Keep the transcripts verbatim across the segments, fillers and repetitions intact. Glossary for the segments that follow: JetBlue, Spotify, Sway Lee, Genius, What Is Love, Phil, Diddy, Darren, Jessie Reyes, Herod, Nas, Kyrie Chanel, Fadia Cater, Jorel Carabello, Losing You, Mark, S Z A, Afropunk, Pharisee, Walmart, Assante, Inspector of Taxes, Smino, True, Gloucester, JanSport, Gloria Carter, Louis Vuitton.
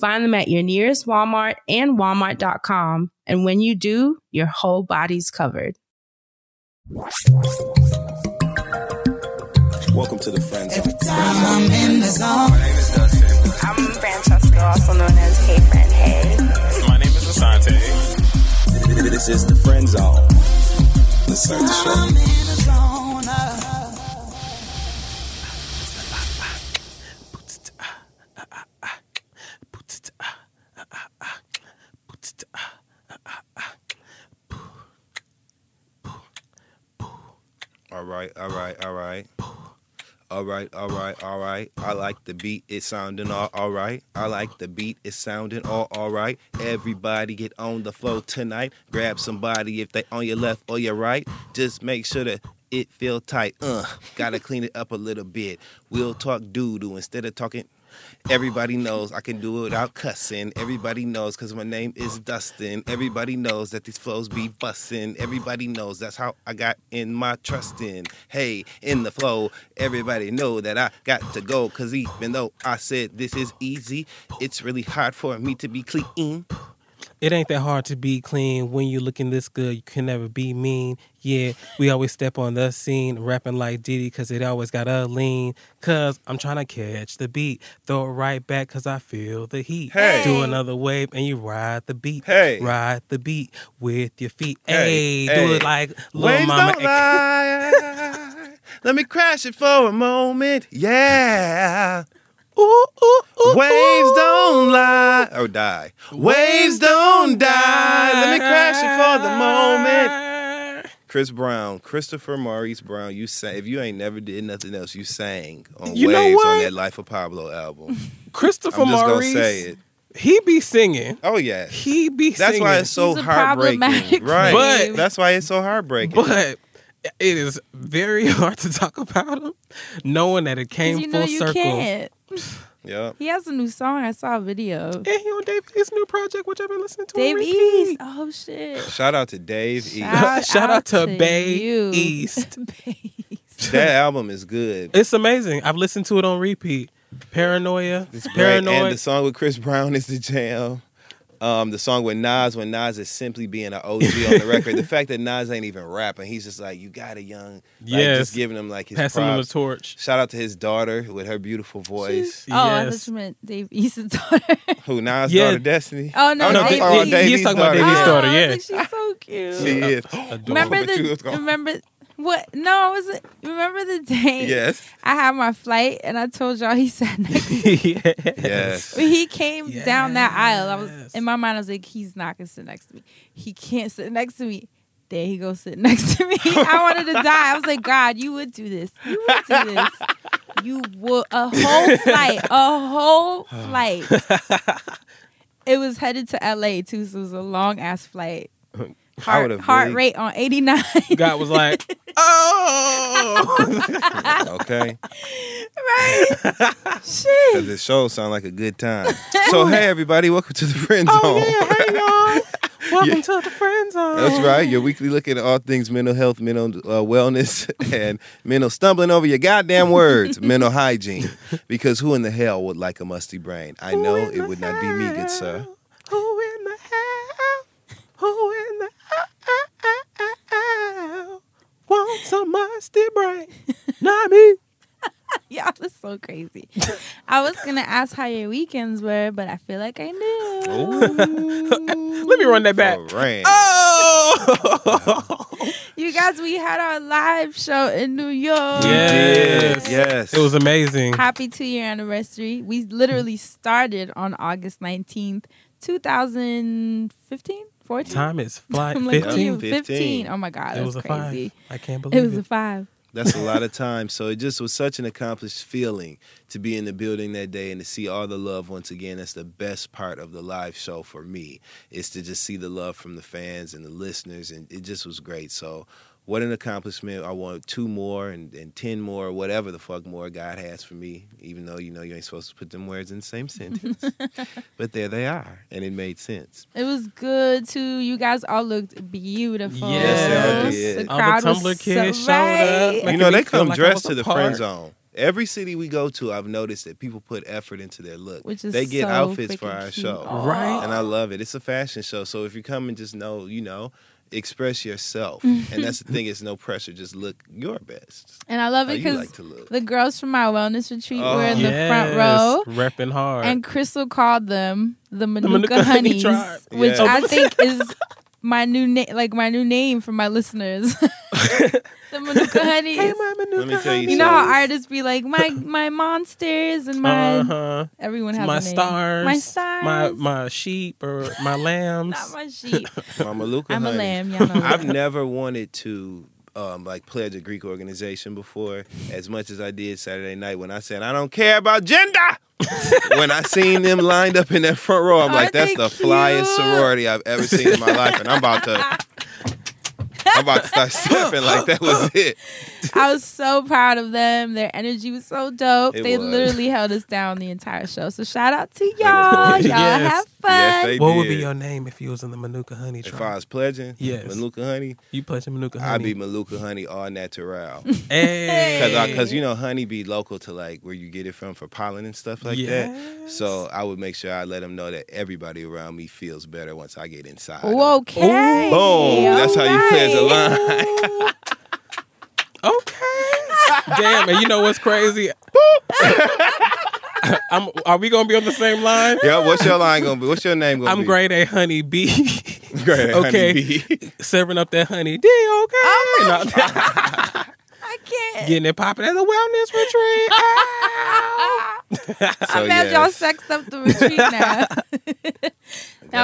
Find them at your nearest Walmart and walmart dot com. And when you do, your whole body's covered. Welcome to the Friend Zone. Every time I'm in the zone. My name is Dustin. I'm Francesca, also known as Hey Friend Hey. My name is Asante. This is the Friend Zone. Let's start the show. I'm in the zone. All right, all right, all right. All right, all right, all right. I like the beat, it's sounding all, all right. I like the beat, it's sounding all, all right. Everybody get on the floor tonight. Grab somebody if they on your left or your right. Just make sure that it feel tight. Uh, gotta clean it up a little bit. We'll talk doo-doo instead of talking... Everybody knows I can do it without cussing. Everybody knows because my name is Dustin. Everybody knows that these flows be bussin'. Everybody knows that's how I got in my trustin'. Hey, in the flow, everybody know that I got to go. Because even though I said this is easy, it's really hard for me to be clean. It ain't that hard to be clean. When you're looking this good, you can never be mean. Yeah, we always step on the scene, rapping like Diddy, because it always got a lean. Because I'm trying to catch the beat. Throw it right back, because I feel the heat. Hey. Do another wave, and you ride the beat. Hey. Ride the beat with your feet. Hey, hey. Do it like Lil Mama. Don't lie. Let me crash it for a moment. Yeah. Ooh, ooh, ooh, waves ooh. Don't lie or die. Waves don't die. Let me crash it for the moment. Chris Brown, Christopher Maurice Brown, you sang. If you ain't never did nothing else, you sang on you Waves on that Life of Pablo album. Christopher I'm just Maurice, gonna say it. He be singing. Oh yeah, he be. That's singing. Why it's so He's heartbreaking, right? But, that's why it's so heartbreaking. But. It is very hard to talk about him, knowing that it came you know full you circle. Can't. Yeah, he has a new song. I saw a video. And yeah, he on Dave East's new project, which I've been listening to. Dave East. Oh shit! Shout out to Dave East. Shout, Shout out, out to, to Bay you. East. Bay East. That album is good. It's amazing. I've listened to it on repeat. Paranoia. It's Paranoid. And the song with Chris Brown is the jam. Um, the song with Nas, when Nas is simply being an O G on the record. The fact that Nas ain't even rapping, he's just like, you got a young, like, yes. Just giving him like his passing props. Him the torch. Shout out to his daughter with her beautiful voice. She's, oh, yes. I thought you meant Dave East's daughter. Who, Nas' yeah. daughter, Destiny? Oh, no, oh, no Dave, oh, Dave East's daughter. Dave East's daughter, yeah. Oh, she's so cute. She is. Remember the, remember, what, no, was it, remember the day yes. I had my flight and I told y'all he sat next to me? Yes. When he came yes. down that aisle, I was in my mind, I was like, he's not going to sit next to me. He can't sit next to me. There he goes sitting next to me. I wanted to die. I was like, God, you would do this. You would do this. You would, a whole flight, a whole flight. It was headed to L A too, so it was a long-ass flight. Heart, heart really... rate on eighty-nine. God was like, oh. Okay. Right. Shit. Because this show sound like a good time. So, hey, everybody. Welcome to the Friend Zone. Oh, yeah. Hey, y'all. Welcome yeah. to the Friend Zone. That's right. Your weekly look at all things mental health, mental uh, wellness, and mental stumbling over your goddamn words, mental hygiene. Because who in the hell would like a musty brain? I who know it would hell? Not be me, good sir. Who in the hell? Who in the hell wants a musty brain? Not me. Y'all are so crazy. I was going to ask how your weekends were, but I feel like I knew. Let me run that back. Right. Oh! You guys, we had our live show in New York. Yes. Yes. It was amazing. Happy two-year anniversary. We literally started on August nineteenth, twenty fifteen. fourteen? Time is flying. like, fifteen. fifteen. Oh, my God. It was, was a crazy. Five. I can't believe it. It was a five. That's a lot of time. So it just was such an accomplished feeling to be in the building that day and to see all the love once again. That's the best part of the live show for me, is to just see the love from the fans and the listeners. And it just was great. So what an accomplishment. I want two more and, and ten more, whatever the fuck more God has for me, even though, you know, you ain't supposed to put them words in the same sentence. But there they are. And it made sense. It was good, too. You guys all looked beautiful. Yes, yes. The crowd all the Tumblr was kids so right. Showed up. You know, they come like dressed to the part. Friend zone. Every city we go to, I've noticed that people put effort into their look. Which is they get so outfits for our cute. Show. Right. And I love it. It's a fashion show. So if you come and just know, you know, express yourself. And that's the thing, it's no pressure. Just look your best. And I love it because like the girls from my wellness retreat oh, were in yes, the front row. Repping hard. And Crystal called them the Manuka Honeys, honey which yeah. I think is my new name, like my new name for my listeners. The Manuka Honeys. Hey, my Manuka Honeys. You, you know how artists be like, my my monsters and my uh-huh. everyone has my a name. Stars, my stars, my my sheep or my lambs. Not my sheep. My Manuka I'm Honeys. A lamb. Y'all know I've that. Never wanted to. Um, like pledge a Greek organization before as much as I did Saturday night when I said I don't care about gender. When I seen them lined up in that front row, I'm Are like, that's the cute? Flyest sorority I've ever seen in my life, and I'm about to, I'm about to start stepping like that was it. I was so proud of them. Their energy was so dope. It they was. Literally held us down the entire show. So shout out to y'all. Y'all yes. have fun. Yes, what did. Would be your name if you was in the Manuka Honey tribe? If I was pledging? Yes. Manuka Honey? You pledging Manuka Honey? I'd be Manuka Honey all natural. Hey. Because, you know, honey be local to, like, where you get it from for pollen and stuff like yes. that. So I would make sure I let them know that everybody around me feels better once I get inside. Whoa, okay. Ooh, boom. All that's right. how you pledge a line. Okay. Damn, and you know what's crazy? I'm, are we gonna be on the same line? Yeah. What's your line gonna be? What's your name gonna I'm be? I'm grade A honey bee. Grade A okay. honey bee. Serving up that honey D. Okay. Oh my no. God. I can't. Getting it popping at a wellness retreat. Oh. So, I'm glad yes. y'all sexed up the retreat now.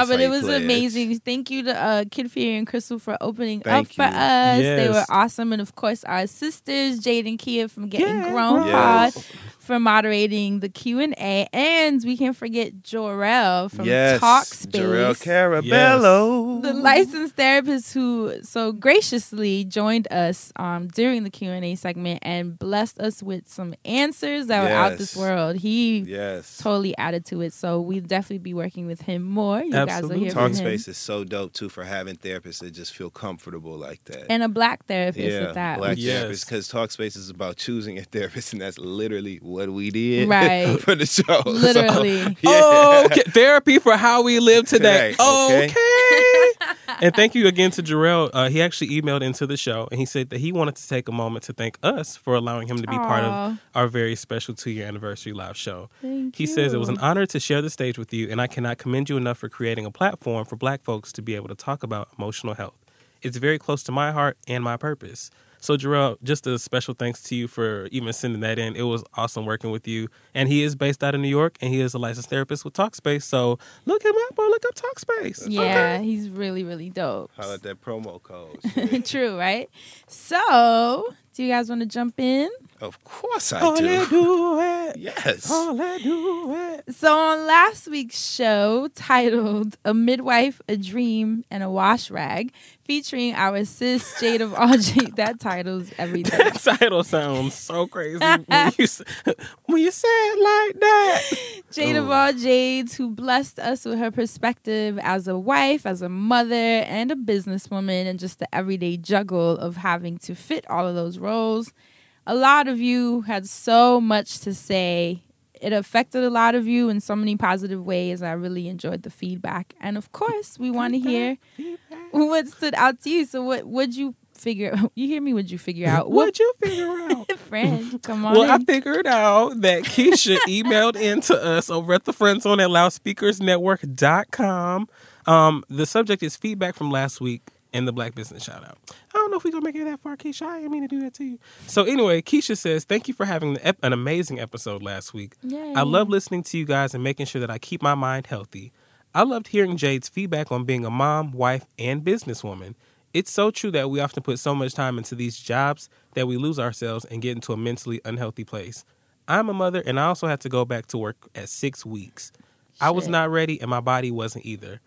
No, but it was pledge. Amazing. Thank you to uh, Kid Fury and Crystal for opening Thank up you. For us. Yes. They were awesome. And, of course, our sisters, Jade and Kia from Getting yeah, Grown yes. Pod for moderating the Q and A. And we can't forget Jorel from yes. Talkspace. Jorel Carabello. Yes. The licensed therapist who so graciously joined us um, during the Q and A segment and blessed us with some answers that yes. were out this world. He yes. totally added to it. So we'll definitely be working with him more. You Absolutely. Guys will hear Talkspace is so dope, too, for having therapists that just feel comfortable like that. And a black therapist yeah, at that. Black yes. therapist, because Talkspace is about choosing a therapist, and that's literally what we did right. for the show. Literally. So, yeah. Oh, okay. Therapy for how we live today. Okay. okay. And thank you again to Jorel. Uh, he actually emailed into the show, and he said that he wanted to take a moment to thank us for allowing him to be Aww. Part of our very special two-year anniversary live show. Thank he you. Says, it was an honor to share the stage with you, and I cannot commend you enough for creating a platform for black folks to be able to talk about emotional health. It's very close to my heart and my purpose. So, Jorel, just a special thanks to you for even sending that in. It was awesome working with you. And he is based out of New York, and he is a licensed therapist with Talkspace. So, look him up or look up Talkspace. Yeah, okay. He's really, really dope. How about that promo code? True, right? So, do you guys want to jump in? Of course I do. All I do it. Yes. All I do it. So, on last week's show, titled A Midwife, A Dream, and a Wash Rag, featuring our sis, Jade of All Jade. That title's everything. That title sounds so crazy when, you, when you say it like that. Jade Ooh. Of All Jades, who blessed us with her perspective as a wife, as a mother, and a businesswoman, and just the everyday juggle of having to fit all of those roles. A lot of you had so much to say. It affected a lot of you in so many positive ways. I really enjoyed the feedback. And, of course, we want to hear what stood out to you. So what would you figure you hear me? Would you figure out what would you figure out? Friend, come on. Well, in. I figured out that Keisha emailed in to us over at the Friend Zone at loudspeakers network dot com. Um, the subject is feedback from last week and the Black Business Shout Out. I don't know if we're going to make it that far, Keisha. I didn't mean to do that to you. So anyway, Keisha says, thank you for having an, ep- an amazing episode last week. Yay. I love listening to you guys and making sure that I keep my mind healthy. I loved hearing Jade's feedback on being a mom, wife, and businesswoman. It's so true that we often put so much time into these jobs that we lose ourselves and get into a mentally unhealthy place. I'm a mother, and I also had to go back to work at six weeks. Shit. I was not ready, and my body wasn't either.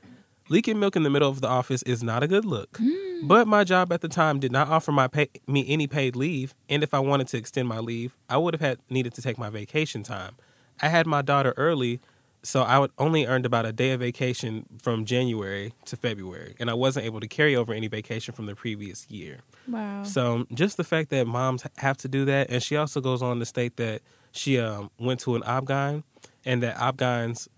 Leaking milk in the middle of the office is not a good look. Mm. But my job at the time did not offer my pay- me any paid leave, and if I wanted to extend my leave, I would have had needed to take my vacation time. I had my daughter early, so I would only earned about a day of vacation from January to February, and I wasn't able to carry over any vacation from the previous year. Wow. So just the fact that moms have to do that, and she also goes on to state that she um, went to an Obgyn, and that Obgyns,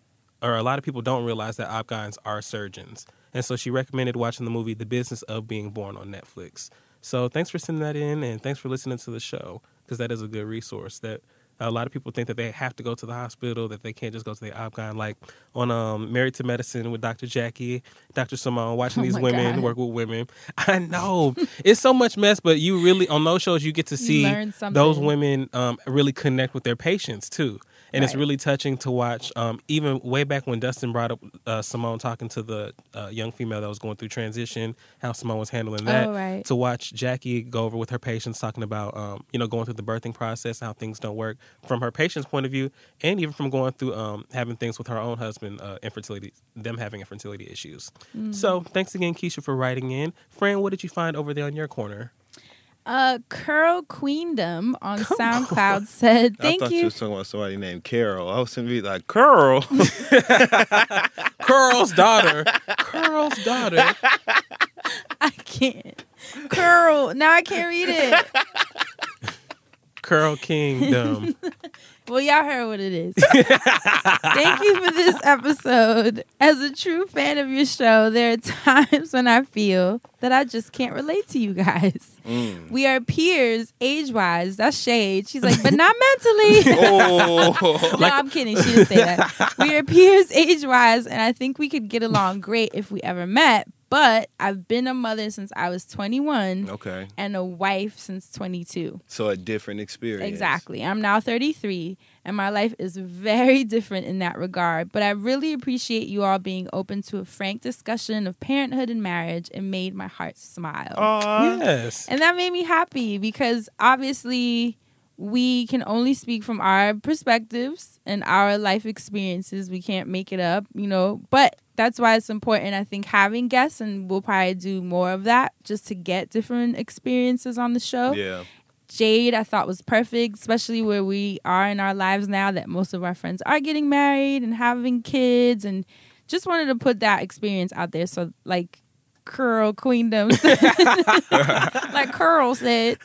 or a lot of people don't realize that Obgyns are surgeons. And so she recommended watching the movie The Business of Being Born on Netflix. So thanks for sending that in, and thanks for listening to the show, because that is a good resource that... A lot of people think that they have to go to the hospital, that they can't just go to the Obgyn. Like on um, Married to Medicine with Doctor Jackie, Doctor Simone, watching oh these women God. work with women. I know. It's so much mess, but you really, on those shows, you get to see those women um, really connect with their patients, too. And right. It's really touching to watch, um, even way back when Dustin brought up uh, Simone talking to the uh, young female that was going through transition, how Simone was handling that, oh, right. to watch Jackie go over with her patients talking about, um, you know, going through the birthing process, how things don't work from her patient's point of view, and even from going through um, having things with her own husband, uh, infertility, them having infertility issues. Mm. So thanks again, Keisha, for writing in. Fran, what did you find over there on your corner? Uh, Curl Queendom on Come SoundCloud on. said, thank you. I thought you. you were talking about somebody named Carol. I was going to be like, Curl. Curl's daughter. Curl's daughter. I can't. Curl. Now I can't read it. Curl Kingdom. Well, y'all heard what it is. Thank you for this episode. As a true fan of your show, there are times when I feel that I just can't relate to you guys. Mm. We are peers, age-wise. That's shade. She's like, but not mentally. Oh. No, I'm kidding. She didn't say that. We are peers, age-wise, and I think we could get along great if we ever met. But I've been a mother since I was twenty-one, okay, and a wife since twenty-two. So a different experience. Exactly. I'm now thirty-three, and my life is very different in that regard. But I really appreciate you all being open to a frank discussion of parenthood and marriage. It made my heart smile. Aww. Yes. And that made me happy because obviously we can only speak from our perspectives and our life experiences. We can't make it up, you know, but... That's why it's important, I think, having guests, and we'll probably do more of that just to get different experiences on the show. Yeah. Jade, I thought, was perfect, especially where we are in our lives now that most of our friends are getting married and having kids, and just wanted to put that experience out there. So, like Curl Queendom said, like Curl said,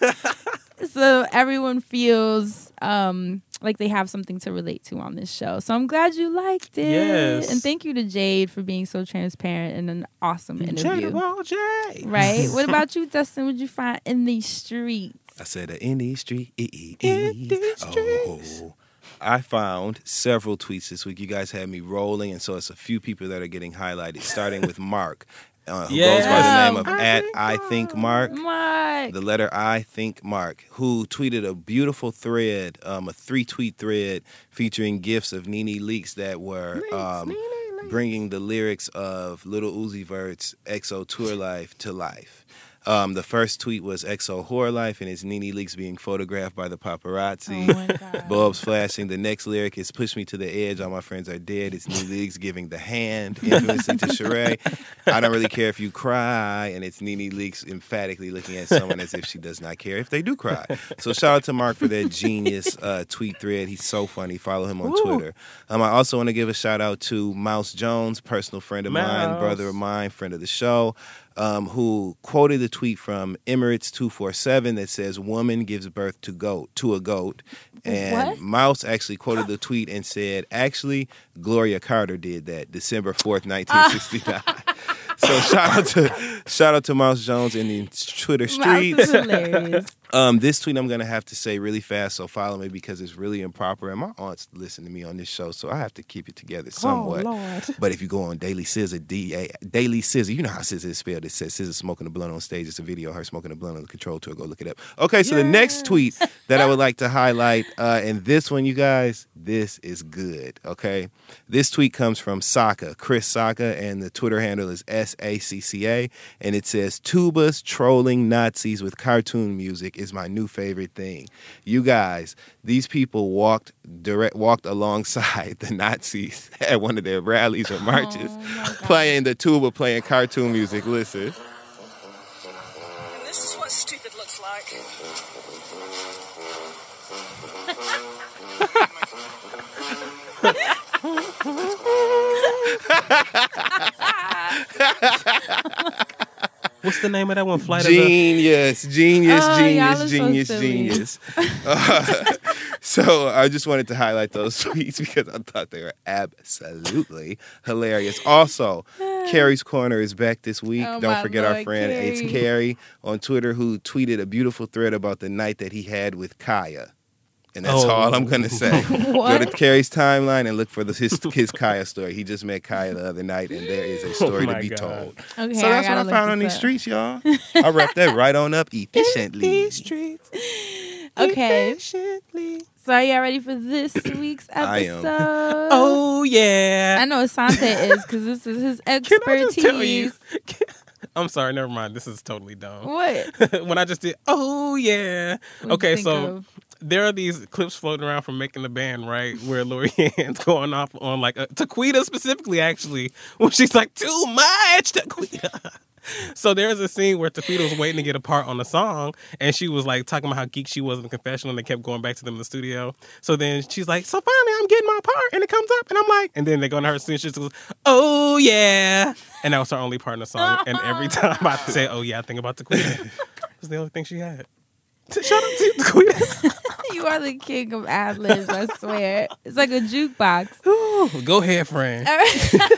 so everyone feels... Um, like they have something to relate to on this show. So I'm glad you liked it. Yes. And thank you to Jade for being so transparent and an awesome interview. Jade. Right? What about you, Dustin? What did you find in these streets? I said, in these streets. In these streets. Oh. I found several tweets this week. You guys had me rolling, and so it's a few people that are getting highlighted, starting with Mark. Uh, who yes. goes by the name of I at think I Think Mark, Mark, the letter I Think Mark, who tweeted a beautiful thread, um, a three-tweet thread featuring gifs of NeNe Leakes that were Leakes, um, NeNe Leakes. bringing the lyrics of Lil Uzi Vert's E X O Tour Life to life. Um, the first tweet was E X O Horror Life, and it's NeNe Leakes being photographed by the paparazzi. Oh my God. Bulbs flashing. The next lyric is Push Me to the Edge, All My Friends Are Dead. It's NeNe Leakes giving the hand, infamously to Sheree. I don't really care if you cry, and it's NeNe Leakes emphatically looking at someone as if she does not care if they do cry. So shout out to Mark for that genius uh, tweet thread. He's so funny. Follow him on Ooh. Twitter. Um, I also want to give a shout out to Mouse Jones, personal friend of Mouse. mine, brother of mine, friend of the show. Um, who quoted the tweet from Emirates two forty-seven that says, woman gives birth to goat to a goat. And what? Mouse actually quoted the tweet and said, actually, Gloria Carter did that December fourth, nineteen sixty-nine. Uh- So shout out to shout out to Miles Jones in the Twitter streets. Miles is hilarious. Um, this tweet I'm gonna have to say really fast, so follow me because it's really improper. And my aunts listen to me on this show, so I have to keep it together somewhat. Oh, Lord. But if you go on Daily Scissor, D A Daily Scissor, you know how Scissor is spelled. It says Scissor smoking a blunt on stage. It's a video of her smoking a blunt on the control tour. Go look it up. Okay, so yes. The next tweet that I would like to highlight, uh, and this one, you guys, this is good. Okay, this tweet comes from Saka, Chris Saka, and the Twitter handle is S A C C A, and it says Tubas trolling Nazis with cartoon music is my new favorite thing. You guys, these people walked direct walked alongside the Nazis at one of their rallies or marches, oh playing the tuba, playing cartoon music. Listen. This is what stupid looks like. Oh, what's the name of that one? Flight Genius, of the... Genius, oh, Genius, Genius, so Genius. uh, so I just wanted to highlight those tweets because I thought they were absolutely hilarious. Also, Carrie's Corner is back this week. Oh, Don't forget Lord, our friend, Carrie. It's Carrie on Twitter, who tweeted a beautiful thread about the night that he had with Kaya. And that's oh. all I'm gonna say. Go to Carrie's timeline and look for the, his his Kaya story. He just met Kaya the other night, and there is a story oh to be God. told. Okay, so that's I what I found on these up. streets, y'all. I wrapped that right on up efficiently. These streets, okay. Efficiently. So are y'all ready for this week's episode? I am. Oh yeah. I know Asante is because this is his expertise. Can I just tell you? I'm sorry, never mind. This is totally dumb. What? When I just did, oh yeah. What'd okay, so. Of? There are these clips floating around from Making the Band, right? Where Lorianne's going off on, like, a, Taquita specifically, actually. When she's like, too much, Taquita. So there's a scene where Taquita was waiting to get a part on a song, and she was, like, talking about how geek she was in the confessional, and they kept going back to them in the studio. So then she's like, so finally I'm getting my part, and it comes up, and I'm like... And then they go into her scene, she just goes, oh, yeah. And that was her only part in the song. And every time I say, oh, yeah, I think about Taquita. It was the only thing she had. Shout out to Taquita. You are the king of ad-libs, I swear. It's like a jukebox. Ooh, go ahead, friend. All right.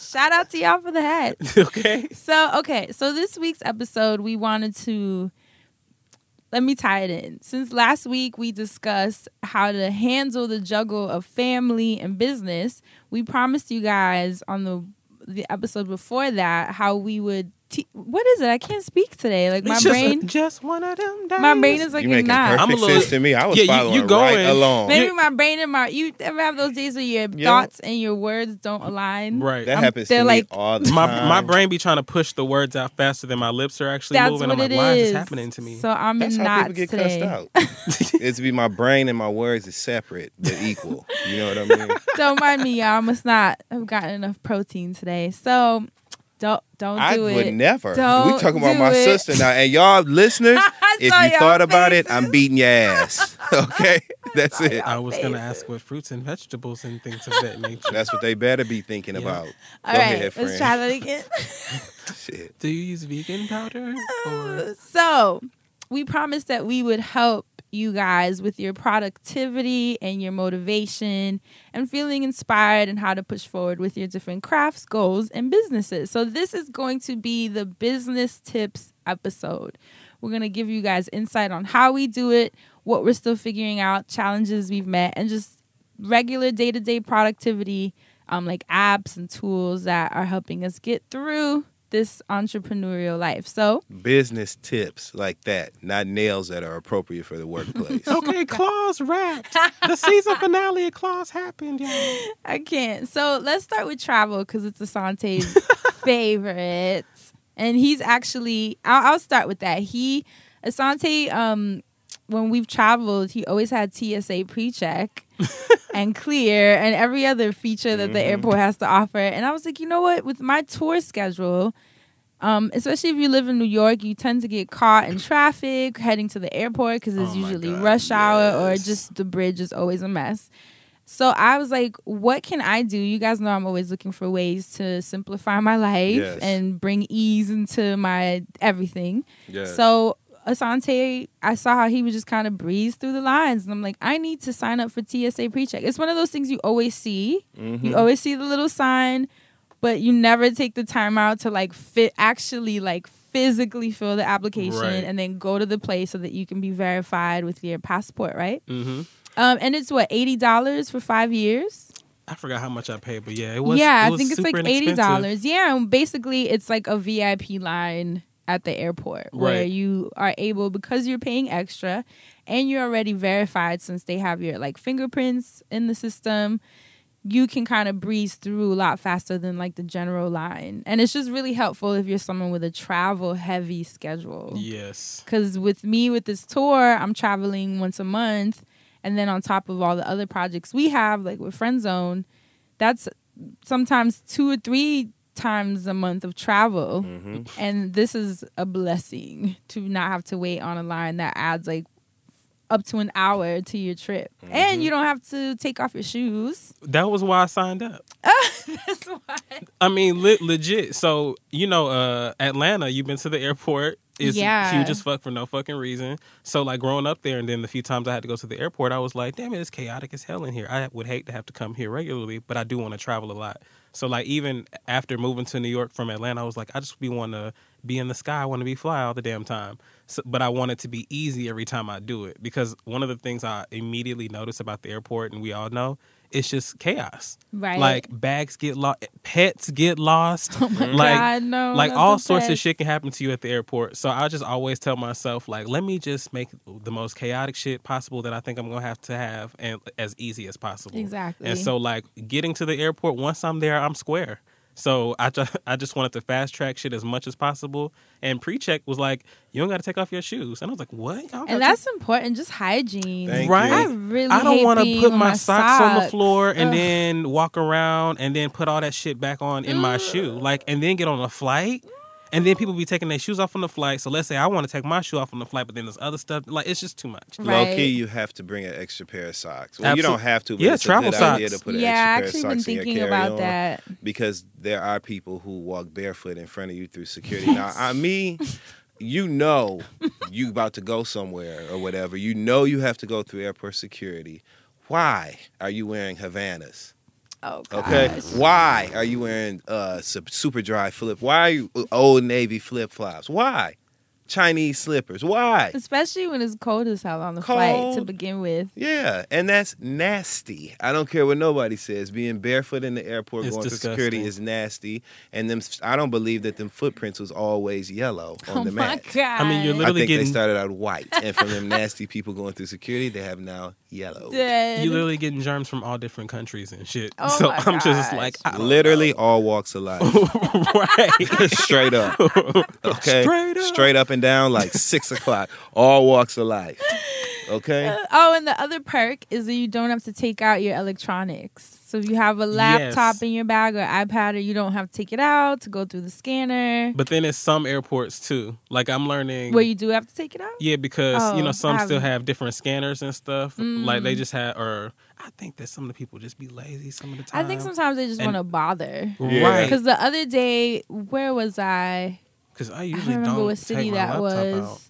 Shout out to y'all for the hat. Okay. So, okay. So this week's episode, we wanted to... Let me tie it in. Since last week we discussed how to handle the juggle of family and business, we promised you guys on the the episode before that how we would... T- what is it? I can't speak today. Like my just, brain, just one of them days. My brain is like you making not. perfect I'm a little, sense to me. I was yeah, following you, you going. right along. Maybe my brain and my you ever have those days where your yeah. thoughts and your words don't align. Right, that I'm, happens to like, me all the time. My, my brain be trying to push the words out faster than my lips are actually That's moving. I'm like, why is this happening to me? So I'm That's in knots today. How people get cussed out. It's be my brain and my words is separate but equal. You know what I mean? Don't mind me, y'all. I must not have gotten enough protein today. So. Don't don't I do it. I would never. Don't we talking about my it. sister now, and y'all listeners, if you thought faces. about it, I'm beating your ass. Okay, that's it. I was faces. gonna ask what fruits and vegetables and things of that nature. That's what they better be thinking yeah. about. All Go right, ahead, friend. Let's try that again. Shit. Do you use vegan powder? Or? So we promised that we would help you guys with your productivity and your motivation and feeling inspired and how to push forward with your different crafts, goals, and businesses. So this is going to be the business tips episode. We're going to give you guys insight on how we do it, what we're still figuring out, challenges we've met, and just regular day-to-day productivity, um, like apps and tools that are helping us get through this entrepreneurial life. So business tips like that, not nails that are appropriate for the workplace. Okay, Claws wrapped. The season finale of Claws happened, y'all. I can't. So let's start with travel because it's Asante's favorite, and he's actually. I'll, I'll start with that. He Asante. Um, when we've traveled, he always had T S A PreCheck and Clear and every other feature that the airport has to offer. And I was like, you know what? With my tour schedule, um, especially if you live in New York, you tend to get caught in traffic heading to the airport because it's oh usually God, rush hour yes. or just the bridge is always a mess. So I was like, what can I do? You guys know I'm always looking for ways to simplify my life yes. and bring ease into my everything. Yes. So Asante, I saw how he would just kind of breeze through the lines. And I'm like, I need to sign up for T S A PreCheck. It's one of those things you always see. Mm-hmm. You always see the little sign. but you never take the time out to like fit actually like physically fill the application right. and then go to the place so that you can be verified with your passport, right? Mm-hmm. Um, and it's what, eighty dollars for five years? I forgot how much I paid, but yeah, it was yeah. It was I think it's like eighty dollars. Yeah, and basically it's like a V I P line at the airport right. where you are able, because you're paying extra and you're already verified since they have your like fingerprints in the system. You can kind of breeze through a lot faster than like the general line. And it's just really helpful if you're someone with a travel heavy schedule. Yes. Because with me with this tour, I'm traveling once a month. And then on top of all the other projects we have, like with Friend Zone, that's sometimes two or three times a month of travel. Mm-hmm. And this is a blessing to not have to wait on a line that adds like up to an hour to your trip. Mm-hmm. And you don't have to take off your shoes. That was why I signed up. That's why. I mean, le- legit. So, you know, uh, Atlanta, you've been to the airport. It's yeah. huge as fuck for no fucking reason. So, like, growing up there and then the few times I had to go to the airport, I was like, damn it, it's chaotic as hell in here. I would hate to have to come here regularly, but I do want to travel a lot. So, like, even after moving to New York from Atlanta, I was like, I just be want to be in the sky. I want to be fly all the damn time. So, but I want it to be easy every time I do it. Because one of the things I immediately noticed about the airport, and we all know, it's just chaos. Right. Like, bags get lost. Pets get lost. Oh my like, God, no. Like, all sorts pets. of shit can happen to you at the airport. So I just always tell myself, like, let me just make the most chaotic shit possible that I think I'm going to have to have and as easy as possible. Exactly. And so, like, getting to the airport, once I'm there, I'm square. So I just, I just wanted to fast track shit as much as possible. And PreCheck was like, you don't got to take off your shoes. And I was like, what? And that's take- important. Just hygiene. Thank right? You. I really I don't want to put my, my socks, socks on the floor and Ugh. then walk around and then put all that shit back on in Ugh. my shoe. Like, and then get on a flight. And then people be taking their shoes off on the flight. So let's say I want to take my shoe off on the flight, but then there's other stuff. Like, it's just too much. Right. Low key, you have to bring an extra pair of socks. Well, Absol- you don't have to, but yeah, it's travel a good socks. idea to put an yeah, extra pair of socks in your carry-on. Yeah, I've actually been thinking about that. Because there are people who walk barefoot in front of you through security. Now, I mean, you know you about to go somewhere or whatever. You know you have to go through airport security. Why are you wearing Havanas? Oh, okay. Why are you wearing uh, super dry flip? Why are you Old Navy flip flops? Why Chinese slippers? Why? Especially when it's cold as hell on the cold. flight to begin with. Yeah, and that's nasty. I don't care what nobody says. Being barefoot in the airport it's going disgusting. through security is nasty. And them, I don't believe that them footprints was always yellow on oh the mat. Oh my God! I mean, you're literally I think getting... they started out white, and from them nasty people going through security, they have now. Yellow. Dead. You literally getting germs from all different countries and shit. Oh so I'm gosh. just like, I don't literally know. all walks of life. Right. Straight up. Okay. Straight up. Straight up and down, like six o'clock. All walks of life. Okay. Uh, oh, and the other perk is that you don't have to take out your electronics. So if you have a laptop yes. in your bag or iPad, or you don't have to take it out to go through the scanner. But then it's some airports too. Like I'm learning. Where you do have to take it out? Yeah, because oh, you know some still have different scanners and stuff. Mm. Like they just have, or I think that some of the people just be lazy some of the time. I think sometimes they just want to bother. Yeah. Right. Because the other day, where was I? Because I usually I don't, don't what city take my that laptop was. out.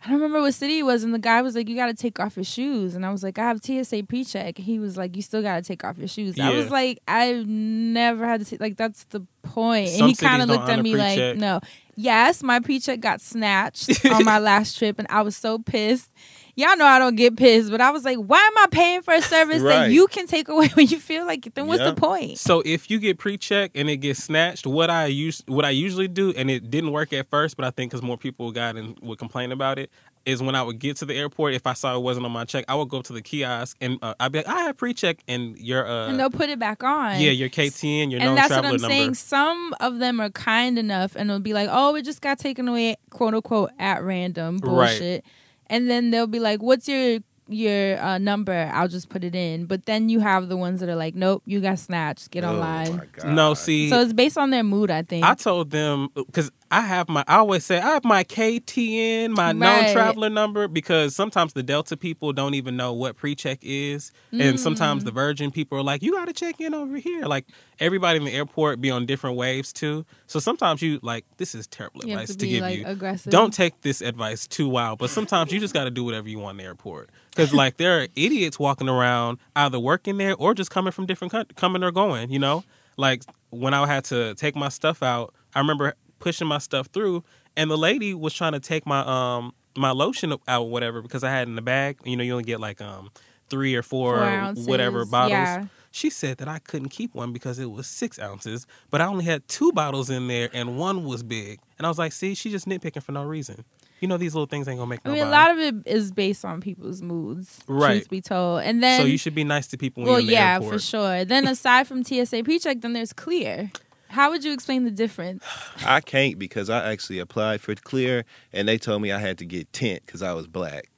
I don't remember what city it was, and the guy was like, you got to take off your shoes. And I was like, I have T S A PreCheck. He was like, you still got to take off your shoes. Yeah. I was like, I've never had to take, like, that's the point. Some and he kind of looked at me pre-check. like, no. Yes, my PreCheck got snatched on my last trip, and I was so pissed. Y'all know I don't get pissed, but I was like, why am I paying for a service right. that you can take away when you feel like it? Then what's yep. the point? So if you get PreCheck and it gets snatched, what I use, what I usually do, and it didn't work at first, but I think because more people got and would complain about it, is when I would get to the airport, if I saw it wasn't on my check, I would go to the kiosk and uh, I'd be like, I have PreCheck and your... Uh, and they'll put it back on. Yeah, your K T N, your known traveler number. And that's what I'm number. saying. Some of them are kind enough and they'll be like, oh, it just got taken away, quote unquote, at random bullshit. Right. And then they'll be like, what's your your uh, number? I'll just put it in. But then you have the ones that are like, nope, you got snatched. Get oh online. No, see. So it's based on their mood, I think. I told them, because I have my, I always say, I have my K T N, my right. non-traveler number, because sometimes the Delta people don't even know what PreCheck is. Mm. And sometimes the Virgin people are like, you got to check in over here. Like, everybody in the airport be on different waves, too. So sometimes you, like, this is terrible you advice to, to be, give like, you. Aggressive. Don't take this advice too wild, but sometimes you just got to do whatever you want in the airport. Because, like, there are idiots walking around either working there or just coming from different, co- coming or going, you know? Like, when I had to take my stuff out, I remember pushing my stuff through, and the lady was trying to take my um my lotion out or whatever, because I had it in the bag. You know, you only get like um three or four, four or whatever bottles. Yeah. She said that I couldn't keep one because it was six ounces, but I only had two bottles in there, and one was big. And I was like, see, she's just nitpicking for no reason. You know, these little things ain't gonna make no I mean, nobody. A lot of it is based on people's moods, right? Truth be told. And then, so you should be nice to people when well, you're in the yeah, airport. For sure. Then aside from T S A PreCheck, then there's Clear. How would you explain the difference? I can't, because I actually applied for Clear, and they told me I had to get tint because I was black.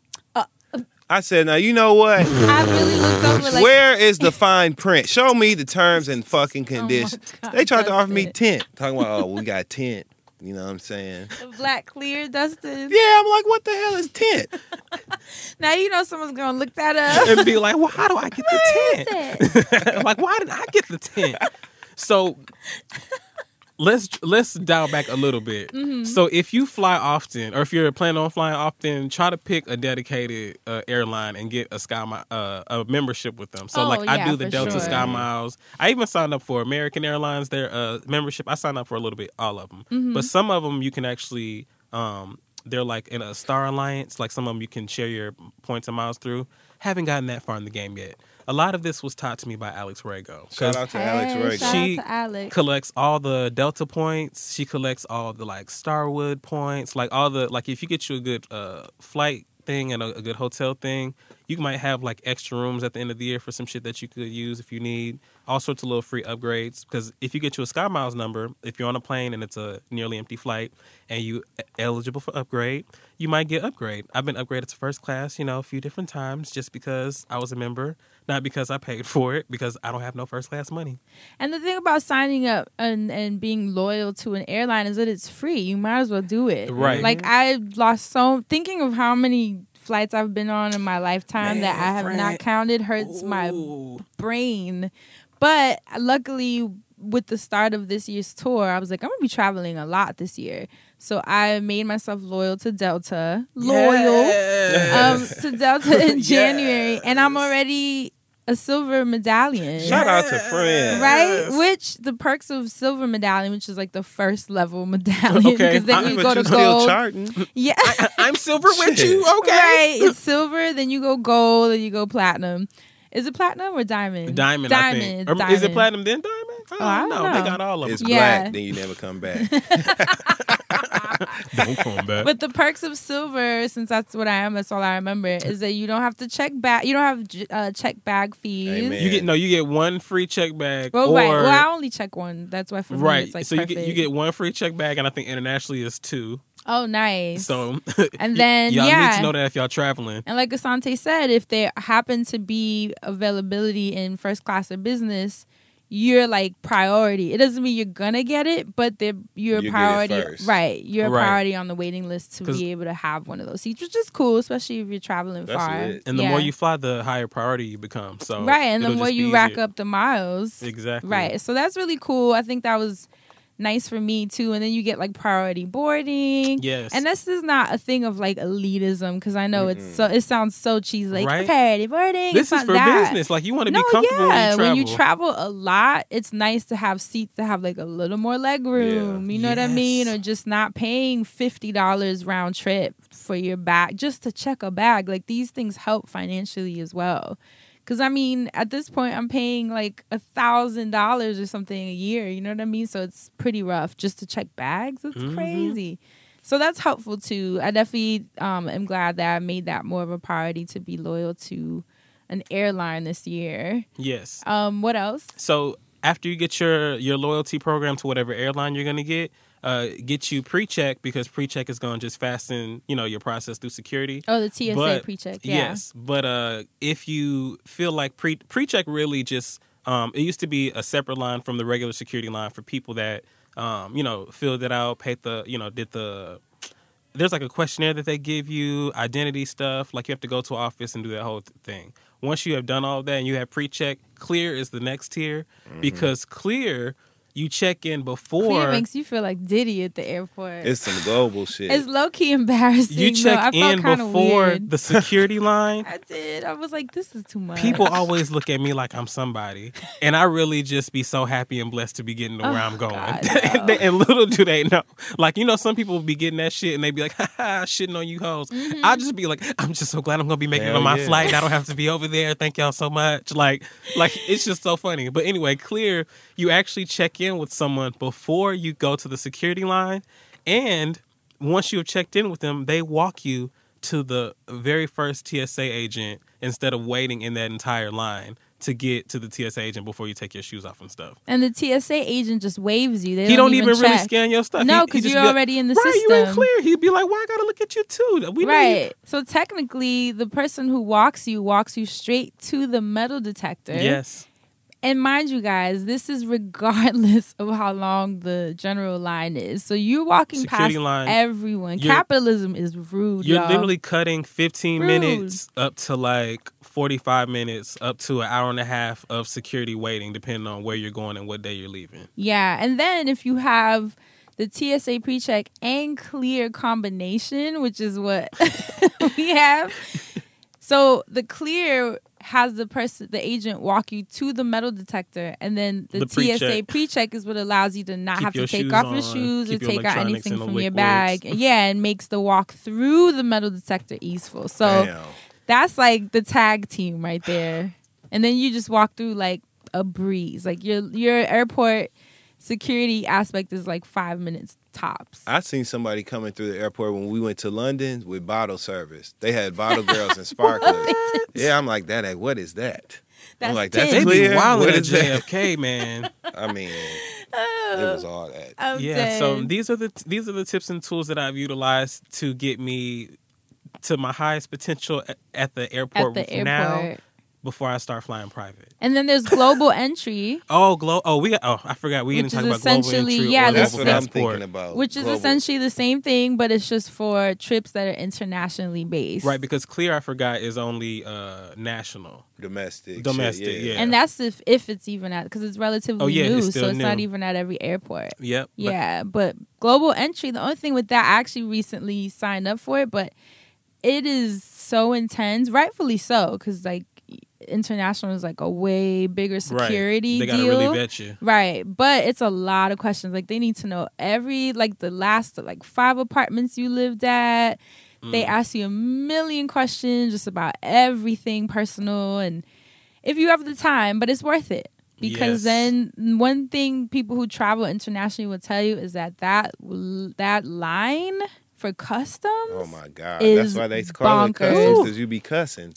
I said, now, you know what? I really looked over like... Where is the fine print? Show me the terms and fucking conditions. Oh God, they tried to offer it. me tent. Talking about, oh, we got tent. You know what I'm saying? The black Clear, Dustin. Yeah, I'm like, what the hell is tent? Now, you know someone's going to look that up. And be like, well, how do I get Where the tent? I'm like, why did I get the tent? So... Let's let's dial back a little bit. Mm-hmm. So if you fly often, or if you're planning on flying often, try to pick a dedicated uh, airline and get a Sky Mi- uh, a membership with them. So oh, like yeah, I do the Delta sure. Sky Miles. I even signed up for American Airlines, their uh, membership. I signed up for a little bit, all of them. Mm-hmm. But some of them you can actually, um, they're like in a Star Alliance. Like some of them you can share your points and miles through. Haven't gotten that far in the game yet. A lot of this was taught to me by Alex Rego. Shout out to hey, Alex Rego. She shout out to Alex. Collects all the Delta points. She collects all the like Starwood points. Like all the like, if you get you a good uh, flight thing and a, a good hotel thing, you might have like extra rooms at the end of the year for some shit that you could use if you need. All sorts of little free upgrades. Because if you get you a Sky Miles number, if you're on a plane and it's a nearly empty flight and you eligible for upgrade, you might get upgrade. I've been upgraded to first class, you know, a few different times just because I was a member. Not because I paid for it, because I don't have no first class money. And the thing about signing up and, and being loyal to an airline is that it's free. You might as well do it. Right. Like, I lost so... Thinking of how many flights I've been on in my lifetime Man, that I have friend. not counted hurts Ooh. my brain. But luckily, with the start of this year's tour, I was like, I'm going to be traveling a lot this year. So I made myself loyal to Delta. Loyal yes. um, to Delta in January. Yes. And I'm already... a silver medallion. Shout out to friends. Right? Yes. Which, the perks of silver medallion, which is like the first level medallion. Because okay. then I you go to gold. Charting. Yeah. I, I, I'm silver with you. Okay. Right. It's silver, then you go gold, then you go platinum. Is it platinum or diamond? Diamond, diamond I think. Diamond. Or is it platinum then diamond? I don't, oh, I don't know. know. They got all of them. It's yeah. black, then you never come back. Don't come back. But the perks of silver, since that's what I am, that's all I remember, is that you don't have to check bag. You don't have uh, check bag fees. Amen. You get no. You get one free check bag. Well, or, right. Well, I only check one. That's why for me right. it's like so perfect. you get you get one free check bag, and I think internationally is two. Oh, nice. So, and then, y- y'all yeah. need to know that if y'all traveling. And like Asante said, if there happen to be availability in first class or business, you're like priority. It doesn't mean you're gonna get it, but you're you priority, right? You're a right. priority on the waiting list to be able to have one of those seats, which is cool, especially if you're traveling that's far. It. And the yeah. more you fly, the higher priority you become. So right, and the more you rack easier. up the miles, exactly. Right, so that's really cool. I think that was nice for me too. And then you get like priority boarding. Yes, and this is not a thing of like elitism, because I know mm-hmm. it's so. It sounds so cheesy, like right? priority boarding. This it's is for that. business. Like you want to no, be comfortable yeah. when you travel. When you travel a lot, it's nice to have seats that have like a little more leg room. Yeah. You know yes. what I mean? Or just not paying fifty dollars round trip for your bag just to check a bag. Like these things help financially as well. Because, I mean, at this point, I'm paying, like, a thousand dollars or something a year. You know what I mean? So it's pretty rough just to check bags. It's mm-hmm. crazy. So that's helpful, too. I definitely um, am glad that I made that more of a priority to be loyal to an airline this year. Yes. Um, what else? So after you get your, your loyalty program to whatever airline you're going to get, Uh, get you pre-check, because pre-check is going to just fasten, you know, your process through security. Oh, the T S A but, pre-check, yeah. Yes, but uh, if you feel like pre- pre-check really just, um, it used to be a separate line from the regular security line for people that, um, you know, filled it out, paid the, you know, did the, there's like a questionnaire that they give you, identity stuff, like you have to go to an office and do that whole th- thing. Once you have done all that and you have pre-check, Clear is the next tier, mm-hmm. because Clear you check in before. Clear makes you feel like Diddy at the airport. It's some global shit. It's low key embarrassing. You check no, in before weird. the security line. I did. I was like, this is too much. People always look at me like I'm somebody, and I really just be so happy and blessed to be getting to where oh, I'm going. God, and, and little do they know, like you know, some people will be getting that shit and they be like, ha ha, shitting on you hoes. Mm-hmm. I just be like, I'm just so glad I'm gonna be making Hell it on my yeah. flight. And I don't have to be over there. Thank y'all so much. Like, like it's just so funny. But anyway, Clear, you actually check in with someone before you go to the security line, and once you have checked in with them, they walk you to the very first T S A agent instead of waiting in that entire line to get to the T S A agent before you take your shoes off and stuff. And the T S A agent just waves you. They he don't, don't even, even really scan your stuff. No, because you're already like, in the right, system. Right, you ain't Clear. He'd be like, "Why well, I gotta look at you too?" We right. Need... So technically, the person who walks you walks you straight to the metal detector. Yes. And mind you guys, this is regardless of how long the general line is. So you're walking Security past line, everyone. Capitalism is rude, You're y'all. literally cutting fifteen rude. minutes up to like forty-five minutes up to an hour and a half of security waiting, depending on where you're going and what day you're leaving. Yeah. And then if you have the T S A PreCheck and Clear combination, which is what we have. So the Clear... has the person, the agent walk you to the metal detector, and then the, the T S A PreCheck is what allows you to not keep have to take off on, your shoes or your take out anything from your bag. Yeah, and makes the walk through the metal detector easeful. So Damn. that's like the tag team right there. And then you just walk through like a breeze. Like your your airport security aspect is like five minutes tops. I seen somebody coming through the airport when we went to London with bottle service. They had bottle girls and sparklers. Yeah, I'm like, that. Hey, what is that? That's I'm like, that's they Clear. They be wilding at J F K, man. I mean, oh, it was all that. I'm yeah. Dead. So these are the these are the tips and tools that I've utilized to get me to my highest potential at the airport at the airport. now. Before I start flying private. And then there's global entry. Oh, glo- oh, we got, oh, I forgot. We didn't talk about global entry. Yeah, that's what I'm thinking about. Which is essentially the same thing, but it's just for trips that are internationally based. Right, because Clear, I forgot, is only uh, national. Domestic. Domestic, shit, yeah. yeah. And that's if, if it's even at, because it's relatively oh, yeah, new, it's so it's new. Not even at every airport. Yep. Yeah, but, but global entry, the only thing with that, I actually recently signed up for it, but it is so intense, rightfully so, because like, international is like a way bigger security right. they deal. They gotta really vet you. Right. But it's a lot of questions. Like they need to know every, like the last like five apartments you lived at. Mm. They ask you a million questions just about everything personal. And if you have the time, but it's worth it. Because yes. then one thing people who travel internationally will tell you is that that, that line for customs. Oh my God. That's why they call bonkers. It customs because you be cussing.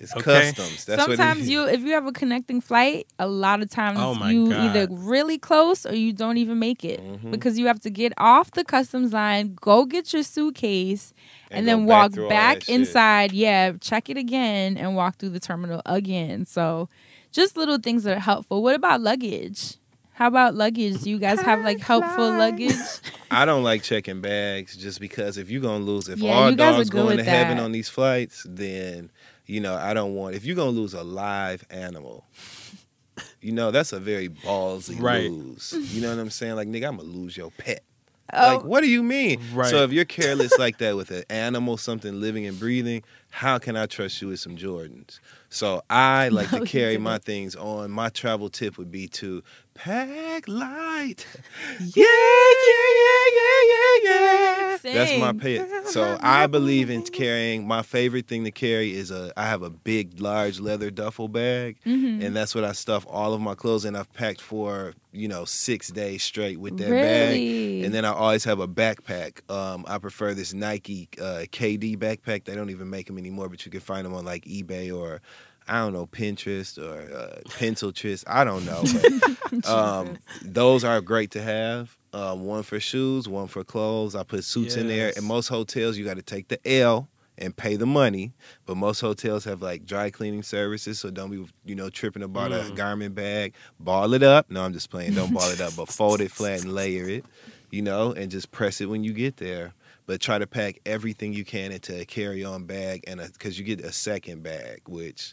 It's okay. customs. That's Sometimes what you, if you have a connecting flight, a lot of times oh you God. either really close or you don't even make it mm-hmm. because you have to get off the customs line, go get your suitcase, and, and then back walk back inside. Shit. Yeah, check it again and walk through the terminal again. So, just little things that are helpful. What about luggage? How about luggage? Do you guys have like helpful luggage? I don't like checking bags just because if you're gonna lose, if yeah, all dogs going to heaven on these flights, then. You know, I don't want... If you're going to lose a live animal, you know, that's a very ballsy right. lose. You know what I'm saying? Like, nigga, I'm going to lose your pet. Oh. Like, what do you mean? Right. So if you're careless like that with an animal, something living and breathing, how can I trust you with some Jordans? So I like no, to carry my things on. My travel tip would be to pack light. Yeah, yeah, yeah, yeah, yeah, yeah. That's my pet. So I believe in carrying. My favorite thing to carry is a, I have a big, large leather duffel bag. Mm-hmm. And that's what I stuff all of my clothes in. I've packed for, you know, six days straight with that really? bag. And then I always have a backpack. Um, I prefer this Nike uh, K D backpack. They don't even make them anymore, but you can find them on like eBay or I don't know, Pinterest or uh, Penciltrist. I don't know. But, um, those are great to have. Um, one for shoes, one for clothes. I put suits yes. in there. In most hotels, you got to take the L and pay the money. But most hotels have like dry cleaning services, so don't be, you know, tripping about mm. a garment bag. Ball it up. No, I'm just playing. Don't ball it up, but fold it flat and layer it, you know, and just press it when you get there. But try to pack everything you can into a carry-on bag and because you get a second bag, which,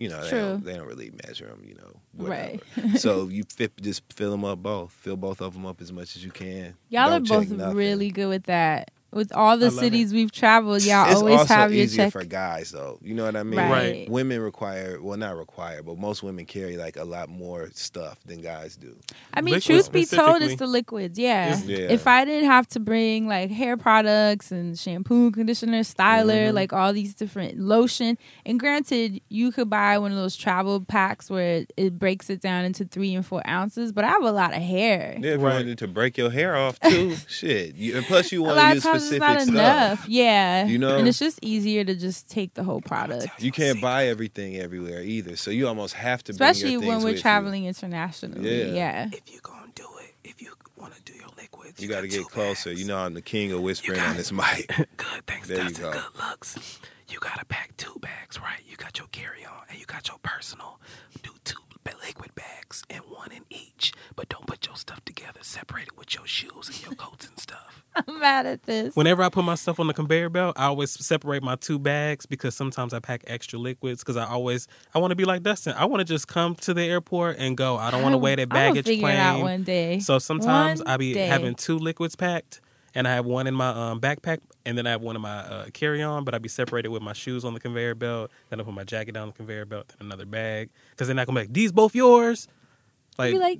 You know, they don't, they don't really measure them, you know, whatever. Right. So you fit, just fill them up both. Fill both of them up as much as you can. Y'all don't are both nothing. Really good with that. With all the cities it. We've traveled, y'all it's always have your check. It's also easier for guys, though. You know what I mean? Right. right. Women require, well, not require, but most women carry, like, a lot more stuff than guys do. I mean, liquids, truth be told, it's the liquids, yeah. yeah. If I didn't have to bring, like, hair products and shampoo, conditioner, styler, mm-hmm. like, all these different lotion. And granted, you could buy one of those travel packs where it, it breaks it down into three and four ounces, but I have a lot of hair. Yeah, if right. you wanted to break your hair off, too, shit. You, and plus, you want to use specific It's not stuff. Enough, yeah. You know, and it's just easier to just take the whole product. You can't buy everything everywhere either, so you almost have to. Especially bring your when we're traveling you. Internationally, yeah. yeah. If you're gonna do it, if you want to do your liquids, you, you got to get closer. Bags. You know, I'm the king of whispering gotta, on this mic. Good, thanks, there Dustin. Go. Good looks. You gotta pack two bags, right? You got your carry-on and you got your personal. Do two liquid bags and one in each, but don't put your stuff together. Separate it with your shoes and your coats and stuff. I'm mad at this. Whenever I put my stuff on the conveyor belt, I always separate my two bags because sometimes I pack extra liquids because I always, I want to be like Dustin. I want to just come to the airport and go. I don't want to weigh that baggage claim. I'll figure it out one day. So sometimes I be having two liquids packed and I have one in my um, backpack and then I have one in my uh, carry-on, but I'd be separated with my shoes on the conveyor belt. Then I put my jacket down on the conveyor belt, then another bag. Because they're not going to be like, these both yours? Like, be like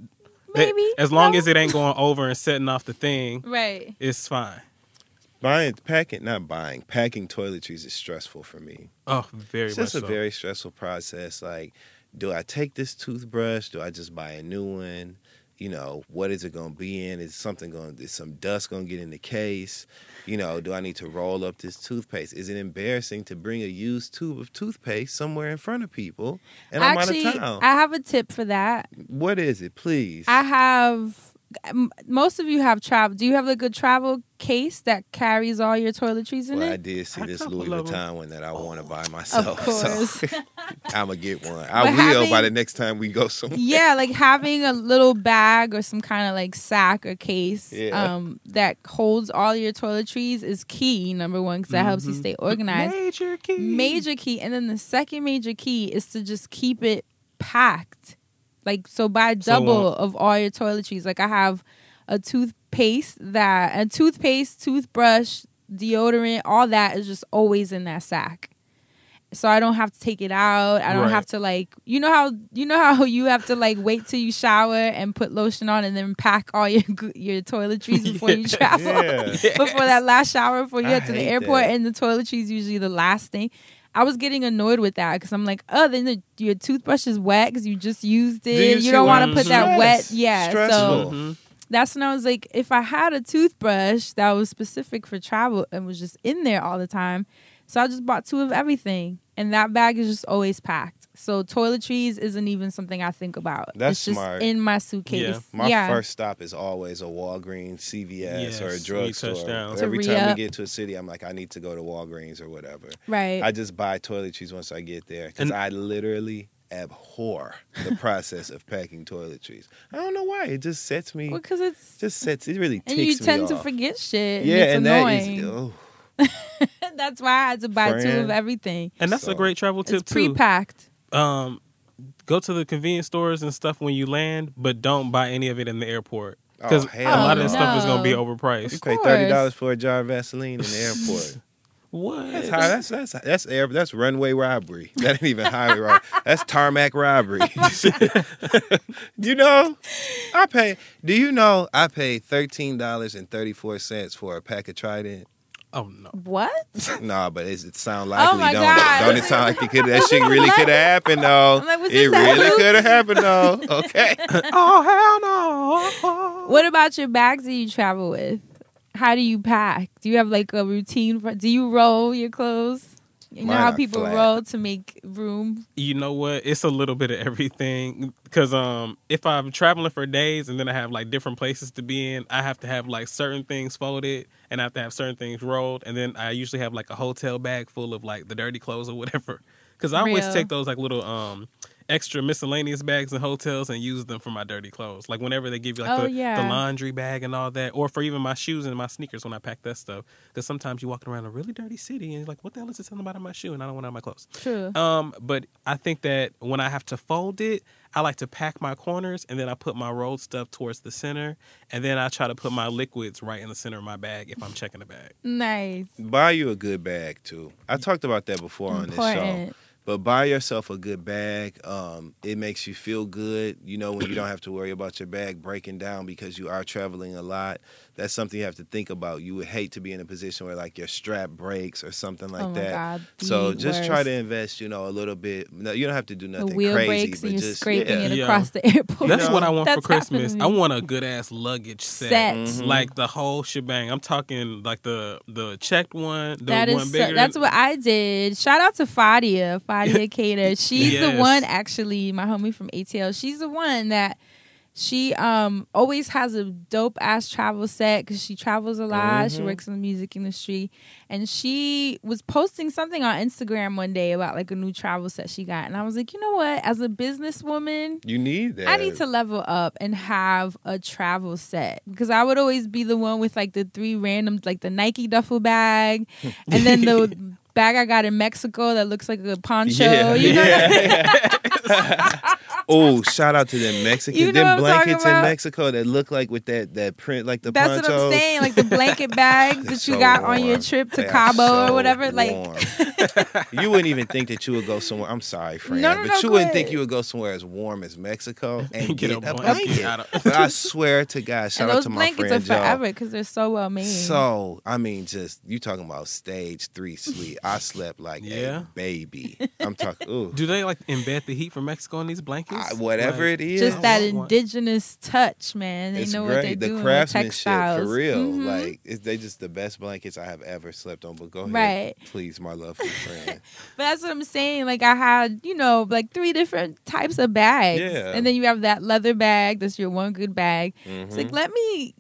maybe. It, as long no. as it ain't going over and setting off the thing, right? It's fine. Buying, packing, not buying, packing toiletries is stressful for me. Oh, very much so. It's just a very stressful process. Like, do I take this toothbrush? Do I just buy a new one? You know, what is it going to be in? Is something going to, is some dust going to get in the case? You know, do I need to roll up this toothpaste? Is it embarrassing to bring a used tube of toothpaste somewhere in front of people and I'm Actually, out of town? I have a tip for that. What is it, please? I have, most of you have travel. Do you have a good travel case that carries all your toiletries in well, it? Well, I did see I this Louis Vuitton one that I oh, want to buy myself. Of course. So I'm going to get one. I but will having, by the next time we go somewhere. Yeah, like having a little bag or some kind of like sack or case yeah. um, that holds all your toiletries is key, number one, because that mm-hmm. helps you stay organized. Major key. Major key. And then the second major key is to just keep it packed. Like, so buy double so, uh, of all your toiletries. Like, I have a toothpaste that, a toothpaste, toothbrush, deodorant, all that is just always in that sack. So I don't have to take it out. I don't right. have to, like, you know how you know how you have to, like, wait till you shower and put lotion on and then pack all your your toiletries before yeah, you travel. Yeah. Before that last shower, before you head to the airport. That. And the toiletries usually the last thing. I was getting annoyed with that because I'm like, oh, then the, your toothbrush is wet because you just used it. Do you you don't want to put that wet. Yeah. Stressful. So mm-hmm. that's when I was like, if I had a toothbrush that was specific for travel and was just in there all the time. So I just bought two of everything. And that bag is just always packed. So toiletries isn't even something I think about. That's it's just smart. In my suitcase. Yeah. My yeah. first stop is always a Walgreens, C V S, yes, or a drugstore. Every time we get to a city, I'm like, I need to go to Walgreens or whatever. Right. I just buy toiletries once I get there because I literally abhor the process of packing toiletries. I don't know why. It just sets me. Well, because it's just sets. It really ticks me off. And you tend to forget shit. Yeah, and, it's and annoying. That is. Oh. That's why I had to buy Friend. two of everything. And that's so, a great travel tip, it's too. It's pre-packed. Um, go to the convenience stores and stuff when you land, but don't buy any of it in the airport. Because oh, a lot no. of the stuff is going to be overpriced. You pay thirty dollars for a jar of Vaseline in the airport. What? That's, high, that's, that's, that's, air, that's runway robbery. That ain't even highway robbery. That's tarmac robbery. You know, I pay. Do you know I paid thirteen dollars and thirty-four cents for a pack of Trident? Oh no! What? Nah, but it's, it sound likely, oh my don't God. It? Don't it sound like it could? That shit really could have happened though. Like, it really could have happened though. Okay. Oh hell no! What about your bags that you travel with? How do you pack? Do you have like a routine? For, do you roll your clothes? You Mine know how people flat. Roll to make room? You know what? It's a little bit of everything. Because um, if I'm traveling for days and then I have, like, different places to be in, I have to have, like, certain things folded and I have to have certain things rolled. And then I usually have, like, a hotel bag full of, like, the dirty clothes or whatever. Because I always Real. Take those, like, little um, extra miscellaneous bags in hotels and use them for my dirty clothes. Like whenever they give you like oh, the, yeah. the laundry bag and all that, or for even my shoes and my sneakers when I pack that stuff. Because sometimes you're walking around a really dirty city and you're like, what the hell is it telling about in my shoe? And I don't want it on my clothes. True. Um, but I think that when I have to fold it, I like to pack my corners and then I put my rolled stuff towards the center. And then I try to put my liquids right in the center of my bag if I'm checking the bag. Nice. Buy you a good bag, too. I talked about that before Important. on this show. But buy yourself a good bag. Um, it makes you feel good, you know, when you don't have to worry about your bag breaking down because you are traveling a lot. That's something you have to think about. You would hate to be in a position where, like, your strap breaks or something like oh that. God, so just worst. try to invest, you know, a little bit. No, you don't have to do nothing the wheel crazy. Breaks but and just scraping yeah. it yeah. across the airport. That's you know? what I want That's for Christmas. I want a good-ass luggage set. set. Mm-hmm. Like, the whole shebang. I'm talking, like, the the checked one, the that one is bigger. So, that's what I did. Shout out to Fadia. Fadia Cater. She's yes. the one, actually, my homie from A T L. She's the one that she um always has a dope-ass travel set because she travels a lot. Mm-hmm. She works in the music industry. And she was posting something on Instagram one day about, like, a new travel set she got. And I was like, you know what? As a businesswoman, you need that. I need to level up and have a travel set. Because I would always be the one with, like, the three randoms, like, the Nike duffel bag. And then the... bag I got in Mexico that looks like a poncho. Yeah, you know yeah, yeah. Oh, shout out to them Mexicans. You know them blankets in Mexico that look like with that, that print like the That's ponchos. That's what I'm saying. Like the blanket bags that you so got warm. on your trip to they Cabo so or whatever. Like you wouldn't even think that you would go somewhere. I'm sorry, Fran. No, no, but no, you wouldn't ahead. think you would go somewhere as warm as Mexico and get, get a blanket. blanket. But I swear to God, shout out to my friend Joe. Those blankets are forever because they're so well made. So, I mean, just you talking about stage three sleep. I slept like yeah. a baby. I'm talking. Ooh. Do they like embed the heat from Mexico in these blankets? I, whatever like, it is, just that indigenous touch, man. They it's know great. what they do. The craftsmanship, for real. Mm-hmm. Like it's, they just the best blankets I have ever slept on. But go ahead, right. please, my love, for friend. But that's what I'm saying. Like I had, you know, like three different types of bags, yeah. and then you have that leather bag. That's your one good bag. Mm-hmm. It's like let me.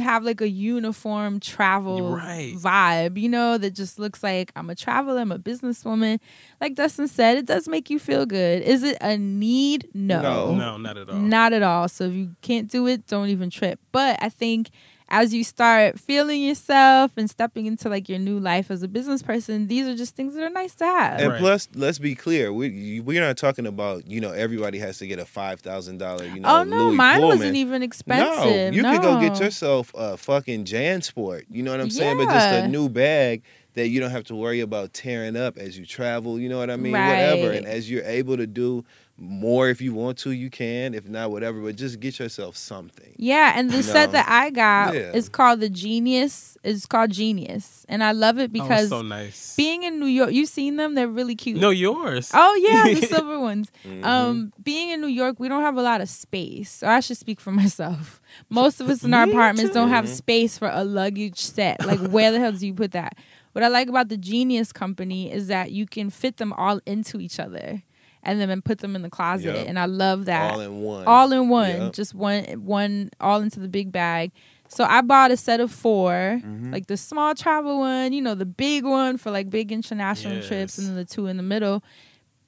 have like a uniform travel right. vibe, you know, that just looks like I'm a traveler, I'm a businesswoman. Like Dustin said, it does make you feel good. Is it a need? No. No, no, not at all. Not at all. So if you can't do it, don't even trip. But I think as you start feeling yourself and stepping into like your new life as a business person, these are just things that are nice to have. And right. plus, let's be clear, we we're not talking about, you know, everybody has to get a five thousand dollar, you know, oh no, Louis mine Pullman. wasn't even expensive. No, you no. could go get yourself a fucking JanSport. You know what I'm saying? Yeah. But just a new bag that you don't have to worry about tearing up as you travel. You know what I mean? Right. Whatever, and as you're able to do. More if you want to, you can. If not, whatever. But just get yourself something. Yeah, and the you know? set that I got yeah. is called the Genius. It's called Genius. And I love it because oh, so nice. being in New York, you've seen them? They're really cute. No, yours. Oh, yeah, the silver ones. Mm-hmm. Um, being in New York, we don't have a lot of space. So I should speak for myself. Most of us in our apartments too. don't have space for a luggage set. Like, where the hell do you put that? What I like about the Genius company is that you can fit them all into each other. And then put them in the closet. Yep. And I love that. All in one. All in one. Yep. Just one, one, all into the big bag. So I bought a set of four, mm-hmm. like the small travel one, you know, the big one for like big international yes. trips, and then the two in the middle.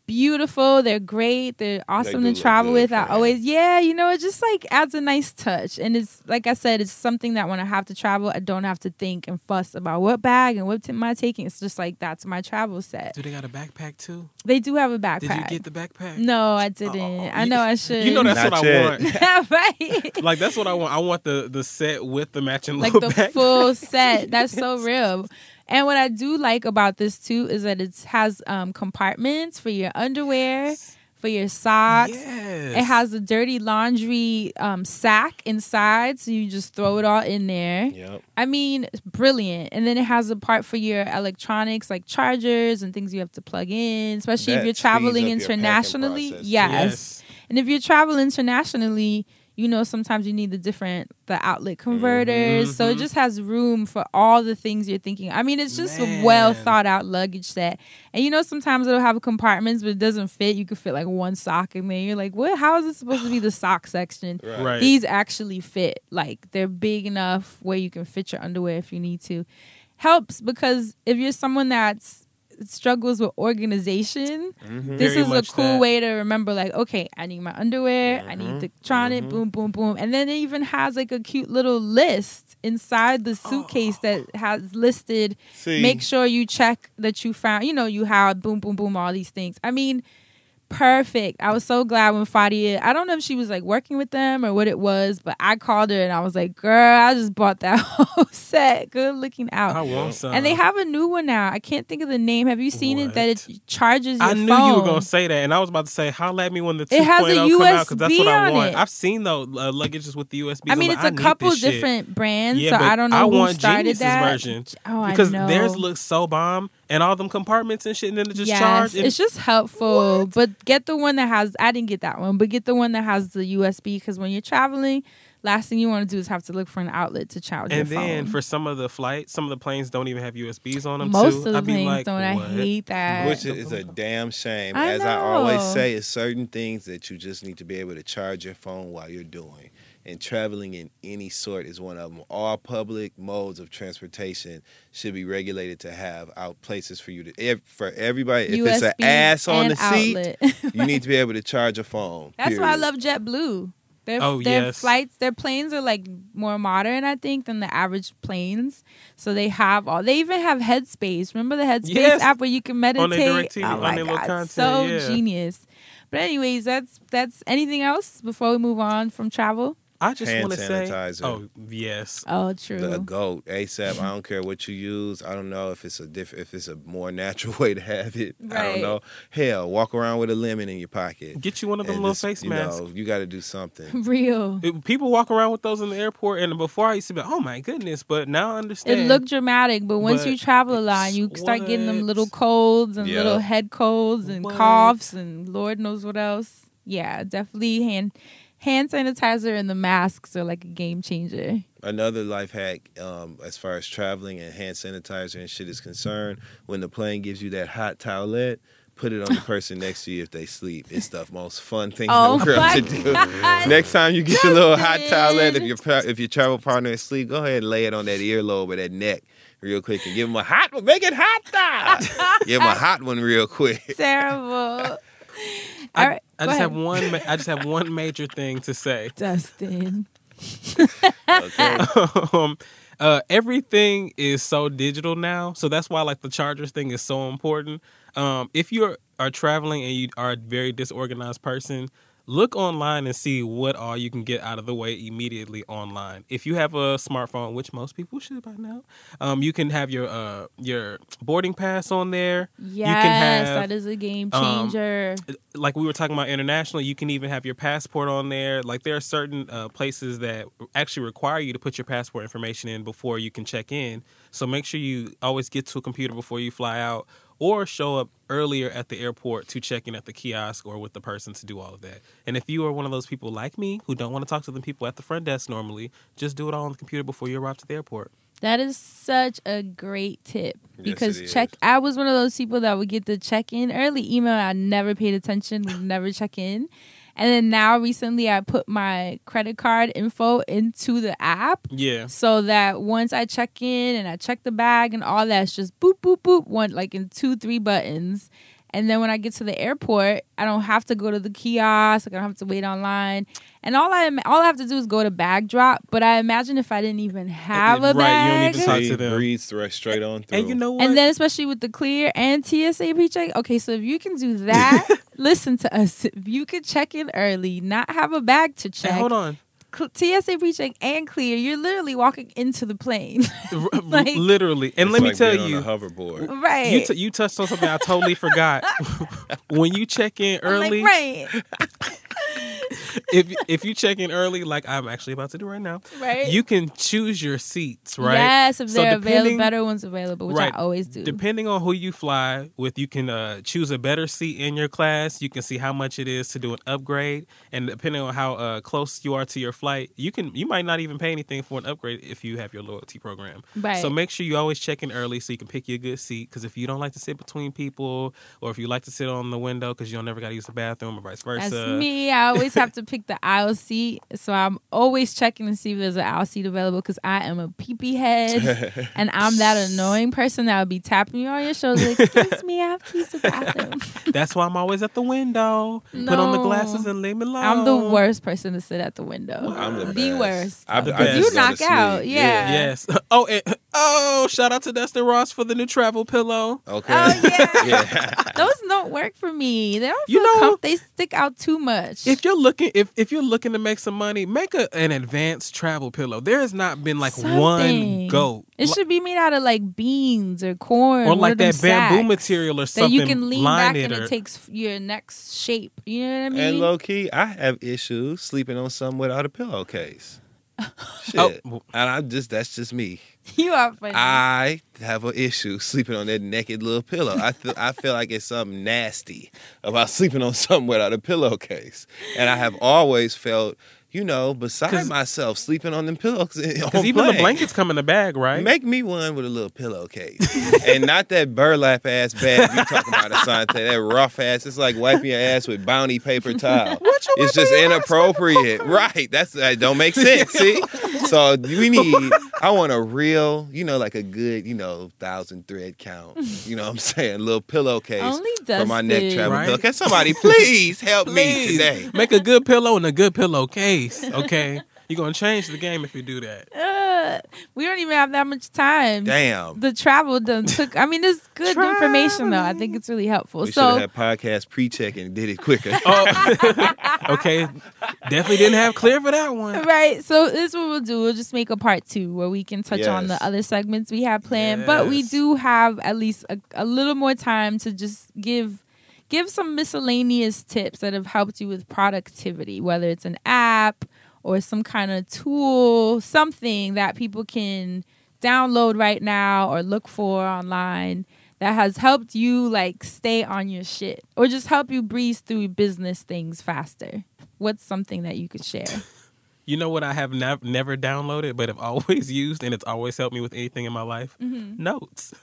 Beautiful. They're great. They're awesome they to travel with. I always, yeah, you know, it just like adds a nice touch. And it's, like I said, it's something that when I have to travel, I don't have to think and fuss about what bag and what am I taking. It's just like, that's my travel set. Do they got a backpack too? They do have a backpack. Did you get the backpack? No, I didn't. Uh-oh. I know I should. You know, that's Not what yet. I want. Right? Like, that's what I want. I want the, the set with the matching little backpack. Like the full set. That's so real. And what I do like about this, too, is that it has um, compartments for your underwear, for your socks. Yes. It has a dirty laundry um, sack inside, so you just throw it all in there. Yep. I mean, it's brilliant. And then it has a part for your electronics, like chargers and things you have to plug in, especially that if you're traveling internationally. Your yes. yes. And if you're traveling internationally... You know, sometimes you need the different, the outlet converters. Mm-hmm. So it just has room for all the things you're thinking. I mean, it's just Man. a well thought out luggage set. And, you know, sometimes it'll have compartments, but it doesn't fit. You could fit like one sock in there. You're like, what? How is this supposed to be the sock section? Right. Right. These actually fit. Like they're big enough where you can fit your underwear if you need to. Helps because if you're someone that's struggles with organization, mm-hmm. this Very is a cool that. way to remember, like, okay, I need my underwear, mm-hmm. I need the tronic, mm-hmm. boom, boom, boom. And then it even has like a cute little list inside the suitcase oh. that has listed, See. make sure you check that you found, you know, you had boom, boom, boom, all these things. I mean, perfect. I was so glad when Fadia, I don't know if she was like working with them or what it was, but I called her and I was like, girl, I just bought that whole set. Good looking out. I want some. And they have a new one now. I can't think of the name. Have you seen what? it that it charges your I phone? I knew you were going to say that, and I was about to say, holla at me when the two point oh come out, because that's what I want. I've seen those uh, luggages with the U S B. I mean, I'm it's like, a I couple different shit. brands, yeah, so I don't know I who want started Genius's that. Version, oh, because I know. theirs looks so bomb. And all them compartments and shit, and then it just yes, charged. And it's just helpful. What? But get the one that has, I didn't get that one, but get the one that has the U S B, because when you're traveling, last thing you want to do is have to look for an outlet to charge and your phone. And then for some of the flights, some of the planes don't even have U S Bs on them, Most too. Most of the I'd planes like, don't. What? I hate that. Which is a damn shame. I As know. I always say, it's certain things that you just need to be able to charge your phone while you're doing. And traveling in any sort is one of them. All public modes of transportation should be regulated to have out places for you to, if, for everybody. If U S B it's an ass on the outlet. seat, you need to be able to charge a phone. That's period. why I love JetBlue. Their, oh, their yes. flights, their planes are like more modern, I think, than the average planes. So they have all, they even have Headspace. Remember the Headspace yes. app where you can meditate? On their direct T V, oh my on God, content, so yeah. genius. But anyways, that's that's anything else before we move on from travel? I just want to say, oh yes, oh true, the goat ASAP. I don't care what you use. I don't know if it's a diff- if it's a more natural way to have it. Right. I don't know. Hell, walk around with a lemon in your pocket. Get you one of them little just, face you masks. Know, you got to do something real. It, people walk around with those in the airport, and before I used to be, oh my goodness, but now I understand. It looked dramatic, but once but you travel a lot, you start what? getting them little colds and yep. little head colds and what? coughs and Lord knows what else. Yeah, definitely hand. Hand sanitizer and the masks are like a game changer. Another life hack um, as far as traveling and hand sanitizer and shit is concerned, when the plane gives you that hot towelette, put it on the person next to you if they sleep. It's the most fun thing oh in the world to do. God. Next time you get your little hot towelette, if your, if your travel partner is asleep, go ahead and lay it on that earlobe or that neck real quick and give them a hot one. Make it hot. Give them a hot one real quick. Terrible. I, All right, I just ahead. have one. Ma- I just have one major thing to say, Dustin. okay. um, uh, everything is so digital now, so that's why like the chargers thing is so important. Um, if you are, are traveling and you are a very disorganized person, look online and see what all you can get out of the way immediately online. If you have a smartphone, which most people should by now, um, you can have your uh, your boarding pass on there. Yes, you can have, that is a game changer. Um, like we were talking about internationally, you can even have your passport on there. Like there are certain uh, places that actually require you to put your passport information in before you can check in. So make sure you always get to a computer before you fly out. Or show up earlier at the airport to check in at the kiosk or with the person to do all of that. And if you are one of those people like me who don't want to talk to the people at the front desk normally, just do it all on the computer before you arrive to the airport. That is such a great tip. Because yes, check. Is. I was one of those people that would get the check-in early email. I never paid attention. Would never check in. And then now recently I put my credit card info into the app. Yeah. So that once I check in and I check the bag and all that, it's just boop, boop, boop, one, like in two, three buttons. And then when I get to the airport, I don't have to go to the kiosk. I don't have to wait online. And all I all I have to do is go to bag drop. But I imagine if I didn't even have a right, bag. Right, you don't need to talk to them. Breathes right straight on through. And you know what? And then especially with the Clear and T S A PreCheck. Okay, so if you can do that, listen to us. If you could check in early, not have a bag to check. Hey, hold on. T S A PreCheck and Clear, you're literally walking into the plane. like, literally. And let like me tell you. It's like being on a hoverboard. Right. You, t- you touched on something I totally forgot. When you check in early. Like, right. if if you check in early, like I'm actually about to do right now, right? You can choose your seats, right? Yes, if so there are available, better ones available, which right, I always do. Depending on who you fly with, you can uh, choose a better seat in your class. You can see how much it is to do an upgrade, and depending on how uh, close you are to your flight, you can you might not even pay anything for an upgrade if you have your loyalty program. Right. So make sure you always check in early so you can pick your good seat. Because if you don't like to sit between people, or if you like to sit on the window because you don't never got to use the bathroom, or vice versa. That's me. I always have to pick the aisle seat, so I'm always checking to see if there's an aisle seat available because I am a peepee head, and I'm that annoying person that would be tapping you on your shoulder like, "Excuse me, I have to use the bathroom." That's why I'm always at the window. No. Put on the glasses and leave me alone. I'm the worst person to sit at the window. Well, I'm the, the worst. I'm the best. You knock out. Yeah. yeah. Yes. Oh, and, oh! Shout out to Dustin Ross for the new travel pillow. Okay. Oh yeah. yeah. Those don't work for me. They don't. Feel you know, comf- they stick out too much. If you're looking, if if you're looking to make some money, make a, an advanced travel pillow. There has not been like Something. one goat. It should be made out of like beans or corn, or like that bamboo material or something. That you can lean back and it takes your next shape. You know what I mean? And low key, I have issues sleeping on something without a pillowcase. Shit, oh. and I just that's just me. You are funny. I have an issue sleeping on that naked little pillow. I th- I feel like it's something nasty about sleeping on something without a pillowcase, and I have always felt. You know, beside myself, sleeping on them pillows. Because even plane. the blankets come in the bag, right? Make me one with a little pillowcase. And not that burlap-ass bag you talking about, Asante. That rough-ass. It's like wiping your ass with Bounty paper towel. What you it's just inappropriate. Right. That's That don't make sense, see? So we need... I want a real, you know, like a good, you know, thousand thread count. You know what I'm saying? A little pillowcase Only for my neck travel right? pillow. Can somebody please help please. me today? Make a good pillow and a good pillowcase, okay? You're going to change the game if you do that. Uh, we don't even have that much time. Damn. The travel done took, I mean, it's good Try. information, though. I think it's really helpful. We so, should have had podcast pre-check and did it quicker. Oh, okay. Definitely didn't have Clear for that one. Right. So this is what we'll do. We'll just make a part two where we can touch yes. on the other segments we have planned. Yes. But we do have at least a, a little more time to just give give some miscellaneous tips that have helped you with productivity, whether it's an app, or some kind of tool, something that people can download right now or look for online that has helped you like stay on your shit or just help you breeze through business things faster. What's something that you could share? You know what I have nev- never downloaded but have always used and it's always helped me with anything in my life? Mm-hmm. Notes.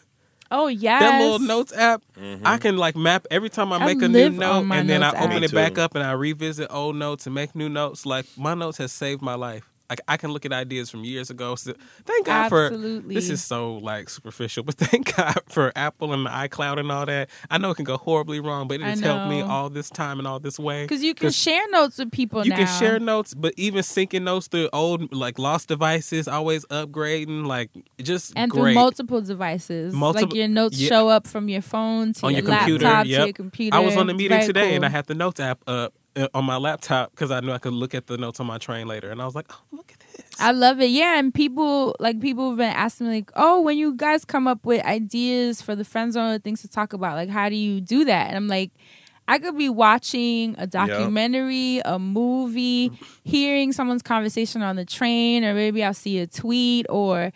Oh, yeah. That little notes app, mm-hmm. I can like map every time I, I make a new note and then I open app. it back up and I revisit old notes and make new notes. Like my notes has saved my life. Like I can look at ideas from years ago. So thank God Absolutely. for, this is so like superficial, but thank God for Apple and the iCloud and all that. I know it can go horribly wrong, but it has helped me all this time and all this way. Because you can share notes with people you now. You can share notes, but even syncing notes through old, like lost devices, always upgrading, like just And great. through multiple devices. Multiple, like your notes yeah. show up from your phone to on your, your computer, laptop yep. to your computer. I was on a meeting Very today cool. and I had the notes app up. On my laptop because I knew I could look at the notes on my train later. And I was like, oh, look at this. I love it. Yeah. And people like people have been asking me like, oh, when you guys come up with ideas for the friend zone or things to talk about, like, how do you do that? And I'm like, I could be watching a documentary, yep. a movie, hearing someone's conversation on the train, or maybe I'll see a tweet or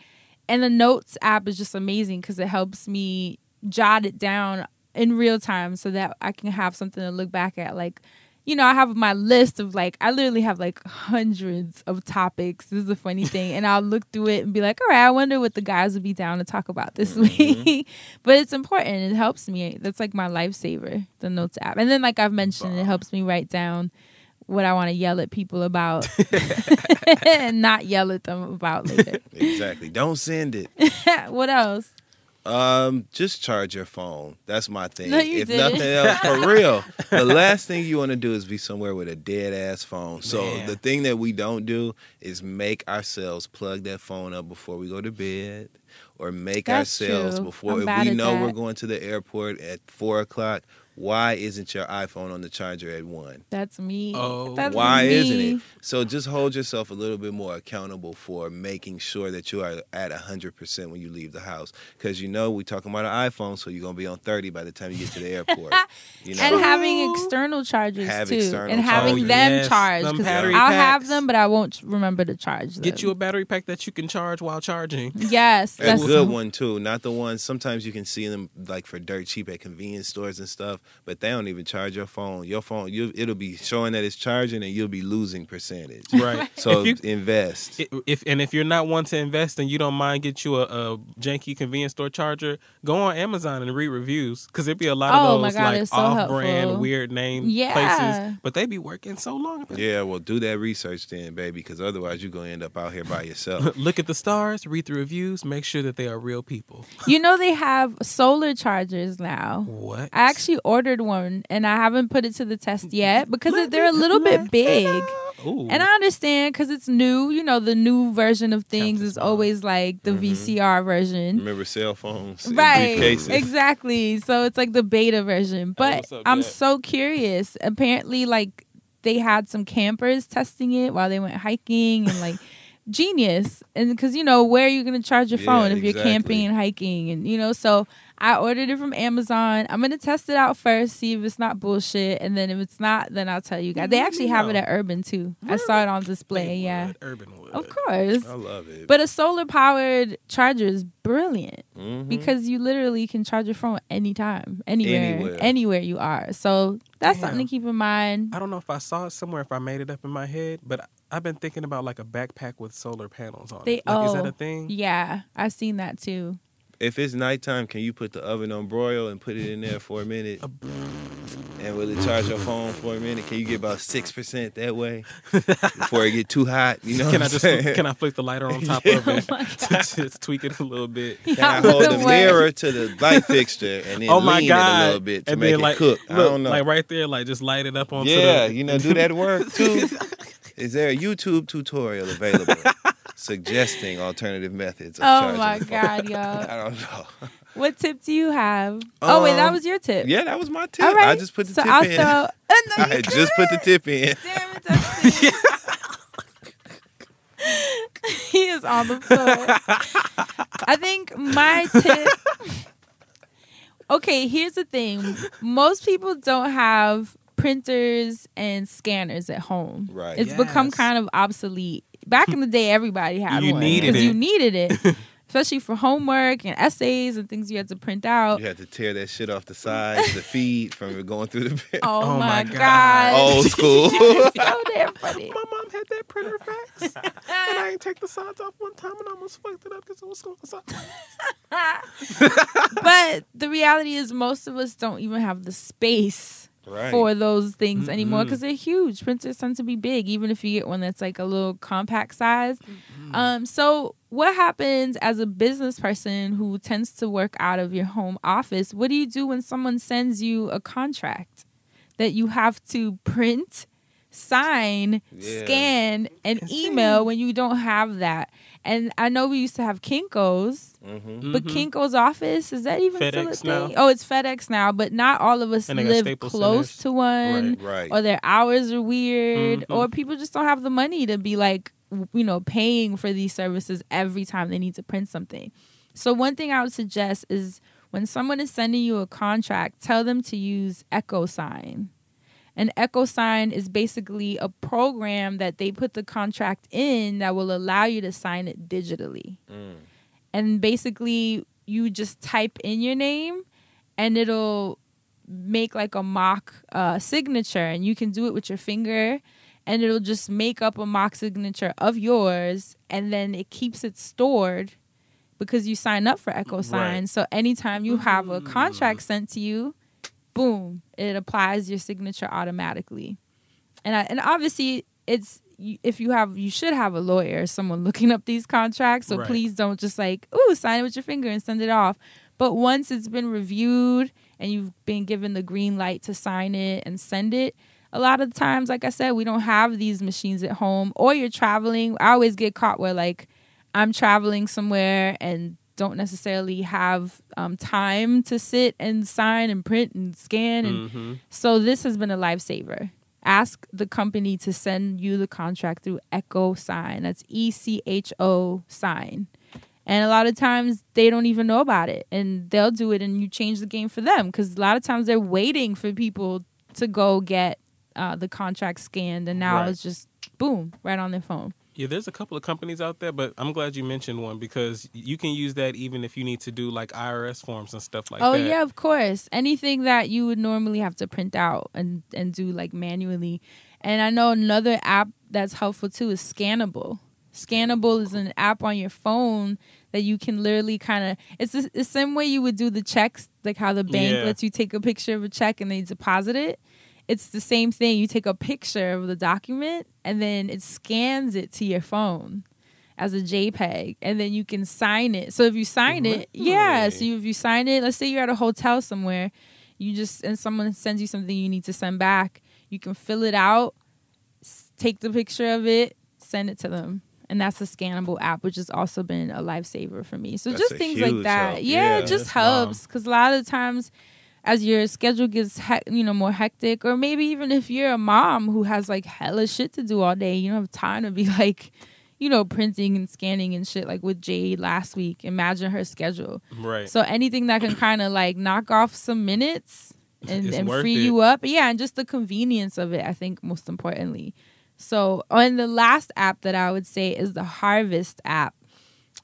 and the notes app is just amazing because it helps me jot it down in real time so that I can have something to look back at. Like, you know, I have my list of like, I literally have like hundreds of topics. This is a funny thing. And I'll look through it and be like, all right, I wonder what the guys would be down to talk about this mm-hmm. week. But it's important. It helps me. That's like my lifesaver, the notes app. And then like I've mentioned, Bye. it helps me write down what I want to yell at people about and not yell at them about later. Exactly. Don't send it. What else? Um, just charge your phone. That's my thing. No, you if didn't. nothing else, for real, the last thing you want to do is be somewhere with a dead ass phone. So Man. the thing that we don't do is make ourselves plug that phone up before we go to bed, or make That's ourselves true. before I'm if bad we at know that. we're going to the airport at four o'clock. Why isn't your iPhone on the charger at one? That's me. Oh, That's why me. isn't it? So just hold yourself a little bit more accountable for making sure that you are at one hundred percent when you leave the house. Because, you know, we're talking about an iPhone, so you're going to be on thirty by the time you get to the airport. You know? And having external chargers, have too. External and having chargers. them yes. charged. I'll packs. have them, but I won't remember to charge them. Get you a battery pack that you can charge while charging. Yes. That's a good one, too. Not the ones, sometimes you can see them, like, for dirt cheap at convenience stores and stuff. but they don't even charge your phone. Your phone, you, it'll be showing that it's charging, and you'll be losing percentage. Right. So if you, invest. If and if you're not one to invest, and you don't mind get you a, a janky convenience store charger, go on Amazon and read reviews, because there'd be a lot of oh those God, like so off-brand, helpful. weird name yeah. places, but they be working so long. Yeah, well, do that research then, baby, because otherwise you're gonna end up out here by yourself. Look at the stars, read the reviews, make sure that they are real people. You know they have solar chargers now. What? I actually ordered one, and I haven't put it to the test yet because let they're me, a little bit big. Ooh. And I understand because it's new. You know, the new version of things is always like the mm-hmm. V C R version. Remember cell phones, right? Exactly. So it's like the beta version. But hey, up, I'm Dad? so curious. Apparently, like they had some campers testing it while they went hiking and like. Genius, and because you know where are you gonna charge your phone yeah, if exactly. you're camping and hiking, and you know. So I ordered it from Amazon. I'm gonna test it out first, see if it's not bullshit, and then if it's not, then I'll tell you guys. They actually have it at Urban too. Really? I saw it on display. They yeah, Urban would. Of course, I love it. But a solar powered charger is brilliant mm-hmm. because you literally can charge your phone anytime, anywhere, anywhere, anywhere you are. So that's Damn. something to keep in mind. I don't know if I saw it somewhere, if I made it up in my head, but. I- I've been thinking about like a backpack with solar panels on they, it. Like, oh, is that a thing? Yeah, I've seen that too. If it's nighttime, can you put the oven on broil and put it in there for a minute? A b- and will it charge your phone for a minute? Can you get about six percent that way before it get too hot? You know can I just fl- can I flick the lighter on top of it? Oh to just tweak it a little bit. Can I hold the mirror to the light fixture and then oh my lean God. it a little bit to and make it like, cook? Look, I don't know. Like right there, like just light it up onto yeah, the... Yeah, you know, do that work too. Is there a YouTube tutorial available suggesting alternative methods of oh charging? Oh, my God, y'all. I don't know. What tip do you have? Um, oh, wait, that was your tip. Yeah, that was my tip. Right. I just put the so tip I'll in. Throw... Oh, no, I just put the tip in. Damn it, Dustin. He is on the floor. I think my tip... Okay, here's the thing. Most people don't have... printers and scanners at home. Right. It's yes. become kind of obsolete. Back in the day, everybody had you one. You needed it. Because you needed it. Especially for homework and essays and things you had to print out. You had to tear that shit off the sides, the feed from going through the printer. Oh, oh my God. God. Old school. So damn funny. My mom had that printer fax. And I didn't take the sides off one time and I almost fucked it up because it was so But the reality is most of us don't even have the space Right. for those things mm-hmm. anymore because they're huge. Printers tend to be big, even if you get one that's like a little compact size. Mm-hmm. Um, so what happens as a business person who tends to work out of your home office? What do you do when someone sends you a contract that you have to print, sign, yeah. scan, and email when you don't have that? And I know we used to have Kinko's, mm-hmm. but mm-hmm. Kinko's office, is that even FedEx still a thing? Now. Oh, it's FedEx now, but not all of us live close centers. to one, right, right. or their hours are weird, mm-hmm. or people just don't have the money to be like, you know, paying for these services every time they need to print something. So one thing I would suggest is when someone is sending you a contract, tell them to use EchoSign. And EchoSign is basically a program that they put the contract in that will allow you to sign it digitally. Mm. And basically, you just type in your name, and it'll make like a mock uh, signature. And you can do it with your finger, and it'll just make up a mock signature of yours. And then it keeps it stored because you sign up for EchoSign. Right. So anytime you have a contract sent to you, boom, it applies your signature automatically. And I, and obviously, it's if you have, you should have a lawyer or someone looking up these contracts. So right. please don't just like, ooh, sign it with your finger and send it off. But once it's been reviewed and you've been given the green light to sign it and send it, a lot of times, like I said, we don't have these machines at home or you're traveling. I always get caught where like I'm traveling somewhere and don't necessarily have um, time to sit and sign and print and scan. And mm-hmm. so this has been a lifesaver. Ask the company to send you the contract through EchoSign. That's E C H O sign. And a lot of times they don't even know about it. And they'll do it and you change the game for them. Because a lot of times they're waiting for people to go get uh, the contract scanned. And now right. it's just boom, right on their phone. Yeah, there's a couple of companies out there, but I'm glad you mentioned one because you can use that even if you need to do like I R S forms and stuff like oh, that. Oh, yeah, of course. Anything that you would normally have to print out and, and do like manually. And I know another app that's helpful too is Scannable. Scannable is an app on your phone that you can literally kind of, it's the, the same way you would do the checks, like how the bank yeah. lets you take a picture of a check and they deposit it. It's the same thing. You take a picture of the document and then it scans it to your phone as a JPEG and then you can sign it. So if you sign really? it, yeah. So you, if you sign it, let's say you're at a hotel somewhere, you just, and someone sends you something you need to send back, you can fill it out, take the picture of it, send it to them. And that's a Scannable app, which has also been a lifesaver for me. So that's just things like that. Help. Yeah, yeah, it just helps because a lot of times as your schedule gets, he- you know, more hectic, or maybe even if you're a mom who has like hella shit to do all day, you don't have time to be like, you know, printing and scanning and shit like with Jade last week. Imagine her schedule. Right. So anything that can kind of like knock off some minutes and, and free it. you up. Yeah, and just the convenience of it, I think, most importantly. So, and the last app that I would say is the Harvest app,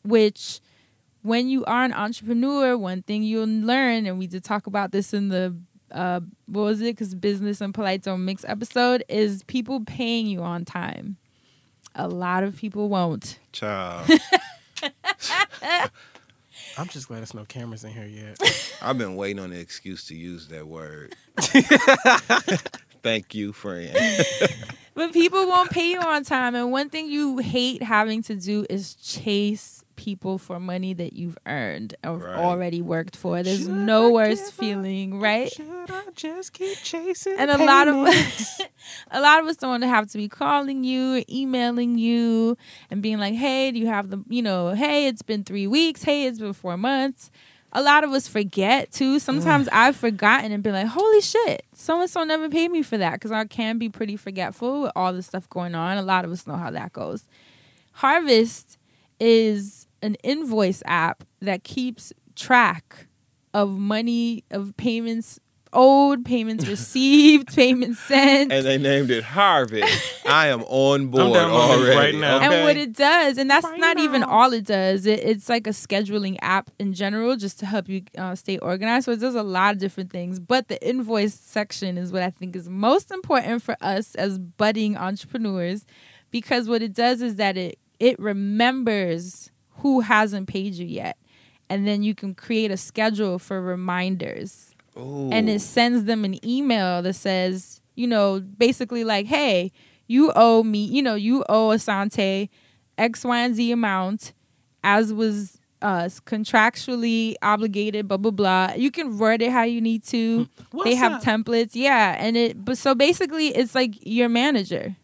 which when you are an entrepreneur, one thing you'll learn, and we did talk about this in the, uh, what was it? Because Business and Polite Don't Mix episode, is people paying you on time. A lot of people won't. Child. I'm just glad there's no cameras in here yet. I've been waiting on the excuse to use that word. Thank you, friend. But people won't pay you on time. And one thing you hate having to do is chase people for money that you've earned or right. already worked for. There's should no I worse feeling, up? right? Should I just keep chasing And a payments? lot of a lot of us don't want to have to be calling you or emailing you and being like, hey, do you have the, you know, hey, it's been three weeks. Hey, it's been four months. A lot of us forget, too. Sometimes mm. I've forgotten and been like, holy shit, so-and-so never paid me for that, because I can be pretty forgetful with all the stuff going on. A lot of us know how that goes. Harvest is an invoice app that keeps track of money, of payments owed, payments received, payments sent. And they named it Harvest. I am on board already. Right now. Okay. And what it does, and that's right not now. even all it does. It, it's like a scheduling app in general just to help you uh, stay organized. So it does a lot of different things. But the invoice section is what I think is most important for us as budding entrepreneurs, because what it does is that it it remembers who hasn't paid you yet. And then you can create a schedule for reminders. Ooh. And it sends them an email that says, you know, basically like, hey, you owe me, you know, you owe Asante X, Y, and Z amount as was uh, contractually obligated, blah, blah, blah. You can word it how you need to. What's they have that? templates. Yeah. And it, but so basically it's like your manager,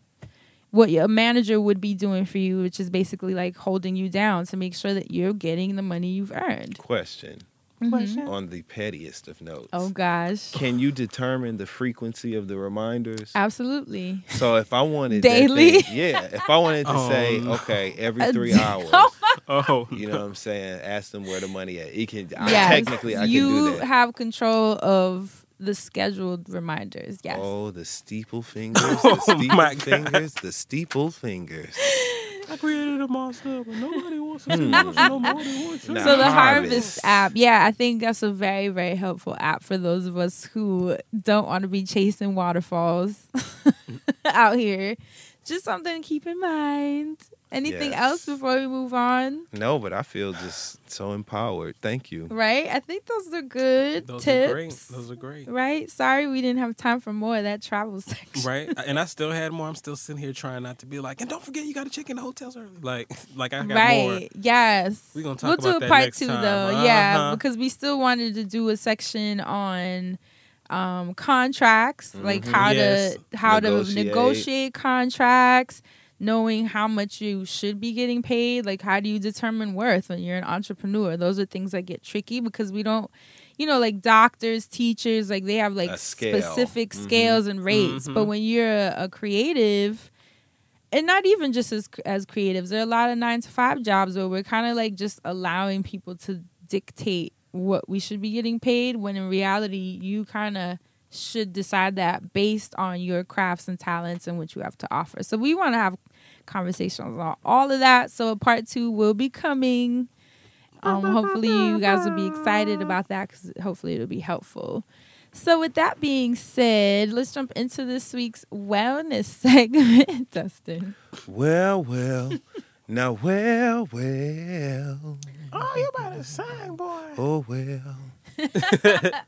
what your manager would be doing for you, which is basically like holding you down to make sure that you're getting the money you've earned. Question. Mm-hmm. On the pettiest of notes. Oh, gosh. Can you determine the frequency of the reminders? Absolutely. So if I wanted... Daily? Thing, yeah. If I wanted to oh, say, no. okay, every three hours. Oh, you know what I'm saying? Ask them where the money at. It can, yes, I, technically, I can do that. You have control of the scheduled reminders, yes. Oh, the steeple fingers, the steeple oh fingers, the steeple fingers. I created a monster, but nobody wants to do it. Nobody wants to. Nah, so the Harvest. Harvest app, yeah, I think that's a very, very helpful app for those of us who don't want to be chasing waterfalls out here. Just something to keep in mind. Anything yes. else before we move on? No, but I feel just so empowered. Thank you. Right? I think those are good those tips. Those are great. Those are great. Right? Sorry we didn't have time for more of that travel section. Right? And I still had more. I'm still sitting here trying not to be like, and don't forget you got to check in the hotels early. Like, like I got right. more. Right. Yes. We're going to talk we'll about that next time. We'll do a part two, though. Uh-huh. Yeah, because we still wanted to do a section on... Um, contracts, mm-hmm. like how yes. to how negotiate. to negotiate contracts, knowing how much you should be getting paid. Like, how do you determine worth when you're an entrepreneur? Those are things that get tricky because we don't, you know, like doctors, teachers, like they have like scale. specific mm-hmm. scales and rates. Mm-hmm. But when you're a, a creative, and not even just as as creatives, there are a lot of nine to five jobs where we're kind of like just allowing people to dictate what we should be getting paid, when in reality you kind of should decide that based on your crafts and talents and what you have to offer. So we want to have conversations on all of that. So part two will be coming. Um, hopefully you guys will be excited about that because hopefully it'll be helpful. So with that being said, let's jump into this week's wellness segment, Dustin. Well, well, now, well, well. Oh, you about to sign, boy. Oh, well.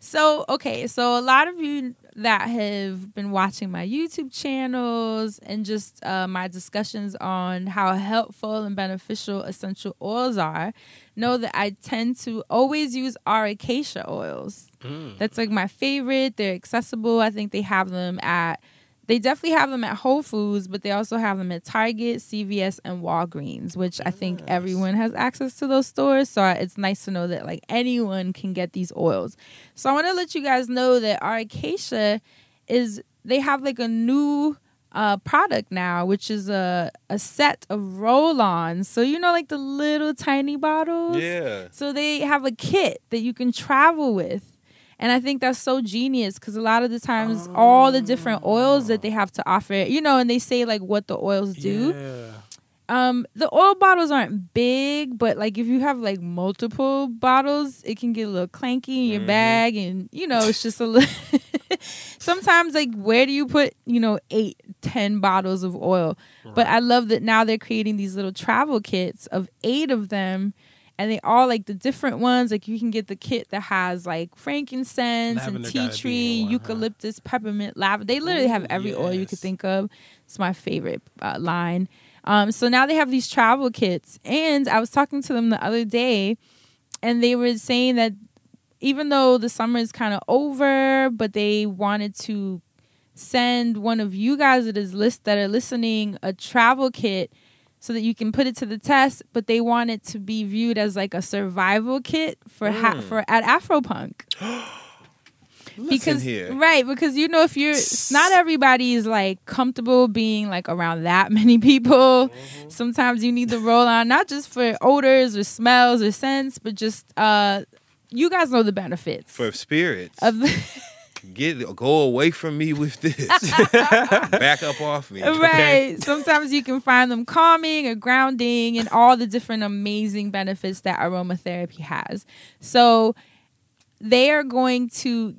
So, okay, so a lot of you that have been watching my YouTube channels and just uh, my discussions on how helpful and beneficial essential oils are know that I tend to always use Aura Cacia oils. Mm. That's like my favorite. They're accessible. I think they have them at, they definitely have them at Whole Foods, but they also have them at Target, C V S, and Walgreens, which yes. I think everyone has access to those stores. So it's nice to know that like anyone can get these oils. So I want to let you guys know that Aura Cacia is, they have like a new uh, product now, which is a, a set of roll-ons. So you know like the little tiny bottles? Yeah. So they have a kit that you can travel with. And I think that's so genius because a lot of the times oh. all the different oils that they have to offer, you know, and they say like what the oils do. Yeah. Um, the oil bottles aren't big, but like if you have like multiple bottles, it can get a little clanky in your mm. bag. And, you know, it's just a little. Sometimes like where do you put, you know, eight, ten bottles of oil? Right. But I love that now they're creating these little travel kits of eight of them. And they all like the different ones. Like you can get the kit that has like frankincense lavender and tea tree, one, eucalyptus, huh? peppermint, lavender. They literally Ooh, have every yes. oil you could think of. It's my favorite uh, line. Um, so now they have these travel kits. And I was talking to them the other day and they were saying that even though the summer is kind of over, but they wanted to send one of you guys that is list that are listening a travel kit so that you can put it to the test, but they want it to be viewed as like a survival kit for mm. ha- for at Afropunk. Because here. Right, because you know if you're not everybody is like comfortable being like around that many people. Mm-hmm. Sometimes you need the roll on not just for odors or smells or scents, but just uh, you guys know the benefits for spirits. Of the- Get go away from me with this. Back up off me. Right. Okay? Sometimes you can find them calming or grounding and all the different amazing benefits that aromatherapy has. So they are going to,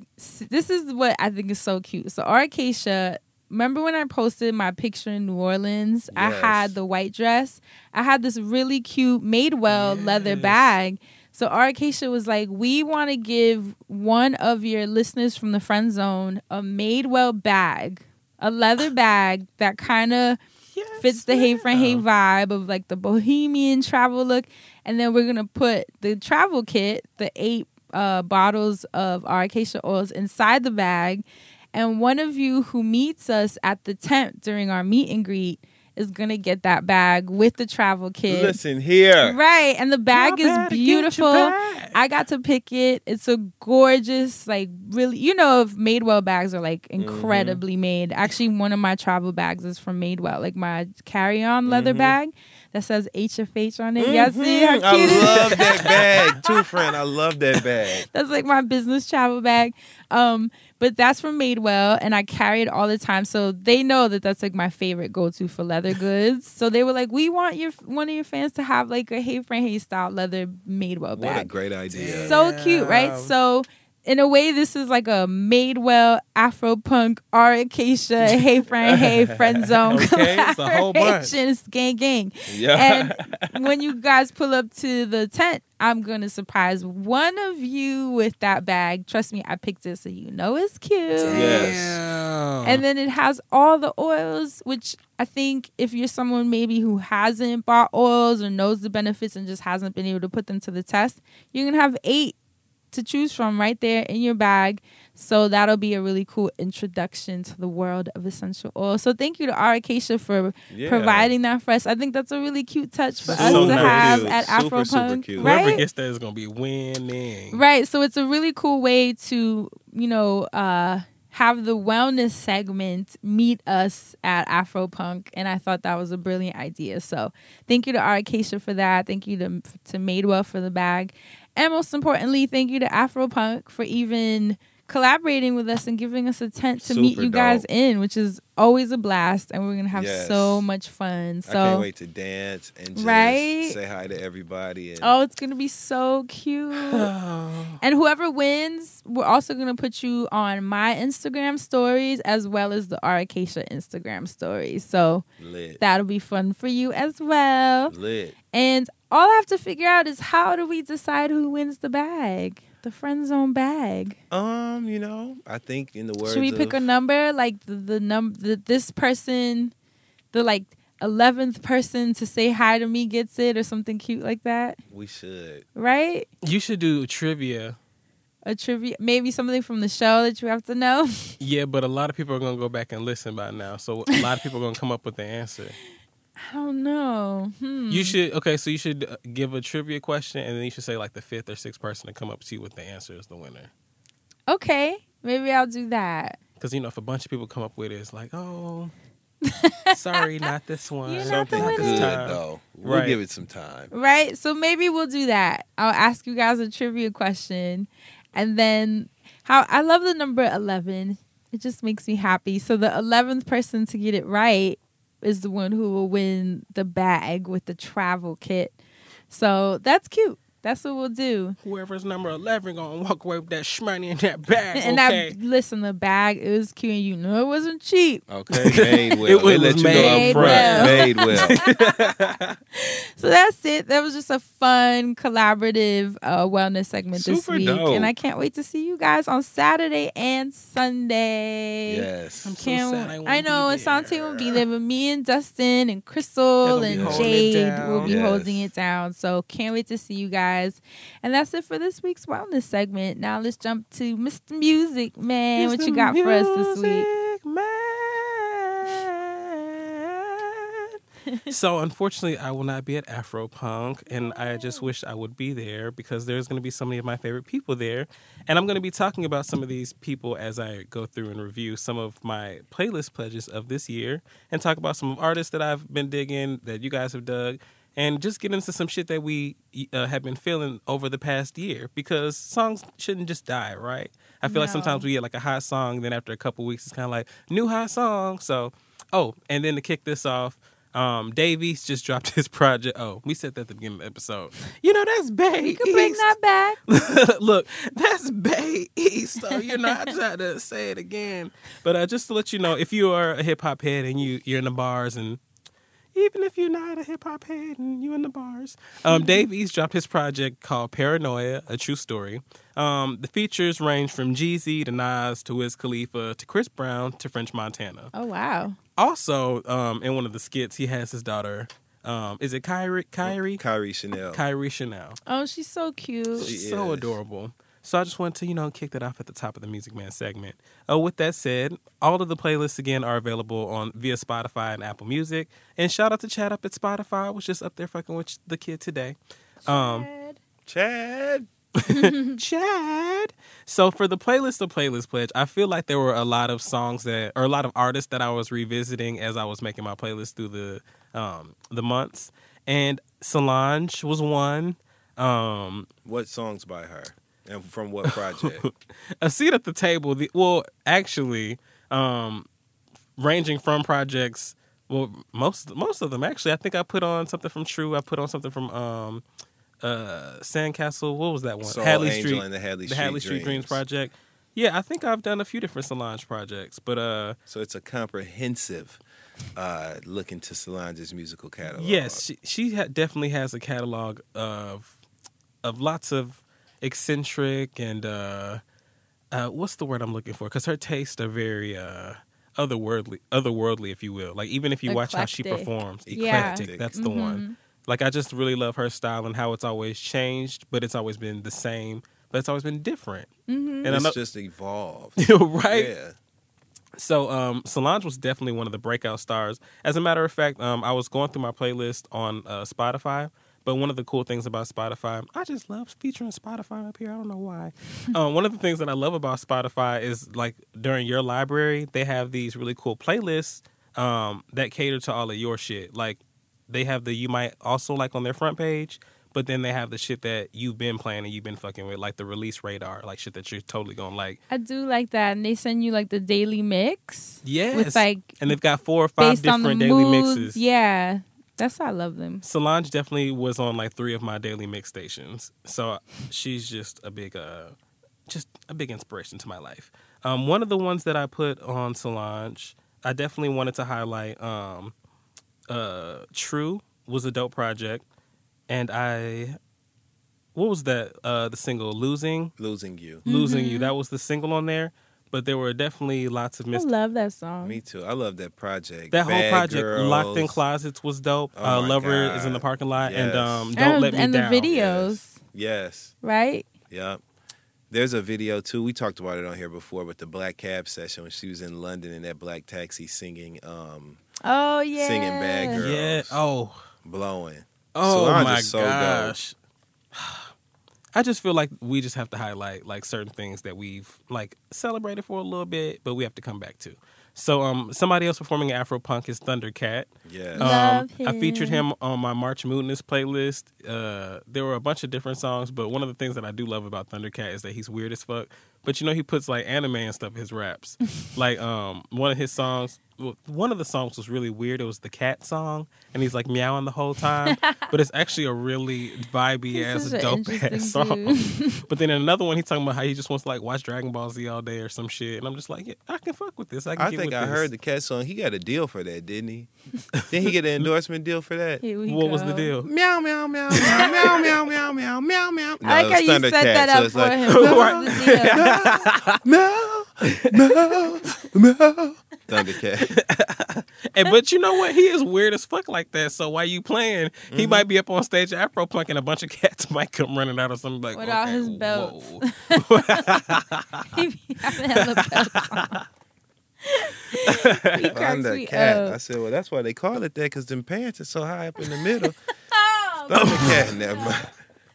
this is what I think is so cute. So Aura Cacia, remember when I posted my picture in New Orleans? Yes. I had the white dress. I had this really cute Madewell yes. leather bag. So Aura Cacia was like, we want to give one of your listeners from the friend zone a Madewell bag, a leather bag that kind of yes, fits the yeah. Hey Friend Hey vibe of like the bohemian travel look. And then we're going to put the travel kit, the eight uh, bottles of Aura Cacia oils inside the bag. And one of you who meets us at the tent during our meet and greet is going to get that bag with the travel kit. Listen here. Right. And the bag Y'all is beautiful. Bag. I got to pick it. It's a gorgeous, like, really, you know, if Madewell bags are, like, incredibly mm-hmm. made. Actually, one of my travel bags is from Madewell, like my carry-on mm-hmm. leather bag that says H F H on it. Mm-hmm. Y'all see how cute I love that bag, too, friend. I love that bag. That's, like, my business travel bag. Um, But that's from Madewell, and I carry it all the time. So they know that that's, like, my favorite go-to for leather goods. So they were like, we want your one of your fans to have, like, a Hey Friend Hey style leather Madewell bag. What a great idea. So yeah. cute, right? So in a way, this is, like, a Madewell, Afropunk, Aura Cacia, Hey Friend Hey, Friend Zone okay, collaboration. It's a whole bunch. It's gang, gang. Yeah. And when you guys pull up to the tent, I'm going to surprise one of you with that bag. Trust me, I picked it so you know it's cute. Yes. And then it has all the oils, which I think if you're someone maybe who hasn't bought oils or knows the benefits and just hasn't been able to put them to the test, you're going to have eight to choose from right there in your bag. So that'll be a really cool introduction to the world of essential oil. So thank you to Aura Cacia for yeah. providing that for us. I think that's a really cute touch for so us to nice. have at super, Afropunk. Super right? Whoever gets that is going to be winning. Right. So it's a really cool way to, you know, uh, have the wellness segment meet us at Afropunk. And I thought that was a brilliant idea. So thank you to Aura Cacia for that. Thank you to, to Madewell for the bag. And most importantly, thank you to Afropunk for even collaborating with us and giving us a tent to Super meet you dope. guys in, which is always a blast, and we're gonna have yes. so much fun. So I can't wait to dance and just right? say hi to everybody. And oh, it's gonna be so cute. And whoever wins, we're also gonna put you on my Instagram stories as well as the Aura Cacia Instagram stories. So Lit. that'll be fun for you as well. Lit. And all I have to figure out is how do we decide who wins the bag? The friend zone bag. Um, you know, I think in the words Should we of... pick a number? Like the, the num the this person, the like eleventh person to say hi to me gets it or something cute like that? We should. Right? You should do trivia. A trivia, maybe something from the show that you have to know. Yeah, but a lot of people are gonna go back and listen by now. So a lot of people are gonna come up with the answer. I don't know. Hmm. You should, okay, so you should give a trivia question, and then you should say, like, the fifth or sixth person to come up to you with the answer is the winner. Okay. Maybe I'll do that. Because, you know, if a bunch of people come up with it, it's like, oh, sorry, not this one. You're not Something the winner. Good, though. We'll right. give it some time. Right? So maybe we'll do that. I'll ask you guys a trivia question. And then, how I love the number eleven. It just makes me happy. So the eleventh person to get it right is the one who will win the bag with the travel kit. So that's cute. That's what we'll do. Whoever's number eleven gonna walk away with that shmoney in that bag. And okay. I, listen, the bag, it was cute, and you know it wasn't cheap. Okay, made well. It was let you made know up front. Made well. So that's it. That was just a fun, collaborative uh, wellness segment Super this week. Dope. And I can't wait to see you guys on Saturday and Sunday. Yes. I'm can't, so sad I won't I know, and Sante won't be there, but me and Dustin and Crystal and Jade will be yes. holding it down. So can't wait to see you guys. And that's it for this week's wellness segment. Now let's jump to Mister Music Man. Mister What you got Music for us this week? Man. So unfortunately, I will not be at Afropunk, and I just wish I would be there because there's going to be so many of my favorite people there, and I'm going to be talking about some of these people as I go through and review some of my playlist pledges of this year, and talk about some artists that I've been digging that you guys have dug. And just get into some shit that we uh, have been feeling over the past year. Because songs shouldn't just die, right? I feel no. like sometimes we get like a hot song. Then after a couple weeks, it's kind of like, new hot song. So, oh, and then to kick this off, um, Dave East just dropped his project. Oh, we said that at the beginning of the episode. You know, that's Bay East. You can bring that back. Look, that's Bay East. So, you know, I tried to say it again. But uh, just to let you know, if you are a hip-hop head and you, you're in the bars and... Even if you're not a hip-hop head and you in the bars. Um, Dave East dropped his project called Paranoia, A True Story. Um, the features range from Jay-Z to Nas to Wiz Khalifa to Chris Brown to French Montana. Oh, wow. Also, um, in one of the skits, he has his daughter... Um, is it Kyrie? Kyrie? Kyrie Chanel. Kyrie Chanel. Oh, she's so cute. She she's so adorable. So I just wanted to, you know, kick that off at the top of the Music Man segment. Uh, with that said, all of the playlists, again, are available on via Spotify and Apple Music. And shout out to Chad up at Spotify. I was just up there fucking with the kid today. Um, Chad. Chad. Chad. So for the playlist of Playlist Pledge, I feel like there were a lot of songs that, or a lot of artists that I was revisiting as I was making my playlist through the um, the months. And Solange was one. Um, what songs by her? And from what project? A Seat at the Table. The, well, actually, um, ranging from projects. Well, most most of them actually. I think I put on something from True. I put on something from um, uh, Sandcastle. What was that one? Soul Hadley Angel Street and the Hadley, the Street, Hadley Street, Dreams. Street Dreams project. Yeah, I think I've done a few different Solange projects, but uh, so it's a comprehensive uh, look into Solange's musical catalog. Yes, she she ha- definitely has a catalog of of lots of. Eccentric and uh, uh, what's the word I'm looking for? Because her tastes are very uh, otherworldly, otherworldly, if you will. Like even if you eclectic. Watch how she performs, eclectic. Yeah. That's the mm-hmm. one. Like I just really love her style and how it's always changed, but it's always been the same, but it's always been different. Mm-hmm. And it's I know- just evolved, right? Yeah. So um, Solange was definitely one of the breakout stars. As a matter of fact, um, I was going through my playlist on uh, Spotify. But one of the cool things about Spotify, I just love featuring Spotify up here. I don't know why. um, one of the things that I love about Spotify is like during your library, they have these really cool playlists um, that cater to all of your shit. Like they have the You Might Also Like on their front page, But then they have the shit that you've been playing and you've been fucking with, like the release radar, like shit that you're totally gonna like. I do like that, and they send you like the daily mix. Yes, with, like, and they've got four or five different daily moods. mixes. Yeah, that's why I love them. Solange definitely was on like three of my daily mix stations, so she's just a big, uh, just a big inspiration to my life. Um, one of the ones that I put on Solange, I definitely wanted to highlight. Um, uh, True was a dope project. And I, what was that, uh, the single, Losing? Losing You. Losing mm-hmm. You. That was the single on there. But there were definitely lots of missed. I love that song. Me too. I love that project. That Bad whole project, Girls. Locked in Closets, was dope. Oh uh, Lover God. Is in the Parking Lot. Yes. And um, Don't and, Let Me and Down. And the videos. Yes. yes. Right? Yeah. There's a video, too. We talked about it on here before, but the Black Cab Session when she was in London in that black taxi singing. Um, oh, yeah. Singing Bad Girls. Yeah. Oh. Blowing. Oh Solange my so gosh! Dope. I just feel like we just have to highlight like certain things that we've like celebrated for a little bit, but we have to come back to. So, um, somebody else performing Afropunk is Thundercat. Yeah, um, I featured him on my March Moodness playlist. Uh, there were a bunch of different songs, but one of the things that I do love about Thundercat is that he's weird as fuck. But you know, he puts like anime and stuff in his raps. Like, um, one of his songs. One of the songs was really weird. It was the cat song, and he's like meowing the whole time. But it's actually a really vibey ass, dope ass song. But then in another one, he's talking about how he just wants to like watch Dragon Ball Z all day or some shit. And I'm just like, yeah, I can fuck with this. I can. I think I heard the cat song. He got a deal for that, didn't he? Didn't he get an endorsement deal for that? What was the deal? Meow meow meow meow meow meow meow meow meow meow. I like how you set that up for him. What was the deal? Meow meow meow. Thundercat. And, but you know what? He is weird as fuck like that. So while you playing, mm-hmm. he might be up on stage Afropunk and a bunch of cats might come running out or something like that. With okay, all his belts. He be having hella belts on. He cracks me up. I said, well, that's why they call it that, because them pants are so high up in the middle. Oh, Thundercat, never mind.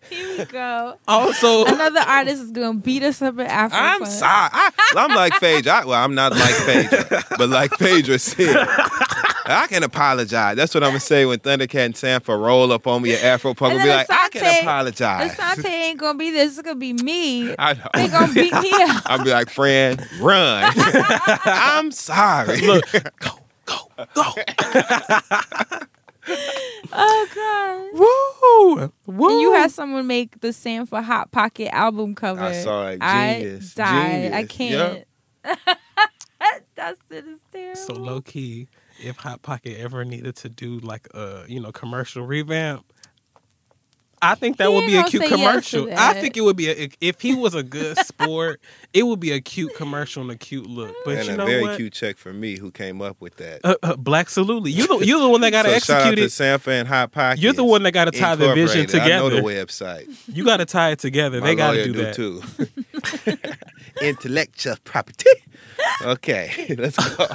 Here we go. Also, another artist is gonna beat us up in Africa. I'm sorry. I, I'm like Phaedra. Well, I'm not like Phaedra, but like Phaedra said, I can apologize. That's what I'm gonna say when Thundercat and Sanford roll up on me at Afropunk and, and be like, Asante, I can apologize. Asante ain't gonna be this. It's gonna be me. I know. They gonna beat me up. I'll be like, friend, run. I'm sorry. Look, go, go, go. Oh God! Woo! Woo! And you had someone make the Sam for Hot Pocket album cover. I saw it. Genius. I died. Genius. I can't. Yep. Dustin is terrible. So low key, if Hot Pocket ever needed to do like a you know commercial revamp, I think that he would be a cute commercial. Yes, I think it would be a, if he was a good sport, it would be a cute commercial and a cute look. But and you a know very what? Cute check for me who came up with that. Uh, uh, Black Salute. You the you the one that got to so execute shout out to it. Sanford and Hot Pocket. You're the one that got to tie the vision together. I know the website. You got to tie it together. My they got to do, do that too. Intellectual property. Okay, let's go.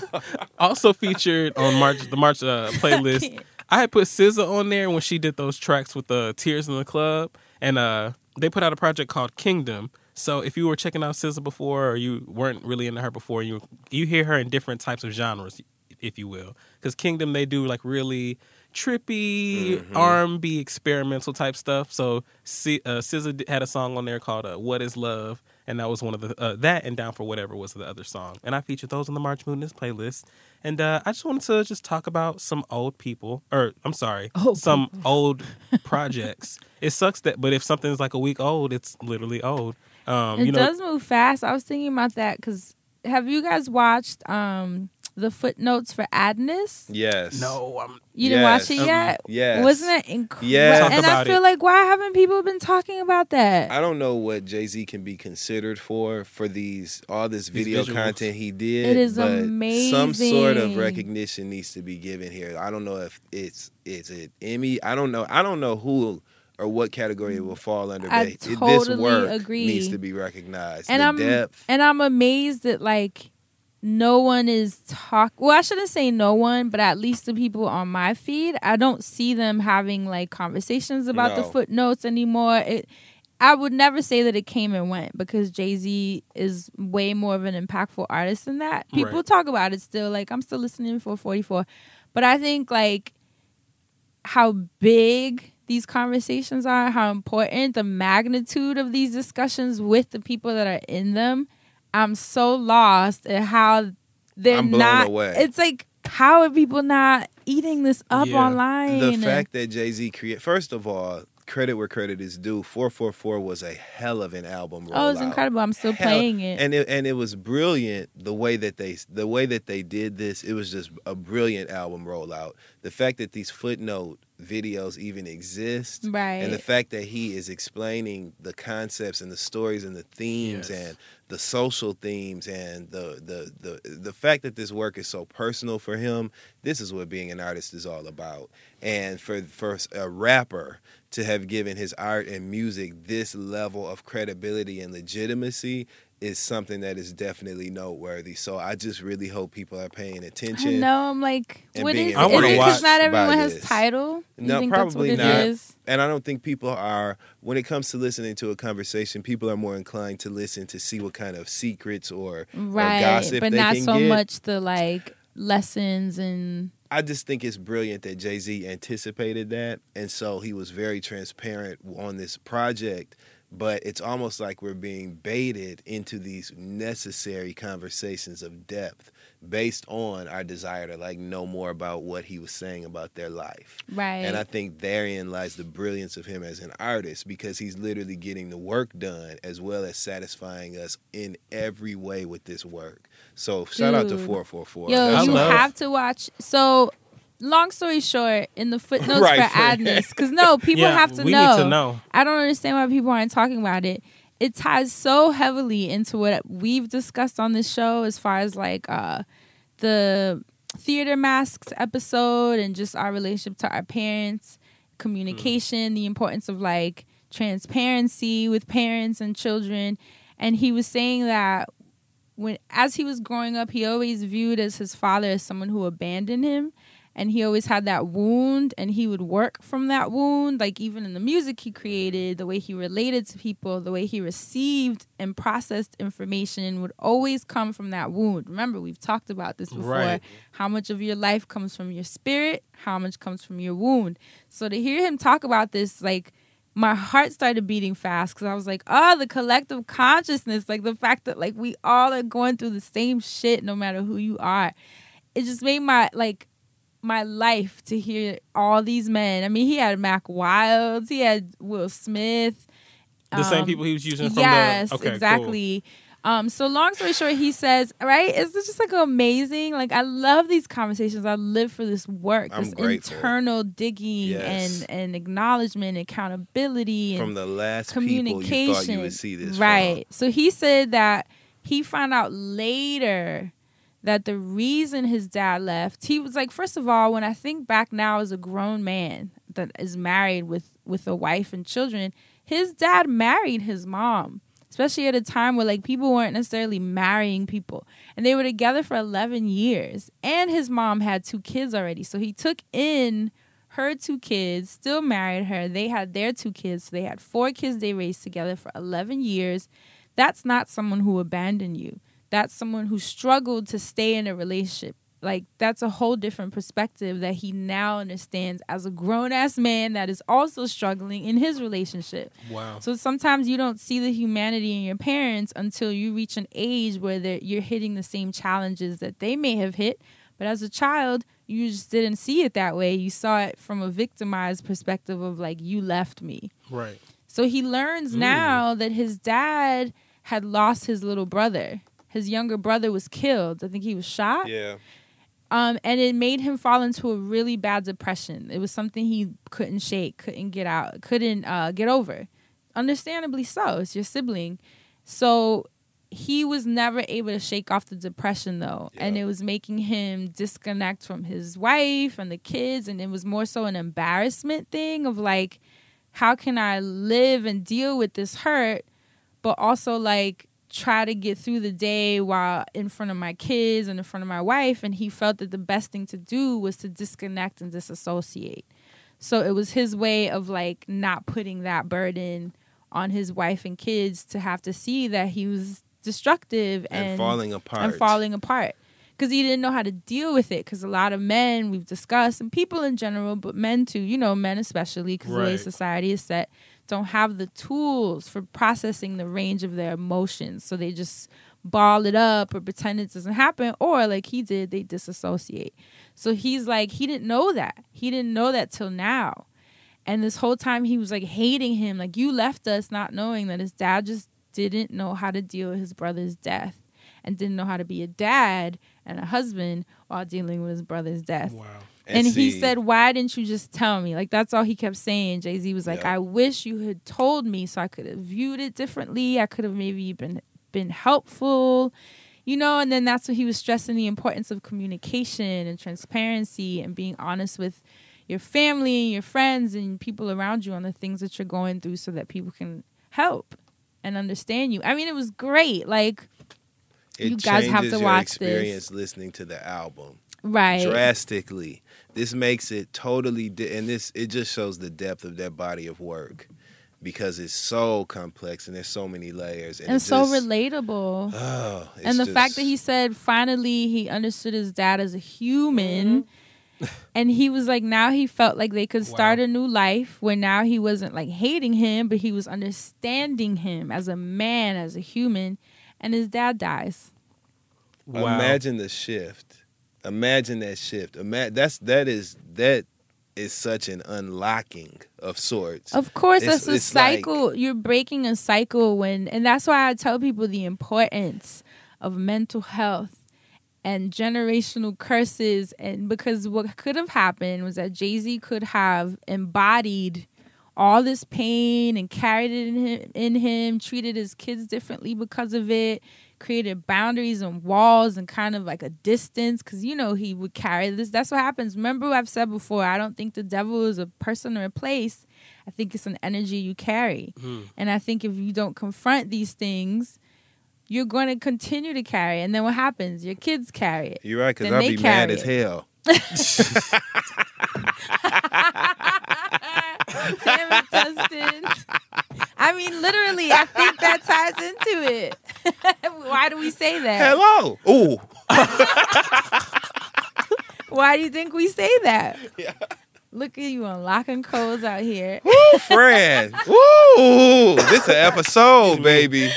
Also featured on March the March uh, playlist. I had put S Z A on there when she did those tracks with the uh, Tears in the Club, and uh, they put out a project called Kingdom. So if you were checking out S Z A before, or you weren't really into her before, you you hear her in different types of genres, if you will, because Kingdom they do like really trippy mm-hmm. R and B experimental type stuff. So C- uh, S Z A had a song on there called uh, "What Is Love," and that was one of the uh, that and "Down for Whatever" was the other song, and I featured those on the March Moodness playlist. And uh, I just wanted to just talk about some old people, or I'm sorry, oh, some people. Old projects. It sucks that, but if something's like a week old, it's literally old. Um, it you know, does move fast. I was thinking about that because have you guys watched um, the footnotes for Adness? Yes. No, I'm. You didn't yes. watch it yet? Um, yes. Wasn't it incredible? Yes. And I feel it. Like, why haven't people been talking about that? I don't know what Jay-Z can be considered for, for these all this video content he did. It is but amazing. Some sort of recognition needs to be given here. I don't know if it's, is it Emmy? I don't know. I don't know who or what category it will fall under. I but totally this work agree. Needs to be recognized. And the I'm, depth. And I'm amazed that, like, no one is talk. Well, I shouldn't say no one, but at least the people on my feed, I don't see them having like conversations about no. the footnotes anymore. It, I would never say that it came and went because Jay-Z is way more of an impactful artist than that. People right. talk about it still. Like I'm still listening for four forty-four, but I think like how big these conversations are, how important the magnitude of these discussions with the people that are in them. I'm so lost at how they're I'm blown not. Away. It's like, how are people not eating this up yeah. online? The fact that Jay-Z created, first of all, credit where credit is due. four forty-four was a hell of an album. Rollout. Oh, it was incredible. I'm still hell, playing it. And it and it was brilliant the way that they the way that they did this. It was just a brilliant album rollout. The fact that these footnote videos even exist. Right. And the fact that he is explaining the concepts and the stories and the themes yes. and the social themes and the, the the the fact that this work is so personal for him, this is what being an artist is all about. And for for a rapper to have given his art and music this level of credibility and legitimacy is something that is definitely noteworthy. So I just really hope people are paying attention. No, I'm like, what is it? Because not everyone has this. Title? You no, think probably that's what not. It is? And I don't think people are, when it comes to listening to a conversation, people are more inclined to listen to see what kind of secrets or, right, or gossip but they not can so get. Much the like lessons and... I just think it's brilliant that Jay-Z anticipated that, and so he was very transparent on this project, but it's almost like we're being baited into these necessary conversations of depth based on our desire to like know more about what he was saying about their life. Right. And I think therein lies the brilliance of him as an artist, because he's literally getting the work done as well as satisfying us in every way with this work. So shout Dude. Out to four forty-four. Yo, That's you awesome. Have to watch. So long story short, in the footnotes right, for Adness, because no, people yeah, have to we know. Need to know. I don't understand why people aren't talking about it. It ties so heavily into what we've discussed on this show as far as like uh, the theater masks episode and just our relationship to our parents, communication, mm. the importance of like transparency with parents and children. And he was saying that when as he was growing up, he always viewed as his father as someone who abandoned him. And he always had that wound, and he would work from that wound. Like, even in the music he created, the way he related to people, the way he received and processed information would always come from that wound. Remember, we've talked about this before. Right. How much of your life comes from your spirit, how much comes from your wound. So to hear him talk about this, like, my heart started beating fast because I was like, oh, the collective consciousness, like the fact that, like, we all are going through the same shit no matter who you are. It just made my, like... my life to hear all these men. I mean, he had Mac Wilds, he had Will Smith. The um, same people he was using from yes, the... Yes, okay, exactly. Cool. Um, so long story short, he says, right, it's just like amazing. Like, I love these conversations. I live for this work. I'm this grateful. Internal digging yes. and, and acknowledgement, accountability. From and the last communication. People you thought you would see this right. from. So he said that he found out later... that the reason his dad left, he was like, first of all, when I think back now as a grown man that is married with, with a wife and children, his dad married his mom, especially at a time where like people weren't necessarily marrying people. And they were together for eleven years. And his mom had two kids already. So he took in her two kids, still married her. They had their two kids. So they had four kids they raised together for eleven years. That's not someone who abandoned you. That's someone who struggled to stay in a relationship. Like, that's a whole different perspective that he now understands as a grown-ass man that is also struggling in his relationship. Wow. So sometimes you don't see the humanity in your parents until you reach an age where you're hitting the same challenges that they may have hit. But as a child, you just didn't see it that way. You saw it from a victimized perspective of, like, you left me. Right. So he learns Ooh. Now that his dad had lost his little brother. His younger brother was killed. I think he was shot. Yeah. Um, and it made him fall into a really bad depression. It was something he couldn't shake, couldn't get out, couldn't uh, get over. Understandably so. It's your sibling. So he was never able to shake off the depression, though. Yeah. And it was making him disconnect from his wife and the kids. And it was more so an embarrassment thing of, like, how can I live and deal with this hurt, but also, like, try to get through the day while in front of my kids and in front of my wife. And he felt that the best thing to do was to disconnect and disassociate. So it was his way of, like, not putting that burden on his wife and kids to have to see that he was destructive and, and falling apart and falling apart. because he didn't know how to deal with it. Because a lot of men, we've discussed, and people in general, but men too, you know, men especially, because right. the way society is set, don't have the tools for processing the range of their emotions. So they just ball it up or pretend it doesn't happen, or like he did, they disassociate. So he's like, he didn't know that. He didn't know that till now. And this whole time he was like hating him. Like, you left us, not knowing that his dad just didn't know how to deal with his brother's death, and didn't know how to be a dad and a husband while dealing with his brother's death. Wow. And, and he said, why didn't you just tell me? Like, that's all he kept saying. Jay-Z was like, yeah. I wish you had told me so I could have viewed it differently. I could have maybe been been helpful, you know? And then that's when he was stressing the importance of communication and transparency and being honest with your family and your friends and people around you on the things that you're going through, so that people can help and understand you. I mean, it was great. Like, it you guys have to watch experience this. Listening to the album, right? Drastically, this makes it totally. Di- and this it just shows the depth of that body of work, because it's so complex and there's so many layers, and, and it's so just relatable. Oh, it's and the just... fact that he said finally he understood his dad as a human. Mm-hmm. And he was like, now he felt like they could start wow. a new life, where now he wasn't like hating him, but he was understanding him as a man, as a human. And his dad dies. Wow. Imagine the shift. Imagine that shift. Ima- that's that is that is such an unlocking of sorts. Of course, it's, that's a cycle. Like, you're breaking a cycle when, and that's why I tell people the importance of mental health and generational curses. And because what could have happened was that Jay-Z could have embodied all this pain and carried it in him, in him, treated his kids differently because of it, created boundaries and walls and kind of like a distance, because, you know, he would carry this. That's what happens. Remember what I've said before, I don't think the devil is a person or a place. I think it's an energy you carry. Mm. And I think if you don't confront these things, you're going to continue to carry it. And then what happens? Your kids carry it. You're right, because I'll be mad as hell. Damn it, Dustin. I mean, literally, I think that ties into it. Why do we say that? Hello. Ooh. Why do you think we say that? Yeah. Look at you unlocking codes out here. Woo, friend. Woo. This is an episode, baby.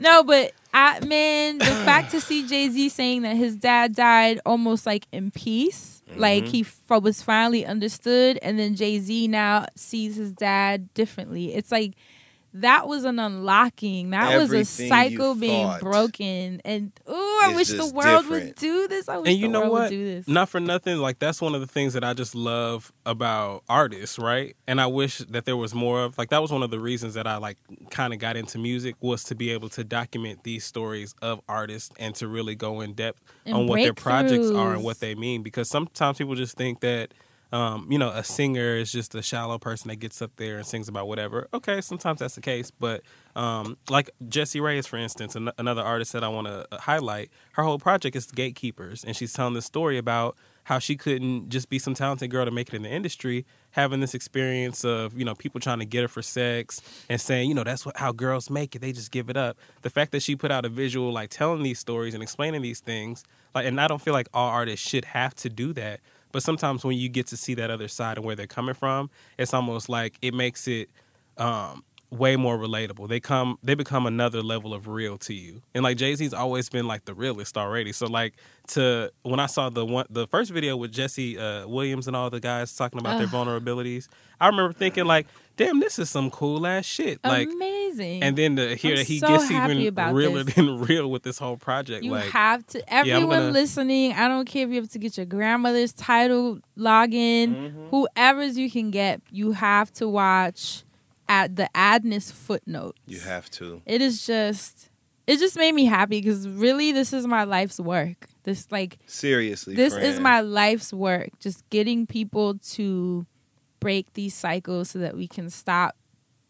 No, but... I, man, the fact to see Jay-Z saying that his dad died almost like in peace, mm-hmm. like he f- was finally understood, and then Jay-Z now sees his dad differently. It's like that was an unlocking. That Everything was a cycle being broken. And ooh, I wish the world different. would do this. I wish and you the know world what? would do this. Not for nothing. Like, that's one of the things that I just love about artists, right? And I wish that there was more of. Like, that was one of the reasons that I like kind of got into music, was to be able to document these stories of artists and to really go in depth and on what their projects are and what they mean. Because sometimes people just think that Um, you know, a singer is just a shallow person that gets up there and sings about whatever. Okay, sometimes that's the case, but um, like Jessie Reyes, for instance, an- another artist that I want to highlight, her whole project is Gatekeepers, and she's telling this story about how she couldn't just be some talented girl to make it in the industry, having this experience of, you know, people trying to get her for sex and saying, you know, that's what, how girls make it. They just give it up. The fact that she put out a visual, like, telling these stories and explaining these things, like, and I don't feel like all artists should have to do that. But sometimes when you get to see that other side and where they're coming from, it's almost like it makes it um, way more relatable. They come, they become another level of real to you. And like Jay-Z's always been like the realest already. So like to when I saw the one, the first video with Jesse uh, Williams and all the guys talking about Ugh. their vulnerabilities, I remember thinking like, damn, this is some cool ass shit. Like, amazing. And then to hear I'm that he so gets even realer this. than real with this whole project. You like, have to, everyone yeah, gonna... listening, I don't care if you have to get your grandmother's title login, mm-hmm. whoever's you can get, you have to watch at the Adness footnotes. You have to. It is just, it just made me happy, because really this is my life's work. This like, seriously, this friend. is my life's work. Just getting people to break these cycles so that we can stop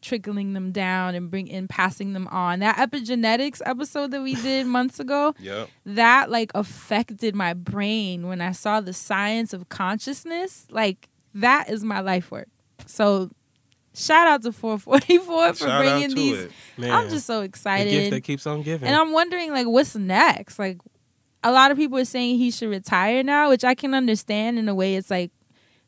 trickling them down and bring in passing them on. That epigenetics episode that we did months ago, yep. that like affected my brain when I saw the science of consciousness. Like, that is my life work. So shout out to four forty-four for shout bringing these. Man, I'm just so excited. The gift that keeps on giving. And I'm wondering, like, what's next? Like, a lot of people are saying he should retire now, which I can understand in a way. It's like,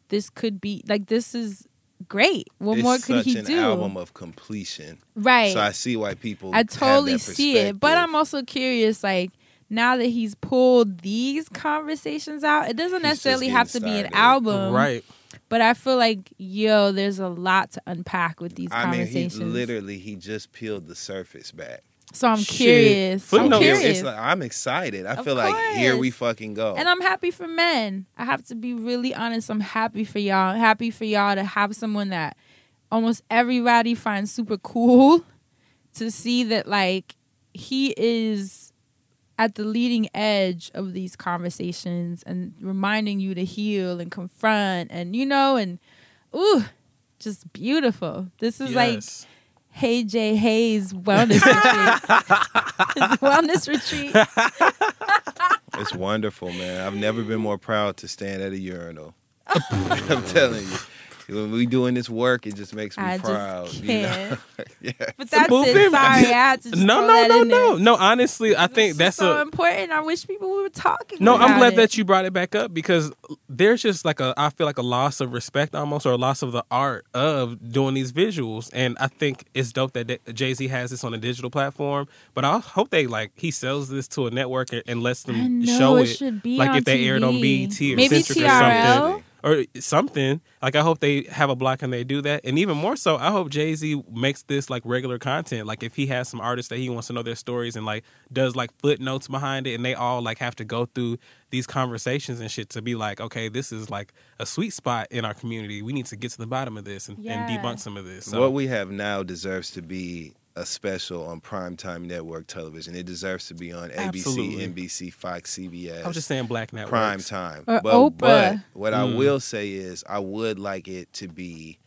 this could be, like, this is great. What it's more could he do? It's such an album of completion. Right. So I see why people I totally have that see it. But I'm also curious, like, now that he's pulled these conversations out, it doesn't he's necessarily have to started. be an album. Right. But I feel like, yo, there's a lot to unpack with these I conversations. I mean, he literally, he just peeled the surface back. So I'm Shit. curious. I'm, I'm curious. It's like, I'm excited. I of feel course. like here we fucking go. And I'm happy for men. I have to be really honest. I'm happy for y'all. I'm happy for y'all to have someone that almost everybody finds super cool, to see that, like, he is at the leading edge of these conversations and reminding you to heal and confront and, you know, and, ooh, just beautiful. This is yes. like... Hey Jay Hayes wellness retreat. His wellness retreat. It's wonderful, man. I've never been more proud to stand at a urinal. I'm telling you. When we doing this work, it just makes me I proud. Just can't. You know? yeah. But that's it. Sorry, I had to just No, no, no, no. There. No, honestly, I think that's so a, important. I wish people were talking no, about it. No, I'm glad it. that you brought it back up, because there's just like a, I feel like a loss of respect almost, or a loss of the art of doing these visuals. And I think it's dope that Jay-Z has this on a digital platform, but I hope they like, he sells this to a network and, and lets them know, show it. Should be like on if they T V. Aired on B E T or maybe Centric T R L? Or something. Or something. Like, I hope they have a block and they do that. And even more so, I hope Jay-Z makes this, like, regular content. Like, if he has some artists that he wants to know their stories and, like, does, like, footnotes behind it, and they all, like, have to go through these conversations and shit to be like, okay, this is, like, a sweet spot in our community. We need to get to the bottom of this and, yeah. and debunk some of this. So. What we have now deserves to be a special on primetime network television. It deserves to be on A B C, Absolutely. N B C, Fox, C B S. I'm just saying black networks. Prime time. Or but, Oprah. But what mm. I will say is I would like it to be,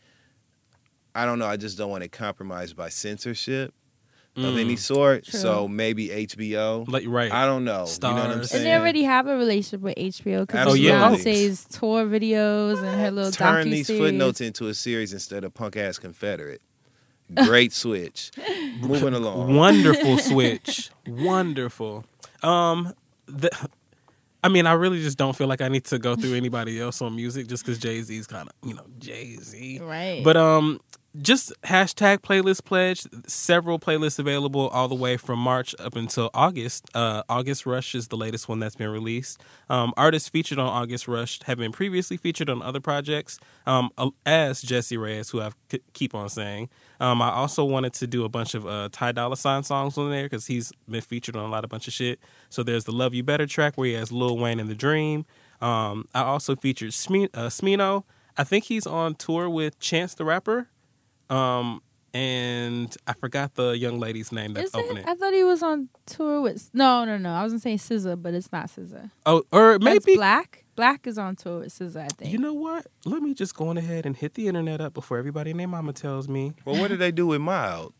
I don't know, I just don't want it compromised by censorship mm. of any sort. True. So maybe H B O. Like, right. I don't know. Stars. You know what I'm saying? And they already have a relationship with H B O because oh, yeah. Beyonce's oh. tour videos and her little Turn docu-series. These footnotes into a series instead of punk-ass Confederate. Great switch. Moving along. Wonderful switch. Wonderful. Um, the, I mean, I really just don't feel like I need to go through anybody else on music just because Jay-Z's kind of, you know, Jay-Z. Right. But um, just hashtag playlist pledge. Several playlists available all the way from March up until August. Uh, August Rush is the latest one that's been released. Um, artists featured on August Rush have been previously featured on other projects, um, as Jesse Reyes, who I keep on saying. Um, I also wanted to do a bunch of uh, Ty Dolla Sign songs on there because he's been featured on a lot of bunch of shit. So there's the Love You Better track where he has Lil Wayne and The Dream. Um, I also featured Sme- uh, Smino. I think he's on tour with Chance the Rapper. Um, and I forgot the young lady's name that's opening it. I thought he was on tour with... No, no, no. I was going to say S Z A, but it's not S Z A. Oh, or maybe... That's Black. Black is on tour with S Z A, I think. You know what? Let me just go on ahead and hit the internet up before everybody and their mama tells me. Well, what did they do with Mild?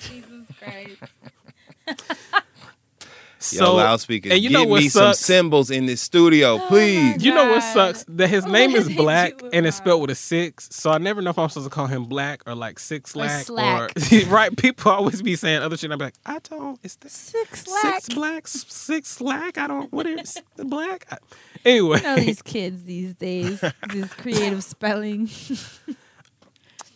Jesus Christ. So, yo, loudspeakers, and you know get what me sucks? Some cymbals in this studio, oh please. You know what sucks? That his what name is Black and it's spelled with a six, so I never know if I'm supposed to call him Black or like Six Slack. Or, or right? People always be saying other shit, and I'm like, I don't, it's that Six Slack. Six Black, Six Slack, I don't, what is the Black? I, anyway. You know these kids these days, this creative spelling.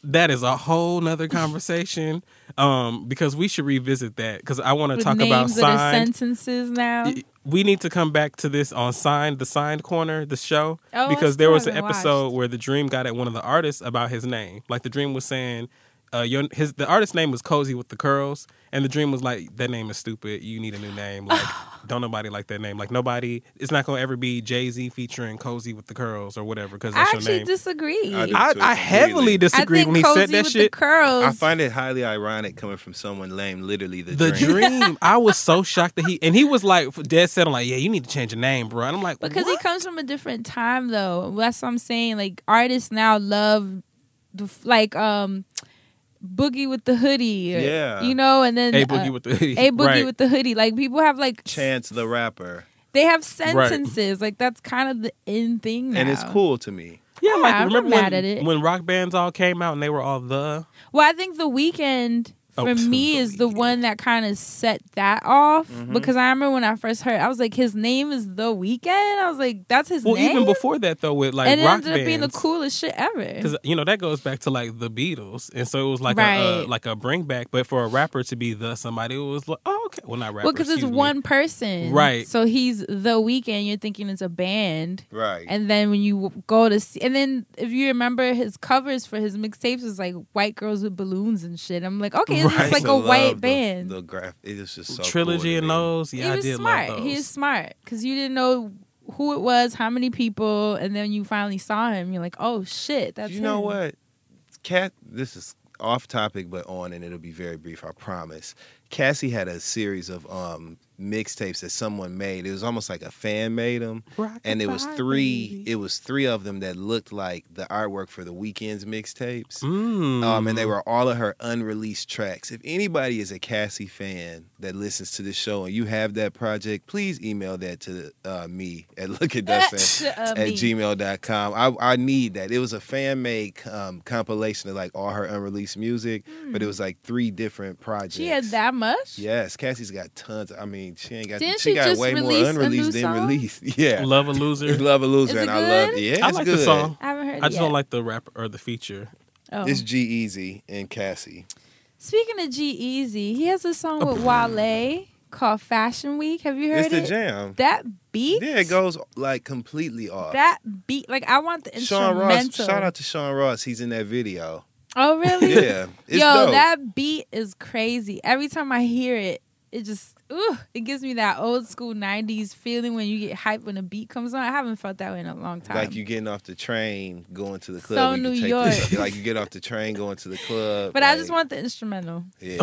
That is a whole nother conversation, um, because we should revisit that because I want to talk names about signed sentences now. We need to come back to this on signed, the signed corner, the show, oh, because there was an episode watched. where The Dream got at one of the artists about his name. Like The Dream was saying, uh, your, his the artist's name was Cozy with the Curls, and The Dream was like, that name is stupid. You need a new name. Like, don't nobody like that name. Like nobody, it's not gonna ever be Jay-Z featuring Cozy with the Curls or whatever because that's your name. I actually disagree. I, I, I heavily disagree I when he Cozy said that with shit. The curls. I find it highly ironic coming from someone lame, literally the, the Dream. The Dream. I was so shocked that he and he was like dead set. I'm like, yeah, you need to change your name, bro. And I'm like, because what? He comes from a different time though. That's what I'm saying. Like artists now love, the, like um. Boogie with the Hoodie. Or, yeah. You know, and then... A Boogie uh, with the Hoodie. A Boogie right. with the Hoodie. Like, people have, like... Chance the Rapper. They have sentences. Right. Like, that's kind of the end thing now. And it's cool to me. Yeah, yeah like, I'm remember not mad when, at it. when rock bands all came out and they were all the... Well, I think The Weeknd for oh, me is the one that kind of set that off, mm-hmm. because I remember when I first heard, I was like, his name is The Weeknd. I was like, that's his well, name. Well, even before that though, with like and rock bands, it ended up being the coolest shit ever. Because you know that goes back to like the Beatles, and so it was like right. a, a like a bring back. But for a rapper to be the somebody, it was like, oh okay, well not rapper. Well, because it's me. one person, right? So he's The Weeknd. You're thinking it's a band, right? And then when you go to see, and then if you remember his covers for his mixtapes was like white girls with balloons and shit. I'm like, okay, right. It's like a white band. The, the graph, it is just so trilogy cool, and those. Yeah, I did smart. love those. He was smart because you didn't know who it was, how many people, and then you finally saw him. You're like, oh shit, that's. You him. know what, Cat? This is off topic, but on, and it'll be very brief. I promise. Cassie had a series of um, mixtapes that someone made. It was almost like a fan made them, Rock and it was three. Baby. It was three of them that looked like the artwork for the Weeknd's mixtapes, mm. um, and they were all of her unreleased tracks. If anybody is a Cassie fan that listens to this show and you have that project, please email that to uh, me at lookatdustin uh, at gmail dot com. I, I need that. It was a fan made um, compilation of like all her unreleased music, mm. but it was like three different projects. She had that much. Much? Yes, Cassie's got tons. I mean, she ain't got. Didn't she, she got way more unreleased than released. Yeah, Love a Loser, Love a Loser, and good? I love. Yeah, it's I like good. the song. I haven't heard. I just yet. don't like the rapper or the feature. Oh. It's G-Eazy and Cassie. Speaking of G-Eazy, he has a song with Wale called "Fashion Week." Have you heard it's it? It's the jam. That beat. Yeah, it goes like completely off. That beat, like I want the instrumental. Sean Ross, shout out to Sean Ross. He's in that video. Oh really? Yeah. It's Yo, dope. That beat is crazy. Every time I hear it, it just ooh, it gives me that old school nineties feeling when you get hyped when a beat comes on. I haven't felt that way in a long time. Like you getting off the train, going to the club. So New York. This, like you get off the train, going to the club. But like, I just want the instrumental. Yeah.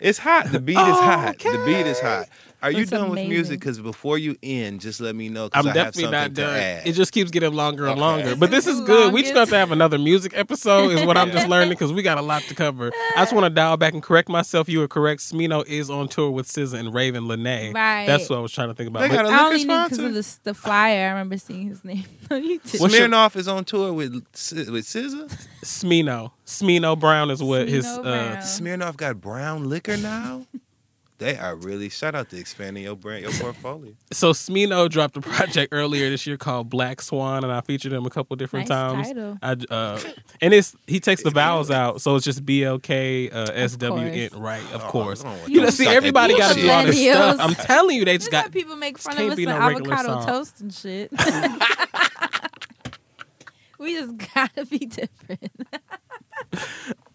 It's hot. The beat oh, is hot. Okay. The beat is hot. Are you it's done amazing. with music? Because before you end, just let me know. I'm I definitely have not done. It just keeps getting longer and okay. longer. But this is good. We just have to have another music episode is what I'm yeah. just learning because we got a lot to cover. I just want to dial back and correct myself. You were correct. Smino is on tour with S Z A and Raven Lynae. Right. That's what I was trying to think about. They got a I only knew because of the, the flyer. I remember seeing his name. Smirnoff is on tour with with S Z A? Smino. Smino Brown is what Smino his... Uh, Smirnoff got brown liquor now? They are really, shout out to expanding your brand, your portfolio. So Smino dropped a project earlier this year called Black Swan, and I featured him a couple different nice times. Title. I, uh, and it's he takes it's the vowels good. out, so it's just B L K uh, S W N, right? Of oh, course. You know, see, everybody got to do all this stuff. I'm telling you, they just got people make fun of us with no avocado toast and shit. We just gotta be different.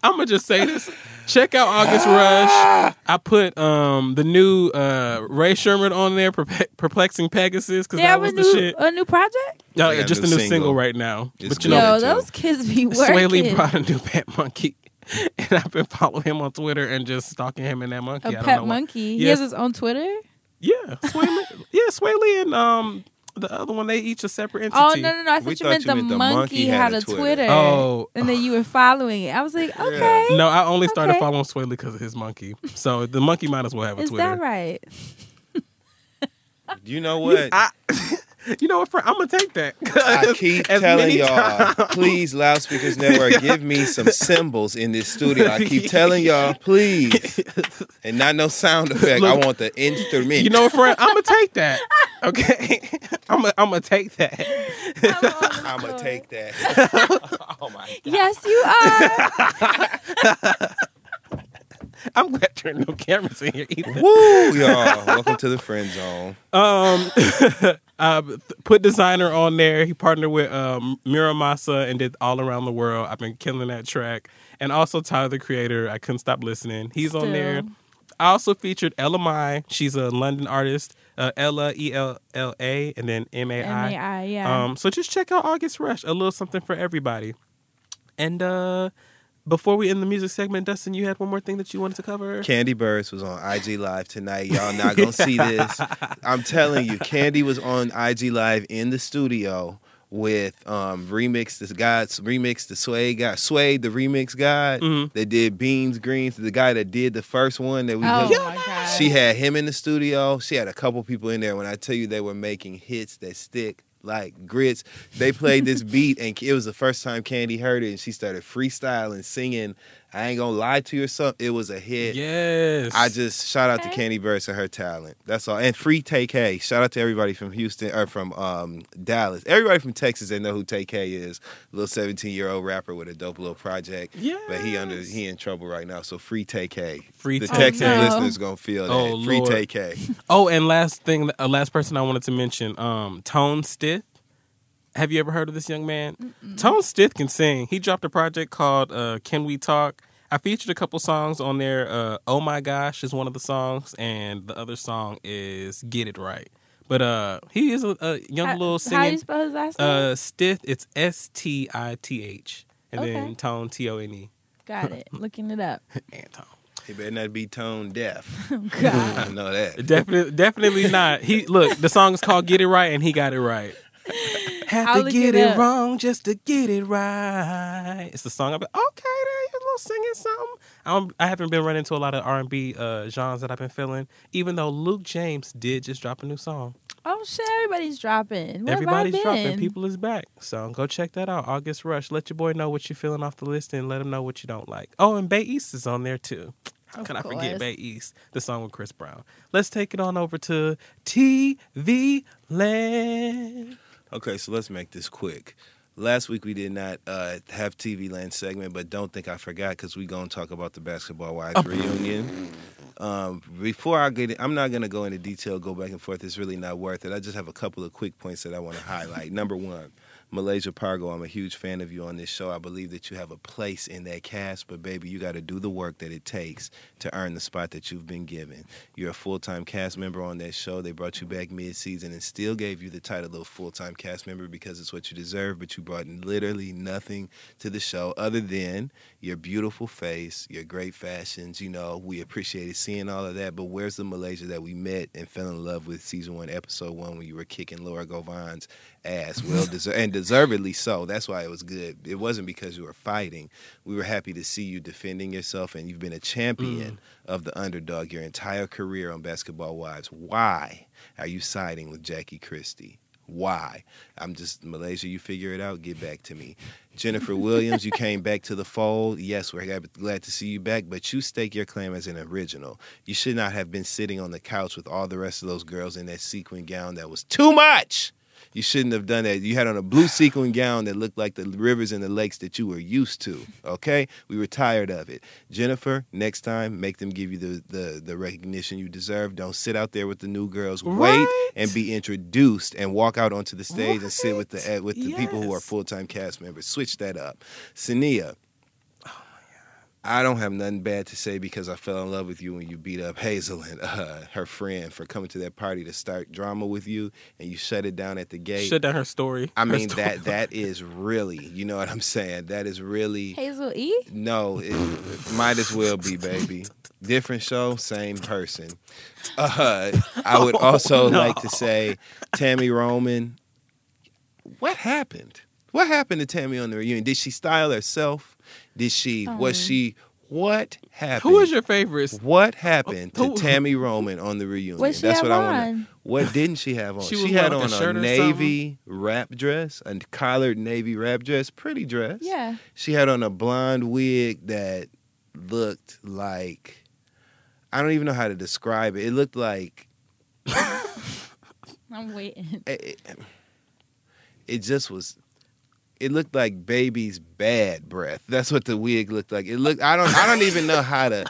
I'm gonna just say this. Check out August Rush. I put um, the new uh, Ray Sherman on there, Perplexing Pegasus, because that was new, the shit. A new project? No, yeah, just a new single. single right now. But, you know, yo, those kids be working. Sway Lee brought a new pet monkey, and I've been following him on Twitter and just stalking him and that monkey. A I don't pet know monkey? Yes. He has his own Twitter? Yeah, Sway Lee. Yeah, Sway Lee and. Um, The other one, they each a separate entity. Oh, no, no, no. I thought, you, thought meant you meant the monkey, monkey had, had a Twitter. Twitter. Oh. And then you were following it. I was like, okay. Yeah. No, I only started okay. following Swaley because of his monkey. So the monkey might as well have a Is Twitter. Is that right? You know what? I, you know what, friend? I'm going to take that. I keep telling y'all, times. please, Loudspeakers Network, give me some symbols in this studio. I keep telling y'all, please. And not no sound effect. Look, I want the instrument. You know what, friend? I'm going to take that. Okay, I'm gonna I'm take that. I'm gonna take that. Oh my God. Yes, you are. I'm glad there are no cameras in here either. Woo, y'all! Welcome to the friend zone. Um, I put Designer on there. He partnered with um, Muramasa and did All Around the World. I've been killing that track, and also Tyler the Creator. I couldn't stop listening. He's Still. on there. I also featured Ella Mai. She's a London artist. Uh, Ella, E L L A, and then M A I. M A I, yeah. Um, so just check out August Rush. A little something for everybody. And uh, before we end the music segment, Dustin, you had one more thing that you wanted to cover? Candy Burris was on I G Live tonight. Y'all not going to see this. I'm telling you, Candy was on I G Live in the studio with um, Remix the God, Remix the Sway God, Sway the Remix God. Mm-hmm. They did Beans Greens, the guy that did the first one that we oh, did. My God. She had him in the studio. She had a couple people in there. When I tell you they were making hits that stick like grits, they played this beat, and it was the first time Candy heard it, and she started freestyling, singing I ain't gonna lie to you or something. It was a hit. Yes. I just shout out okay. to Candy Burris and her talent. That's all. And free Tay K. Shout out to everybody from Houston or from um, Dallas. Everybody from Texas that know who Tay K is. Little seventeen year old rapper with a dope little project. Yeah. But he under he in trouble right now. So free Tay K. Free the Tay K. The Texan oh, no. listeners gonna feel that. Oh, free Tay K. Oh, and last thing, uh, last person I wanted to mention, um, Tone Stiff. Have you ever heard of this young man? Mm-mm. Tone Stiff can sing. He dropped a project called uh, Can We Talk? I featured a couple songs on there. Uh, oh My Gosh is one of the songs, and the other song is Get It Right. But uh, he is a, a young how, little singer. How do you spell his last name? Uh, Stith, it's S T I T H. And okay. then Tone, T O N E. Got it. Looking it up. And Tone. He better not be tone deaf. Oh, God. I know that. Definitely, definitely not. He Look, the song is called Get It Right, and he got it right. Have I'll to get it, it wrong just to get it right. It's the song. I've been, okay, there you're a little singing something. I'm, I haven't been running into a lot of R and B uh, genres that I've been feeling, even though Luke James did just drop a new song. Oh, shit, everybody's dropping. Where everybody's dropping. People is back. So go check that out. August Rush. Let your boy know what you're feeling off the list and let him know what you don't like. Oh, and Bay East is on there, too. How can I forget Bay East, the song with Chris Brown. Let's take it on over to T V Land. Okay, so let's make this quick. Last week we did not uh, have T V Land segment, but don't think I forgot because we're going to talk about the Basketball Wives oh. reunion. Um, before I get it, I'm not going to go into detail, go back and forth. It's really not worth it. I just have a couple of quick points that I want to highlight. Number one, Malaysia Pargo, I'm a huge fan of you on this show. I believe that you have a place in that cast, but baby, you got to do the work that it takes to earn the spot that you've been given. You're a full-time cast member on that show. They brought you back mid-season and still gave you the title of full-time cast member because it's what you deserve, but you brought literally nothing to the show other than your beautiful face, your great fashions. You know, we appreciated seeing all of that, but where's the Malaysia that we met and fell in love with season one, episode one, when you were kicking Laura Govan's ass? Well, deserved. And deservedly so. That's why it was good. It wasn't because you were fighting. We were happy to see you defending yourself, and you've been a champion mm. of the underdog your entire career on Basketball Wives. Why are you siding with Jackie Christie? Why? I'm just, Malaysia, you figure it out. Get back to me. Jennifer Williams, you came back to the fold. Yes, we're glad to see you back, but you stake your claim as an original. You should not have been sitting on the couch with all the rest of those girls in that sequin gown that was too much. You shouldn't have done that. You had on a blue sequin gown that looked like the rivers and the lakes that you were used to, okay? We were tired of it. Jennifer, next time, make them give you the the, the recognition you deserve. Don't sit out there with the new girls. Wait right? and be introduced and walk out onto the stage right? and sit with the with the yes. people who are full-time cast members. Switch that up. Sania. I don't have nothing bad to say because I fell in love with you when you beat up Hazel and uh, her friend for coming to that party to start drama with you, and you shut it down at the gate. Shut down her story. I her mean, story. that that is really, you know what I'm saying? That is really... Hazel E? No, it, it might as well be, baby. Different show, same person. Uh, I would also oh, no. like to say, Tammy Roman, what happened? What happened to Tammy on the reunion? Did she style herself? Did she, oh. was she, what happened? Who was your favorite? What happened oh, to Tammy Roman on the reunion? What That's what on? I want. What didn't she have on? She, she had on a, a navy wrap dress, a collared navy wrap dress, pretty dress. Yeah. She had on a blonde wig that looked like, I don't even know how to describe it. It looked like. I'm waiting. It, it just was. It looked like baby's bad breath. That's what the wig looked like. It looked. I don't. I don't even know how to.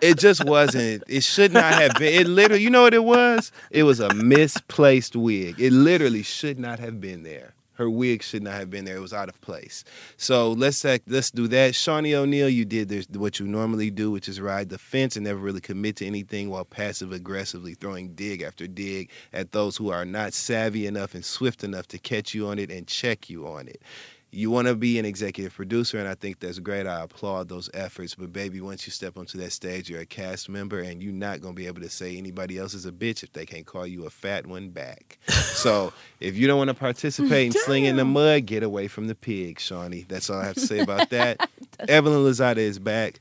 It just wasn't. It should not have been. It literally. You know what it was? It was a misplaced wig. It literally should not have been there. Her wig should not have been there. It was out of place. So let's act, let's do that. Shawnee O'Neal, you did this, what you normally do, which is ride the fence and never really commit to anything while passive-aggressively throwing dig after dig at those who are not savvy enough and swift enough to catch you on it and check you on it. You want to be an executive producer, and I think that's great. I applaud those efforts. But, baby, once you step onto that stage, you're a cast member, and you're not going to be able to say anybody else is a bitch if they can't call you a fat one back. So if you don't want to participate in Damn. slinging the mud, get away from the pig, Shawnee. That's all I have to say about that. Evelyn Lozada is back.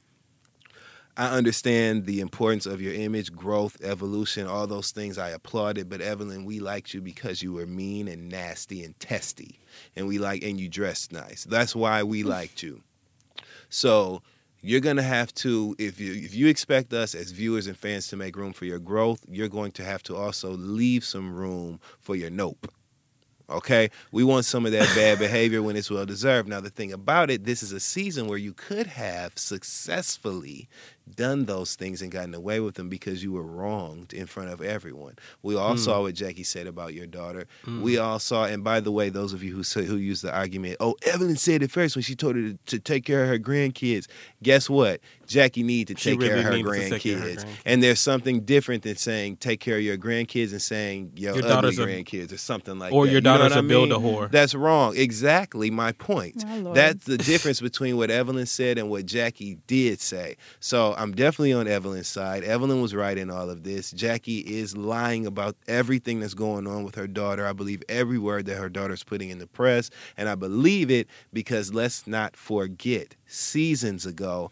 I understand the importance of your image, growth, evolution, all those things. I applauded, but Evelyn, we liked you because you were mean and nasty and testy, and we like and you dressed nice. That's why we liked you. So you're going to have to, if you, if you expect us as viewers and fans to make room for your growth, you're going to have to also leave some room for your nope. Okay? We want some of that bad behavior when it's well-deserved. Now, the thing about it, this is a season where you could have successfully done those things and gotten away with them because you were wronged in front of everyone. We all mm. saw what Jackie said about your daughter. Mm. We all saw, and by the way, those of you who say, who use the argument, oh, Evelyn said it first when she told her to, to take care of her grandkids. Guess what? Jackie needs to, really need to take care of her grandkids. And there's something different than saying take care of your grandkids and saying yo, your ugly grandkids are, or something like or that. Or your daughter's you know a builder whore. That's wrong. Exactly my point. Oh, that's the difference between what Evelyn said and what Jackie did say. So I'm definitely on Evelyn's side. Evelyn was right in all of this. Jackie is lying about everything that's going on with her daughter. I believe every word that her daughter's putting in the press, and I believe it because let's not forget, seasons ago,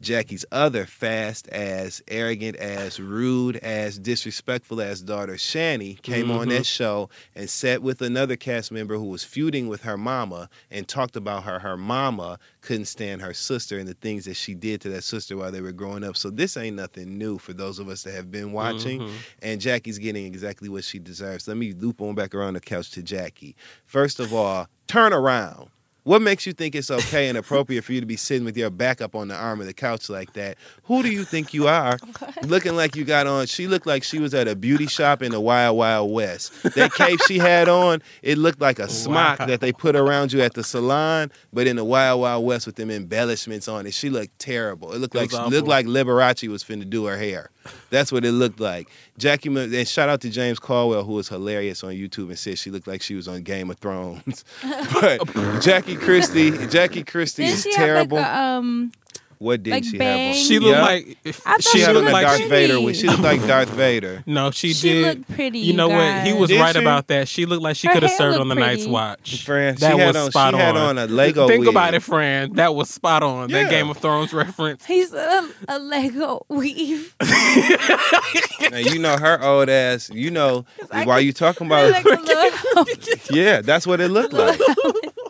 Jackie's other fast-ass, arrogant-ass, rude-ass, disrespectful-ass daughter, Shani, came mm-hmm. on that show and sat with another cast member who was feuding with her mama and talked about her. Her mama couldn't stand her sister and the things that she did to that sister while they were growing up. So this ain't nothing new for those of us that have been watching. Mm-hmm. And Jackie's getting exactly what she deserves. Let me loop on back around the couch to Jackie. First of all, turn around. What makes you think it's okay and appropriate for you to be sitting with your back up on the arm of the couch like that? Who do you think you are? Looking like you got on, she looked like she was at a beauty shop in the Wild Wild West. That cape she had on, it looked like a smock wow. that they put around you at the salon, but in the Wild Wild West with them embellishments on it. She looked terrible. It looked, it like, she looked like Liberace was finna do her hair. That's what it looked like. Jackie, and shout out to James Caldwell, who was hilarious on YouTube and said she looked like she was on Game of Thrones. But Jackie Christie, Jackie Christie is terrible. Like a, um, what did like she bang? have? On? She looked yeah. like if, she had on a Darth pretty. Vader. When she looked like Darth Vader. No, she, she did. She looked pretty. You know guys. what? He was did right she? about that. She looked like she could have served on the pretty. Night's Watch. Fran, that was on, spot on. She had on a Lego. Think wheel. about it, Fran. That was spot on. Yeah. That Game of Thrones reference. He's a, a Lego weave. Now, you know her old ass. You know why you talking about? Like it. Yeah, that's what it looked like.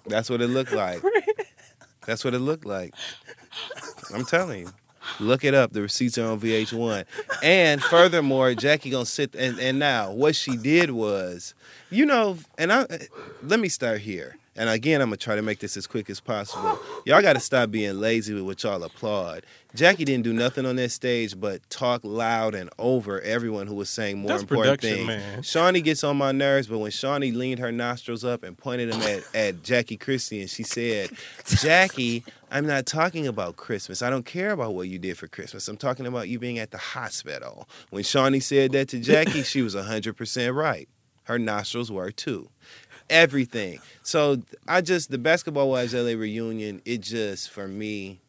That's what it looked like. That's what it looked like. I'm telling you. Look it up. The receipts are on V H one. And furthermore, Jackie gonna sit and, and now what she did was, you know, and I let me start here. And again, I'm gonna try to make this as quick as possible. Y'all gotta stop being lazy with what y'all applaud. Jackie didn't do nothing on that stage but talk loud and over everyone who was saying more That's important things. Man. Shawnee gets on my nerves, but when Shawnee leaned her nostrils up and pointed them at, at Jackie Christie, and she said, Jackie, I'm not talking about Christmas. I don't care about what you did for Christmas. I'm talking about you being at the hospital. When Shawnee said that to Jackie, she was one hundred percent right. Her nostrils were too. Everything. So I just, the Basketball Wives L A reunion, it just, for me,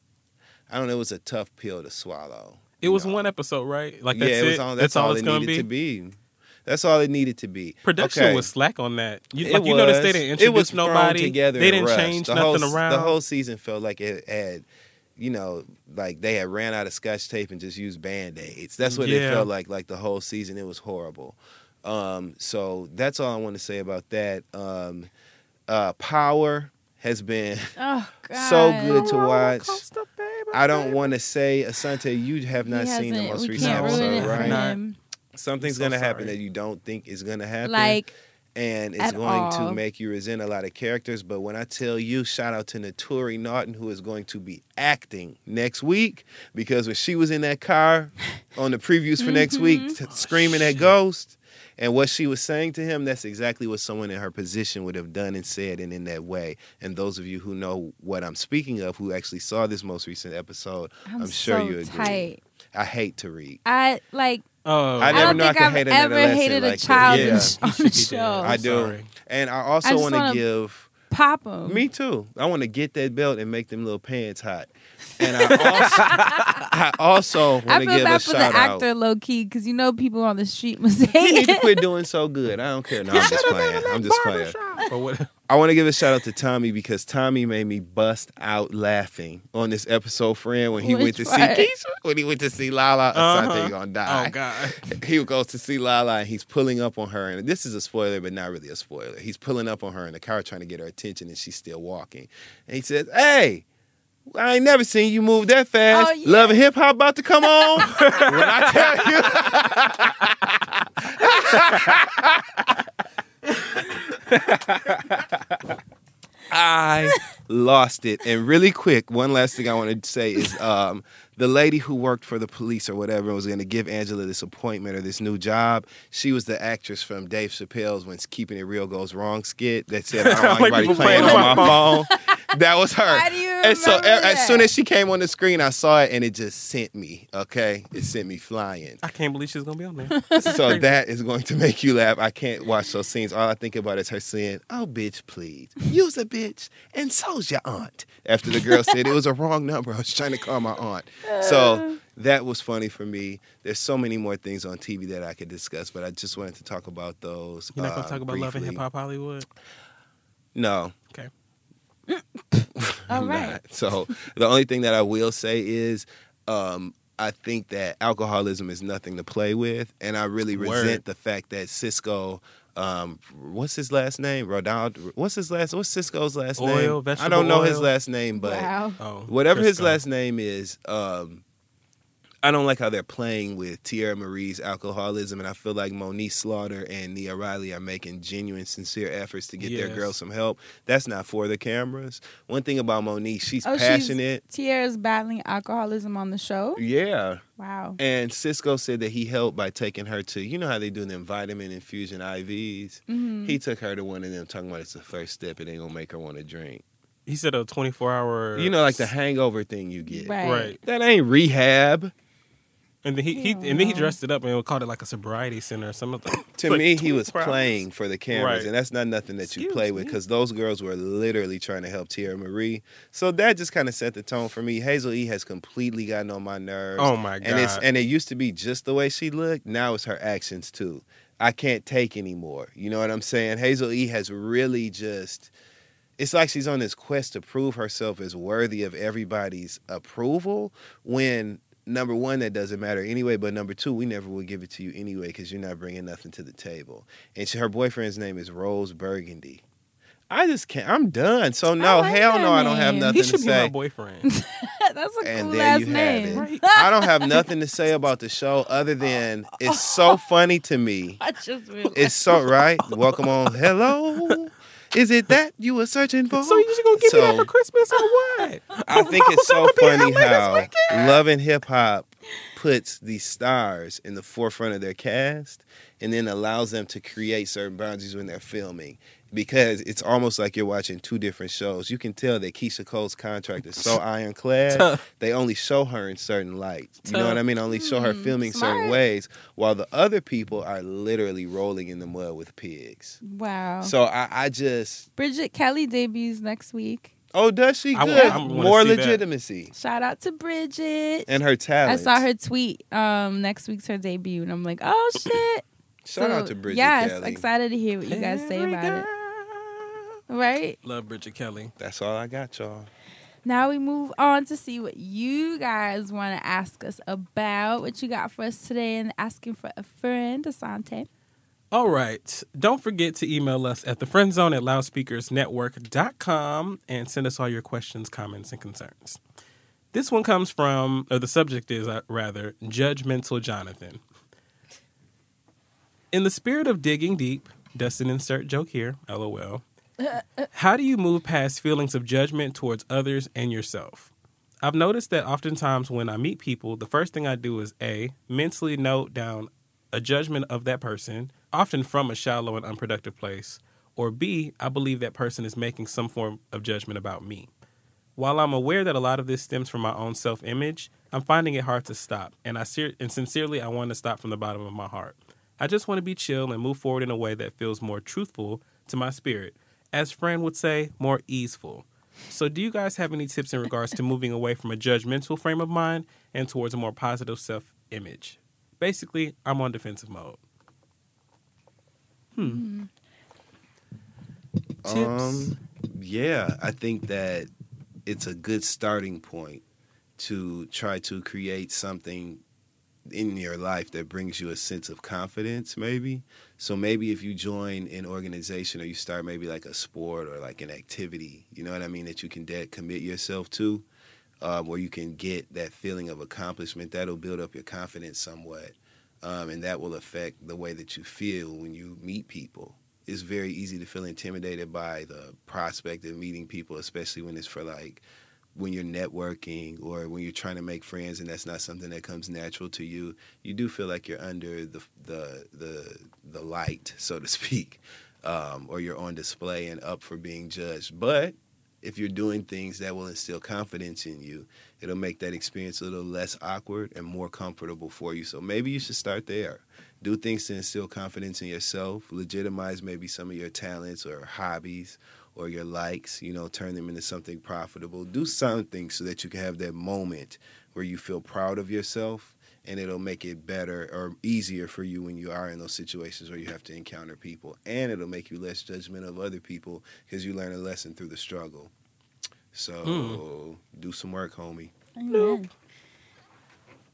I don't know, it was a tough pill to swallow. It was know. one episode, right? Like that's yeah, it. Was all, that's, that's all, all it's it needed be? to be. That's all it needed to be. Production okay. was slack on that. You, like was, you noticed they didn't introduce nobody. Together they didn't rushed. change the nothing whole, around. The whole season felt like it had, you know, like they had ran out of Scotch tape and just used Band-Aids. That's what yeah. it felt like. Like the whole season, it was horrible. Um, so that's all I want to say about that. Um, uh, Power has been oh, God. so good to watch. I don't want to say, Asante, you have not seen the most recent episode, right? Something's going to happen that you don't think is going to happen. Like, and it's going to make you resent a lot of characters. But when I tell you, shout out to Naturi Naughton, who is going to be acting next week, because when she was in that car on the previews for next week, t- screaming at Ghost, and what she was saying to him, that's exactly what someone in her position would have done and said and in that way. And those of you who know what I'm speaking of, who actually saw this most recent episode, I'm, I'm sure so you agree. Tight. I hate to read. I like. Oh, I never I don't know think I could I've hate ever hated a like child yeah. on the show. I do. Sorry. And I also want to give. Pop them. Me too. I want to get that belt and make them little pants hot. And I also, I also want to give a shout out. I feel bad for the actor low key because you know people on the street was hating. You need to quit doing so good. I don't care. No, I'm just playing. I'm just playing. Or whatever. I want to give a shout out to Tommy because Tommy made me bust out laughing on this episode, friend, when he Which went to part? see Keisha, when he went to see Lala. Uh-huh. Asante, you're going to die. Oh, God. He goes to see Lala and he's pulling up on her. And this is a spoiler, but not really a spoiler. He's pulling up on her in the car trying to get her attention and she's still walking. And he says, hey, I ain't never seen you move that fast. Oh, yeah. Love and Hip Hop about to come on. When I tell you, I lost it. And really quick, one last thing I want to say is um, the lady who worked for the police or whatever and was going to give Angela this appointment or this new job, she was the actress from Dave Chappelle's When Keeping It Real Goes Wrong skit that said, I don't like anybody playing on my phone. That was her. How do you and so that? As soon as she came on the screen, I saw it and it just sent me, okay? It sent me flying. I can't believe she's going to be on there. So that is going to make you laugh. I can't watch those scenes. All I think about is her saying, oh, bitch, please. You's a bitch and so's your aunt. After the girl said it was a wrong number. I was trying to call my aunt. So that was funny for me. There's so many more things on T V that I could discuss, but I just wanted to talk about those. You're not going to uh, talk about briefly. Love and Hip Hop Hollywood? No. Okay. All right. Not. So the only thing that I will say is um, I think that alcoholism is nothing to play with, and I really Word. resent the fact that Cisco, um, what's his last name? Ronaldo. What's his last? What's Cisco's last oil, name? Vegetable I don't know oil. his last name, but wow. oh, whatever Crisco. his last name is. Um, I don't like how they're playing with Tierra Marie's alcoholism, and I feel like Monique Slaughter and Nia Riley are making genuine, sincere efforts to get yes. their girl some help. That's not for the cameras. One thing about Monique, she's oh, passionate. She's, Tierra's battling alcoholism on the show? Yeah. Wow. And Cisco said that he helped by taking her to, you know how they do them vitamin infusion I Vs? Mm-hmm. He took her to one of them talking about it's the first step. It ain't going to make her want to drink. He said a twenty-four hour... You know, like the hangover thing you get. Right. right. That ain't rehab. And then he, he and then he dressed it up and called it like a sobriety center or something. To like me, he was problems. playing for the cameras, right. and that's not nothing that Excuse you play me. with because those girls were literally trying to help Tierra Marie. So that just kind of set the tone for me. Hazel E has completely gotten on my nerves. Oh my god! And it's and it used to be just the way she looked. Now it's her actions too. I can't take anymore. You know what I'm saying? Hazel E has really just. It's like she's on this quest to prove herself as worthy of everybody's approval when. Number one, that doesn't matter anyway. But number two, we never will give it to you anyway because you're not bringing nothing to the table. And she, her boyfriend's name is Rose Burgundy. I just can't. I'm done. So no, like hell no, name. I don't have nothing to say. He should be my boyfriend. That's a and cool there ass you name. Have it. Right? I don't have nothing to say about the show other than it's so funny to me. I just realized. It's so right. Welcome on. Hello. Is it that you were searching for? So you just gonna give so, me that for Christmas or what? I think it's so funny how Love and Hip Hop puts these stars in the forefront of their cast and then allows them to create certain boundaries when they're filming. Because it's almost like you're watching two different shows. You can tell that Keisha Cole's contract is so ironclad. Tough. They only show her in certain lights. Tough. You know what I mean? Only show her filming Smart. certain ways, while the other people are literally rolling in the mud with pigs. Wow. So I, I just... Bridget Kelly debuts next week. Oh, does she? Good. I, I More legitimacy. That. Shout out to Bridget. And her talent. I saw her tweet. Um, next week's her debut, and I'm like, oh, shit. Shout so, out to Bridget yes, Kelly. Yes, excited to hear what you guys say about it. Right? Love Bridget Kelly. That's all I got, y'all. Now we move on to see what you guys want to ask us about. What you got for us today and asking for a friend, Asante. All right. Don't forget to email us at thefriendzone at loudspeakers network dot com and send us all your questions, comments, and concerns. This one comes from, or the subject is, uh, rather, Judgmental Jonathan. In the spirit of digging deep, Dustin insert joke here, LOL. How do you move past feelings of judgment towards others and yourself? I've noticed that oftentimes when I meet people, the first thing I do is A, mentally note down a judgment of that person, often from a shallow and unproductive place, or B, I believe that person is making some form of judgment about me. While I'm aware that a lot of this stems from my own self-image, I'm finding it hard to stop, and I ser- and sincerely, I want to stop from the bottom of my heart. I just want to be chill and move forward in a way that feels more truthful to my spirit. As Fran would say, more easeful. So do you guys have any tips in regards to moving away from a judgmental frame of mind and towards a more positive self-image? Basically, I'm on defensive mode. Hmm. Tips? Um, yeah, I think that it's a good starting point to try to create something in your life that brings you a sense of confidence, maybe. So maybe if you join an organization or you start maybe like a sport or like an activity, you know what I mean, that you can de- commit yourself to, uh, where you can get that feeling of accomplishment. That'll build up your confidence somewhat, um, and that will affect the way that you feel when you meet people. It's very easy to feel intimidated by the prospect of meeting people, especially when it's for like when you're networking or when you're trying to make friends and that's not something that comes natural to you. You do feel like you're under the the the, the light, so to speak, um, or you're on display and up for being judged. But if you're doing things that will instill confidence in you, it'll make that experience a little less awkward and more comfortable for you. So maybe you should start there. Do things to instill confidence in yourself. Legitimize maybe some of your talents or hobbies or your likes. You know, turn them into something profitable. Do something so that you can have that moment where you feel proud of yourself, and it'll make it better or easier for you when you are in those situations where you have to encounter people. And it'll make you less judgmental of other people because you learn a lesson through the struggle. So mm. do some work, homie. Amen.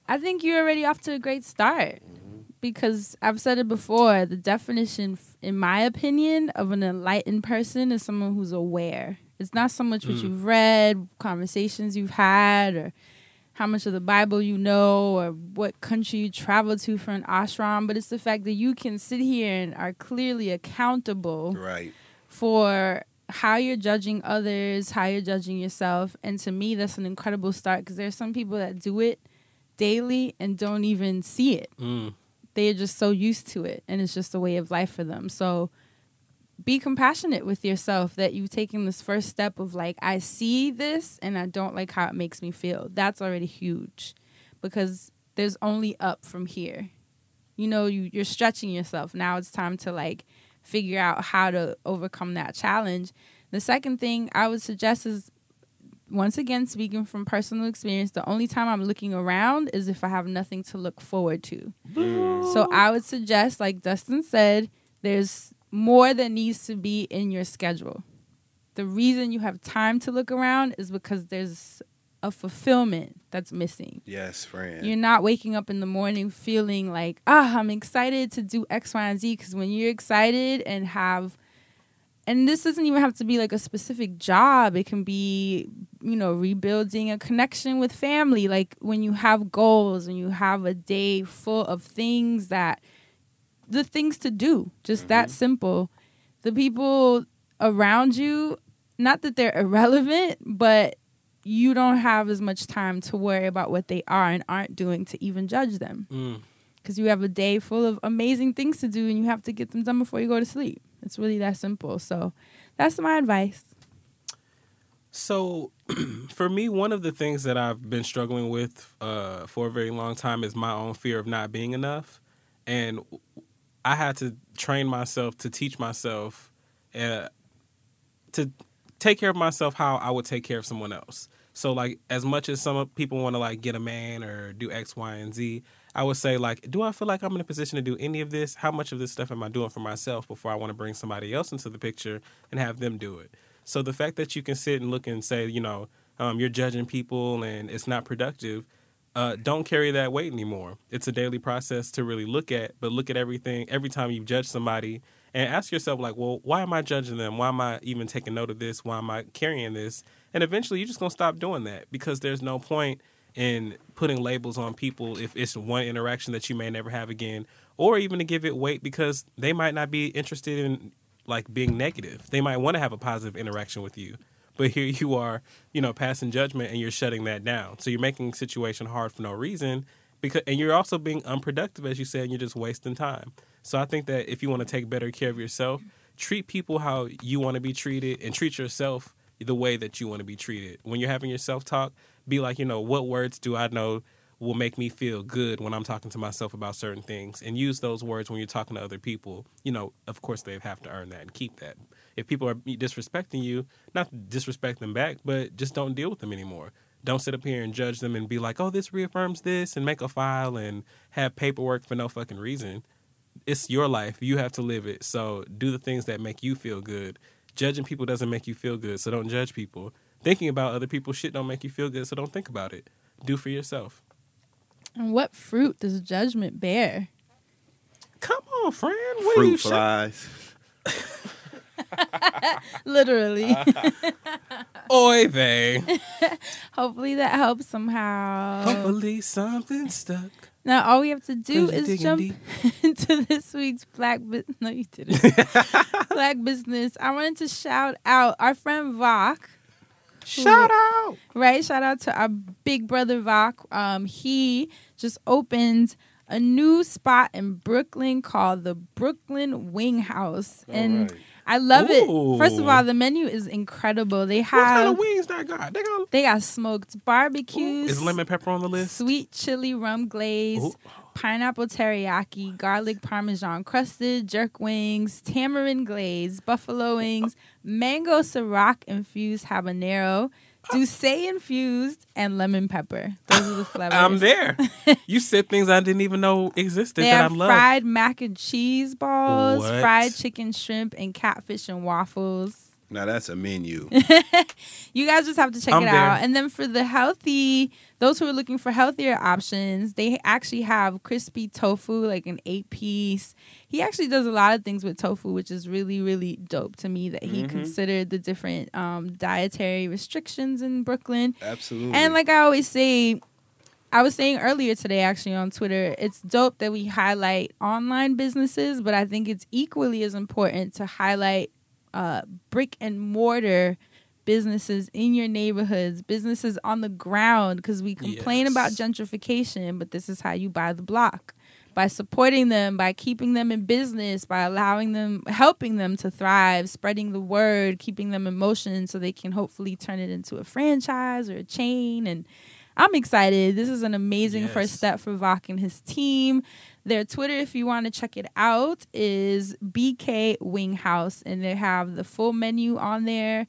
I think you're already off to a great start mm-hmm. because I've said it before. The definition, in my opinion, of an enlightened person is someone who's aware. It's not so much mm. what you've read, conversations you've had, or how much of the Bible you know, or what country you travel to for an ashram, but it's the fact that you can sit here and are clearly accountable right. for how you're judging others, how you're judging yourself. And to me, that's an incredible start, because there's some people that do it daily and don't even see it. Mm. They're just so used to it, and it's just a way of life for them. So be compassionate with yourself that you've taken this first step of like, I see this and I don't like how it makes me feel. That's already huge, because there's only up from here. You know, you, you're stretching yourself. Now it's time to like figure out how to overcome that challenge. The second thing I would suggest is, once again, speaking from personal experience, the only time I'm looking around is if I have nothing to look forward to. Mm. So I would suggest, like Dustin said, there's more that needs to be in your schedule. The reason you have time to look around is because there's a fulfillment that's missing. Yes, friend. You're not waking up in the morning feeling like, ah, oh, I'm excited to do X, Y, and Z. Because when you're excited and have, and this doesn't even have to be like a specific job. It can be, you know, rebuilding a connection with family. Like when you have goals and you have a day full of things that, the things to do, just mm-hmm. that simple. The people around you, not that they're irrelevant, but you don't have as much time to worry about what they are and aren't doing to even judge them. Because mm. you have a day full of amazing things to do, and you have to get them done before you go to sleep. It's really that simple. So that's my advice. So for me, one of the things that I've been struggling with uh, for a very long time is my own fear of not being enough. And I had to train myself to teach myself uh, to take care of myself how I would take care of someone else. So, like, as much as some people want to, like, get a man or do X, Y, and Z, I would say, like, do I feel like I'm in a position to do any of this? How much of this stuff am I doing for myself before I want to bring somebody else into the picture and have them do it? So the fact that you can sit and look and say, you know, um, you're judging people and it's not productive, Uh, don't carry that weight anymore. It's a daily process to really look at, but look at everything every time you judge somebody and ask yourself, like, well, why am I judging them? Why am I even taking note of this? Why am I carrying this? And eventually you're just going to stop doing that, because there's no point in putting labels on people if it's one interaction that you may never have again, or even to give it weight because they might not be interested in, like, being negative. They might want to have a positive interaction with you. But here you are, you know, passing judgment and you're shutting that down. So you're making the situation hard for no reason, because, and you're also being unproductive, as you said, and you're just wasting time. So I think that if you want to take better care of yourself, treat people how you want to be treated and treat yourself the way that you want to be treated. When you're having your self-talk, be like, you know, what words do I know will make me feel good when I'm talking to myself about certain things, and use those words when you're talking to other people. You know, of course, they have to earn that and keep that. If people are disrespecting you, not disrespect them back, but just don't deal with them anymore. Don't sit up here and judge them and be like, oh, this reaffirms this, and make a file and have paperwork for no fucking reason. It's your life. You have to live it. So do the things that make you feel good. Judging people doesn't make you feel good, so don't judge people. Thinking about other people's shit don't make you feel good, so don't think about it. Do for yourself. And what fruit does judgment bear? Come on, friend. What fruit are you flies. Literally. Oy vey. Hopefully that helps somehow. Hopefully something stuck. Now all we have to do is jump into this week's Black Business. No, you didn't. Black Business. I wanted to shout out our friend Vok. Shout out. Right? Shout out to our big brother Vok. Um, he just opened a new spot in Brooklyn called the Brooklyn Wing House. All and right. I love Ooh. It. First of all, the menu is incredible. They have what kind of wings they got? They got, they got smoked barbecues. Ooh. Is lemon pepper on the list? Sweet chili rum glaze, Ooh. Pineapple teriyaki, garlic parmesan crusted, jerk wings, tamarind glaze, buffalo wings, mango Ciroc infused habanero, Doucet infused, and lemon pepper. Those are the flavors. I'm there. You said things I didn't even know existed that I love. They have fried mac and cheese balls, what? Fried chicken, shrimp, and catfish and waffles. Now that's a menu. You guys just have to check I'm it there. Out. And then for the healthy, those who are looking for healthier options, they actually have crispy tofu, like an eight-piece. He actually does a lot of things with tofu, which is really, really dope to me that he mm-hmm. considered the different um, dietary restrictions in Brooklyn. Absolutely. And like I always say, I was saying earlier today, actually, on Twitter, it's dope that we highlight online businesses, but I think it's equally as important to highlight Uh, brick and mortar businesses in your neighborhoods, businesses on the ground, because we complain yes. about gentrification, but this is how you buy the block, by supporting them, by keeping them in business, by allowing them, helping them to thrive, spreading the word, keeping them in motion so they can hopefully turn it into a franchise or a chain. And I'm excited. This is an amazing yes. first step for Vok and his team. Their Twitter, if you want to check it out, is B K Winghouse, and they have the full menu on there,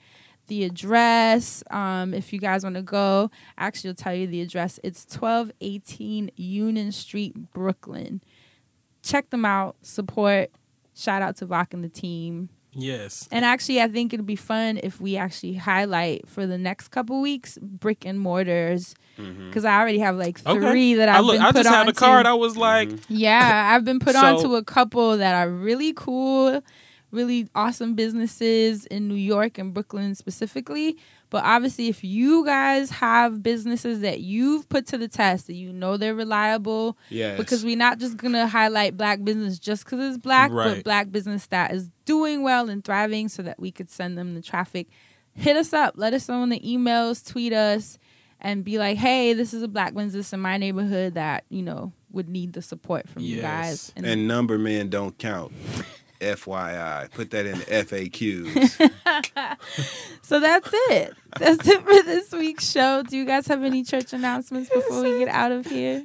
the address. Um, if you guys want to go, actually, I'll tell you the address. It's twelve eighteen Union Street, Brooklyn. Check them out. Support. Shout out to Vok and the team. Yes. And actually, I think it'd be fun if we actually highlight for the next couple weeks brick and mortars, because mm-hmm. I already have like three okay. that I've I look, been put on. I just had a card. I was like, mm-hmm. yeah, I've been put so, on to a couple that are really cool, really awesome businesses in New York and Brooklyn specifically. But obviously, if you guys have businesses that you've put to the test, that you know they're reliable, yes. because we're not just going to highlight Black business just because it's Black, right. but Black business that is doing well and thriving so that we could send them the traffic. Hit us up. Let us know in the emails, tweet us, and be like, hey, this is a Black business in my neighborhood that, you know, would need the support from yes. you guys. And, and number men don't count. F Y I. Put that in the F A Qs. So that's it. That's it for this week's show. Do you guys have any church announcements before we get out of here?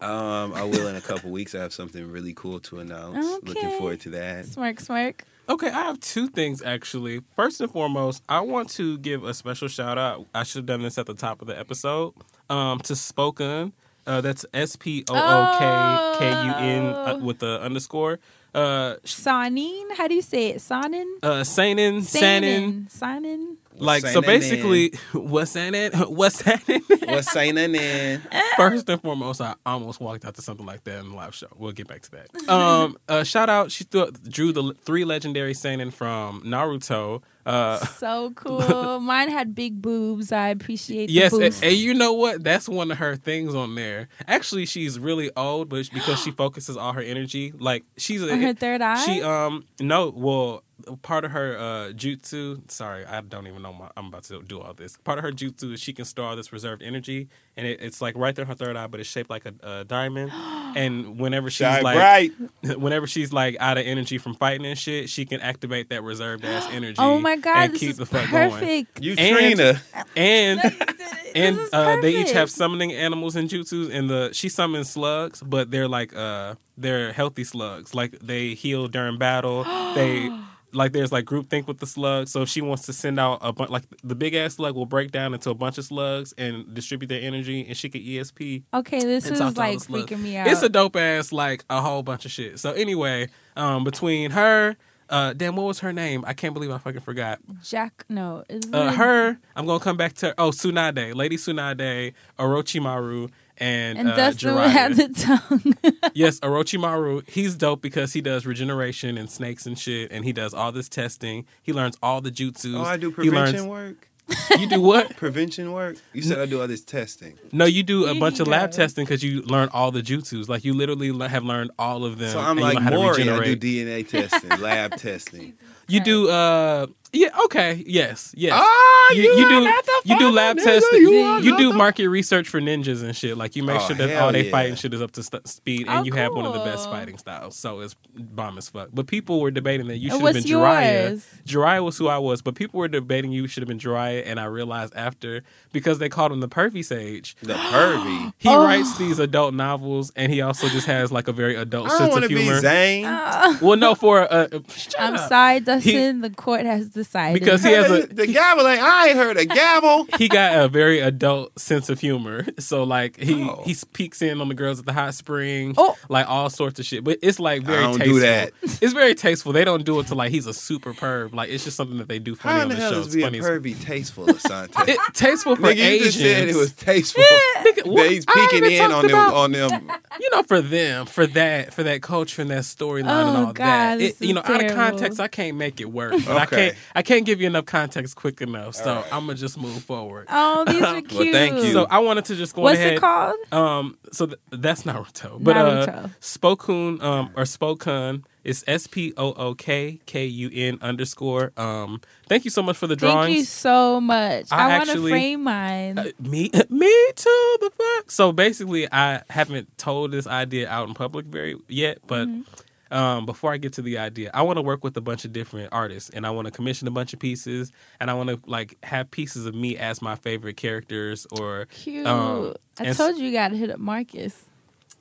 Um, I will in a couple weeks. I have something really cool to announce. Okay. Looking forward to that. Smirk, smirk. Okay, I have two things, actually. First and foremost, I want to give a special shout out. I should have done this at the top of the episode. Um, to Spoken. Uh, that's S P O O K K U N uh, with the underscore. Uh, Sanin, how do you say it? Sanin? Uh, Sanin, Sanin, Sanin. Like, so basically, what's Sanin? What's Sanin? What's Sanin? First and foremost, I almost walked out to something like that in the live show. We'll get back to that. Um, uh, shout out, she th- drew the three legendary Sanin from Naruto. Uh, so cool. Mine had big boobs. I appreciate the yes, boobs. Yes, and, and you know what? That's one of her things on there. Actually, she's really old, but because she focuses all her energy, like she's a, on her third eye. She um no, well, part of her uh, jutsu. Sorry, I don't even know. My, I'm about to do all this. Part of her jutsu is she can store all this reserved energy, and it, it's like right there in her third eye, but it's shaped like a, a diamond. And whenever she's Shine like, bright. whenever she's like out of energy from fighting and shit, she can activate that reserved ass energy. Oh my. God, and this keep is the fuck perfect. Going. You Trina. And no, you and uh, they each have summoning animals and jutsus, and the she summons slugs, but they're like uh they're healthy slugs. Like they heal during battle. They like there's like groupthink with the slugs. So if she wants to send out a bunch, like the big ass slug will break down into a bunch of slugs and distribute their energy, and she can E S P. Okay, this is like freaking me out. It's a dope ass like a whole bunch of shit. So anyway, um between her. Uh, damn, what was her name? I can't believe I fucking forgot. Jack, no. Is uh, it... Her, I'm going to come back to, oh, Tsunade, Lady Tsunade, Orochimaru, and, and uh, Dustin Jiraiya. Had the tongue. Yes, Orochimaru. He's dope because he does regeneration and snakes and shit, and he does all this testing. He learns all the jutsus. Oh, I do prevention learns... work. You do what? Prevention work. You said I do all this testing. No, you do a bunch yeah. of lab testing because you learn all the jutsus. Like you literally le- have learned all of them. So I'm like Maury. I do D N A testing, lab testing. You do. uh Yeah. Okay. Yes. Yes. Oh, you, you, you do. You do lab testing. You, you do market research for ninjas and shit. Like you make oh, sure that all they yeah. fighting shit is up to st- speed, and oh, you cool. have one of the best fighting styles. So it's bomb as fuck. But people were debating that you should have been Jiraiya. Jiraiya was who I was, but people were debating you should have been Jiraiya, and I realized after because they called him the Pervy Sage. The Pervy. He oh. writes these adult novels, and he also just has like a very adult I sense of humor. Be Zane. Uh, well, no, for uh, I'm up. sorry, Dustin. He, the court has. Decided. Because he has a the gavel like I ain't heard a gavel. He got a very adult sense of humor, so like he oh. he peeks in on the girls at the hot spring, oh. like all sorts of shit. But it's like very I don't tasteful. Do that. It's very tasteful. They don't do it to like he's a super perv. Like it's just something that they do funny How on the, the hell show. It's funny. Pervy tasteful, Asante. It, tasteful for Nigga, Asians. You just said it was tasteful. Yeah. Nigga, well, he's peeking in on about, them on them. You know, for them, for that, for that culture and that storyline oh, and all God, that. It, you know, terrible. Out of context, I can't make it work. But okay. I can't. I can't give you enough context quick enough, so right. I'm going to just move forward. Oh, these are cute. Well, thank you. So I wanted to just go What's ahead. What's it called? Um, so th- that's Naruto. But, Naruto. Uh, Spokun, um, or Spokun, is S P O O K K U N underscore. Um, thank you so much for the drawings. Thank you so much. I, I want to frame mine. Uh, me, me too, the fuck? So basically, I haven't told this idea out in public very yet, but... Mm-hmm. Um, before I get to the idea, I want to work with a bunch of different artists, and I want to commission a bunch of pieces, and I want to like have pieces of me as my favorite characters. Or cute. Um, I told you you gotta hit up Marcus.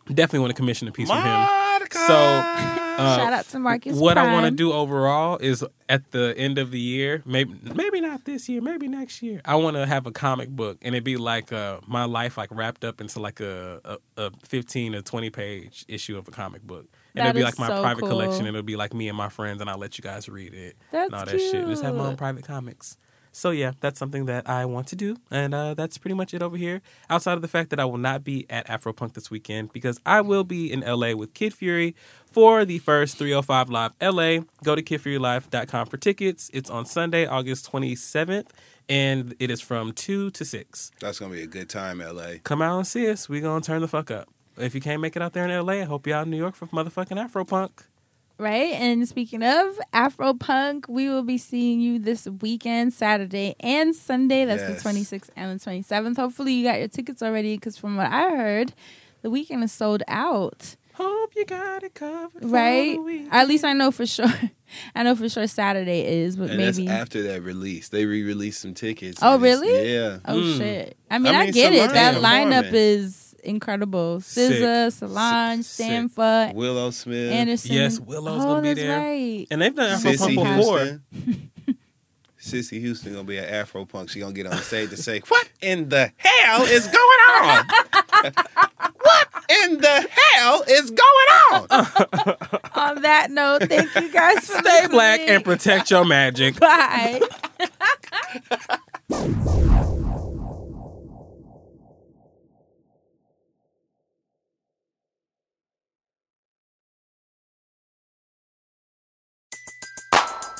Definitely want to commission a piece from him. So uh, shout out to Marcus. What Prime. I want to do overall is at the end of the year, maybe maybe not this year, maybe next year. I want to have a comic book, and it'd be like uh, my life, like wrapped up into like a, a, a fifteen or twenty page issue of a comic book. And that it'll be like my so private cool. collection. It'll be like me and my friends, and I'll let you guys read it. That's and all that cute. Shit. Just have my own private comics. So, yeah, that's something that I want to do. And uh, that's pretty much it over here. Outside of the fact that I will not be at Afropunk this weekend because I will be in L A with Kid Fury for the first three oh five Live L A. Go to kid fury live dot com for tickets. It's on Sunday, August twenty-seventh, and it is from two to six. That's going to be a good time, L A. Come out and see us. We're going to turn the fuck up. If you can't make it out there in L A, I hope y'all in New York for motherfucking Afropunk. Right, and speaking of Afropunk, we will be seeing you this weekend, Saturday and Sunday. That's yes. the twenty-sixth and the twenty-seventh. Hopefully you got your tickets already, because from what I heard, the weekend is sold out. Hope you got it covered. Right? At least I know for sure. I know for sure Saturday is, but and maybe that's after that release. They re-released some tickets. Oh, really? Yeah. Oh, mm. shit. I mean, I, mean, I get it. That lineup is... incredible. S Z A, Solange, Stanford, Willow Smith, Anderson. Yes, Willow's oh, gonna be there. Right. And they've done Afropunk before. Sissy Houston gonna be at Afropunk. She gonna get on stage and say, "What in the hell is going on? What in the hell is going on?" On that note, thank you guys for Stay listening. Black and protect your magic. Bye.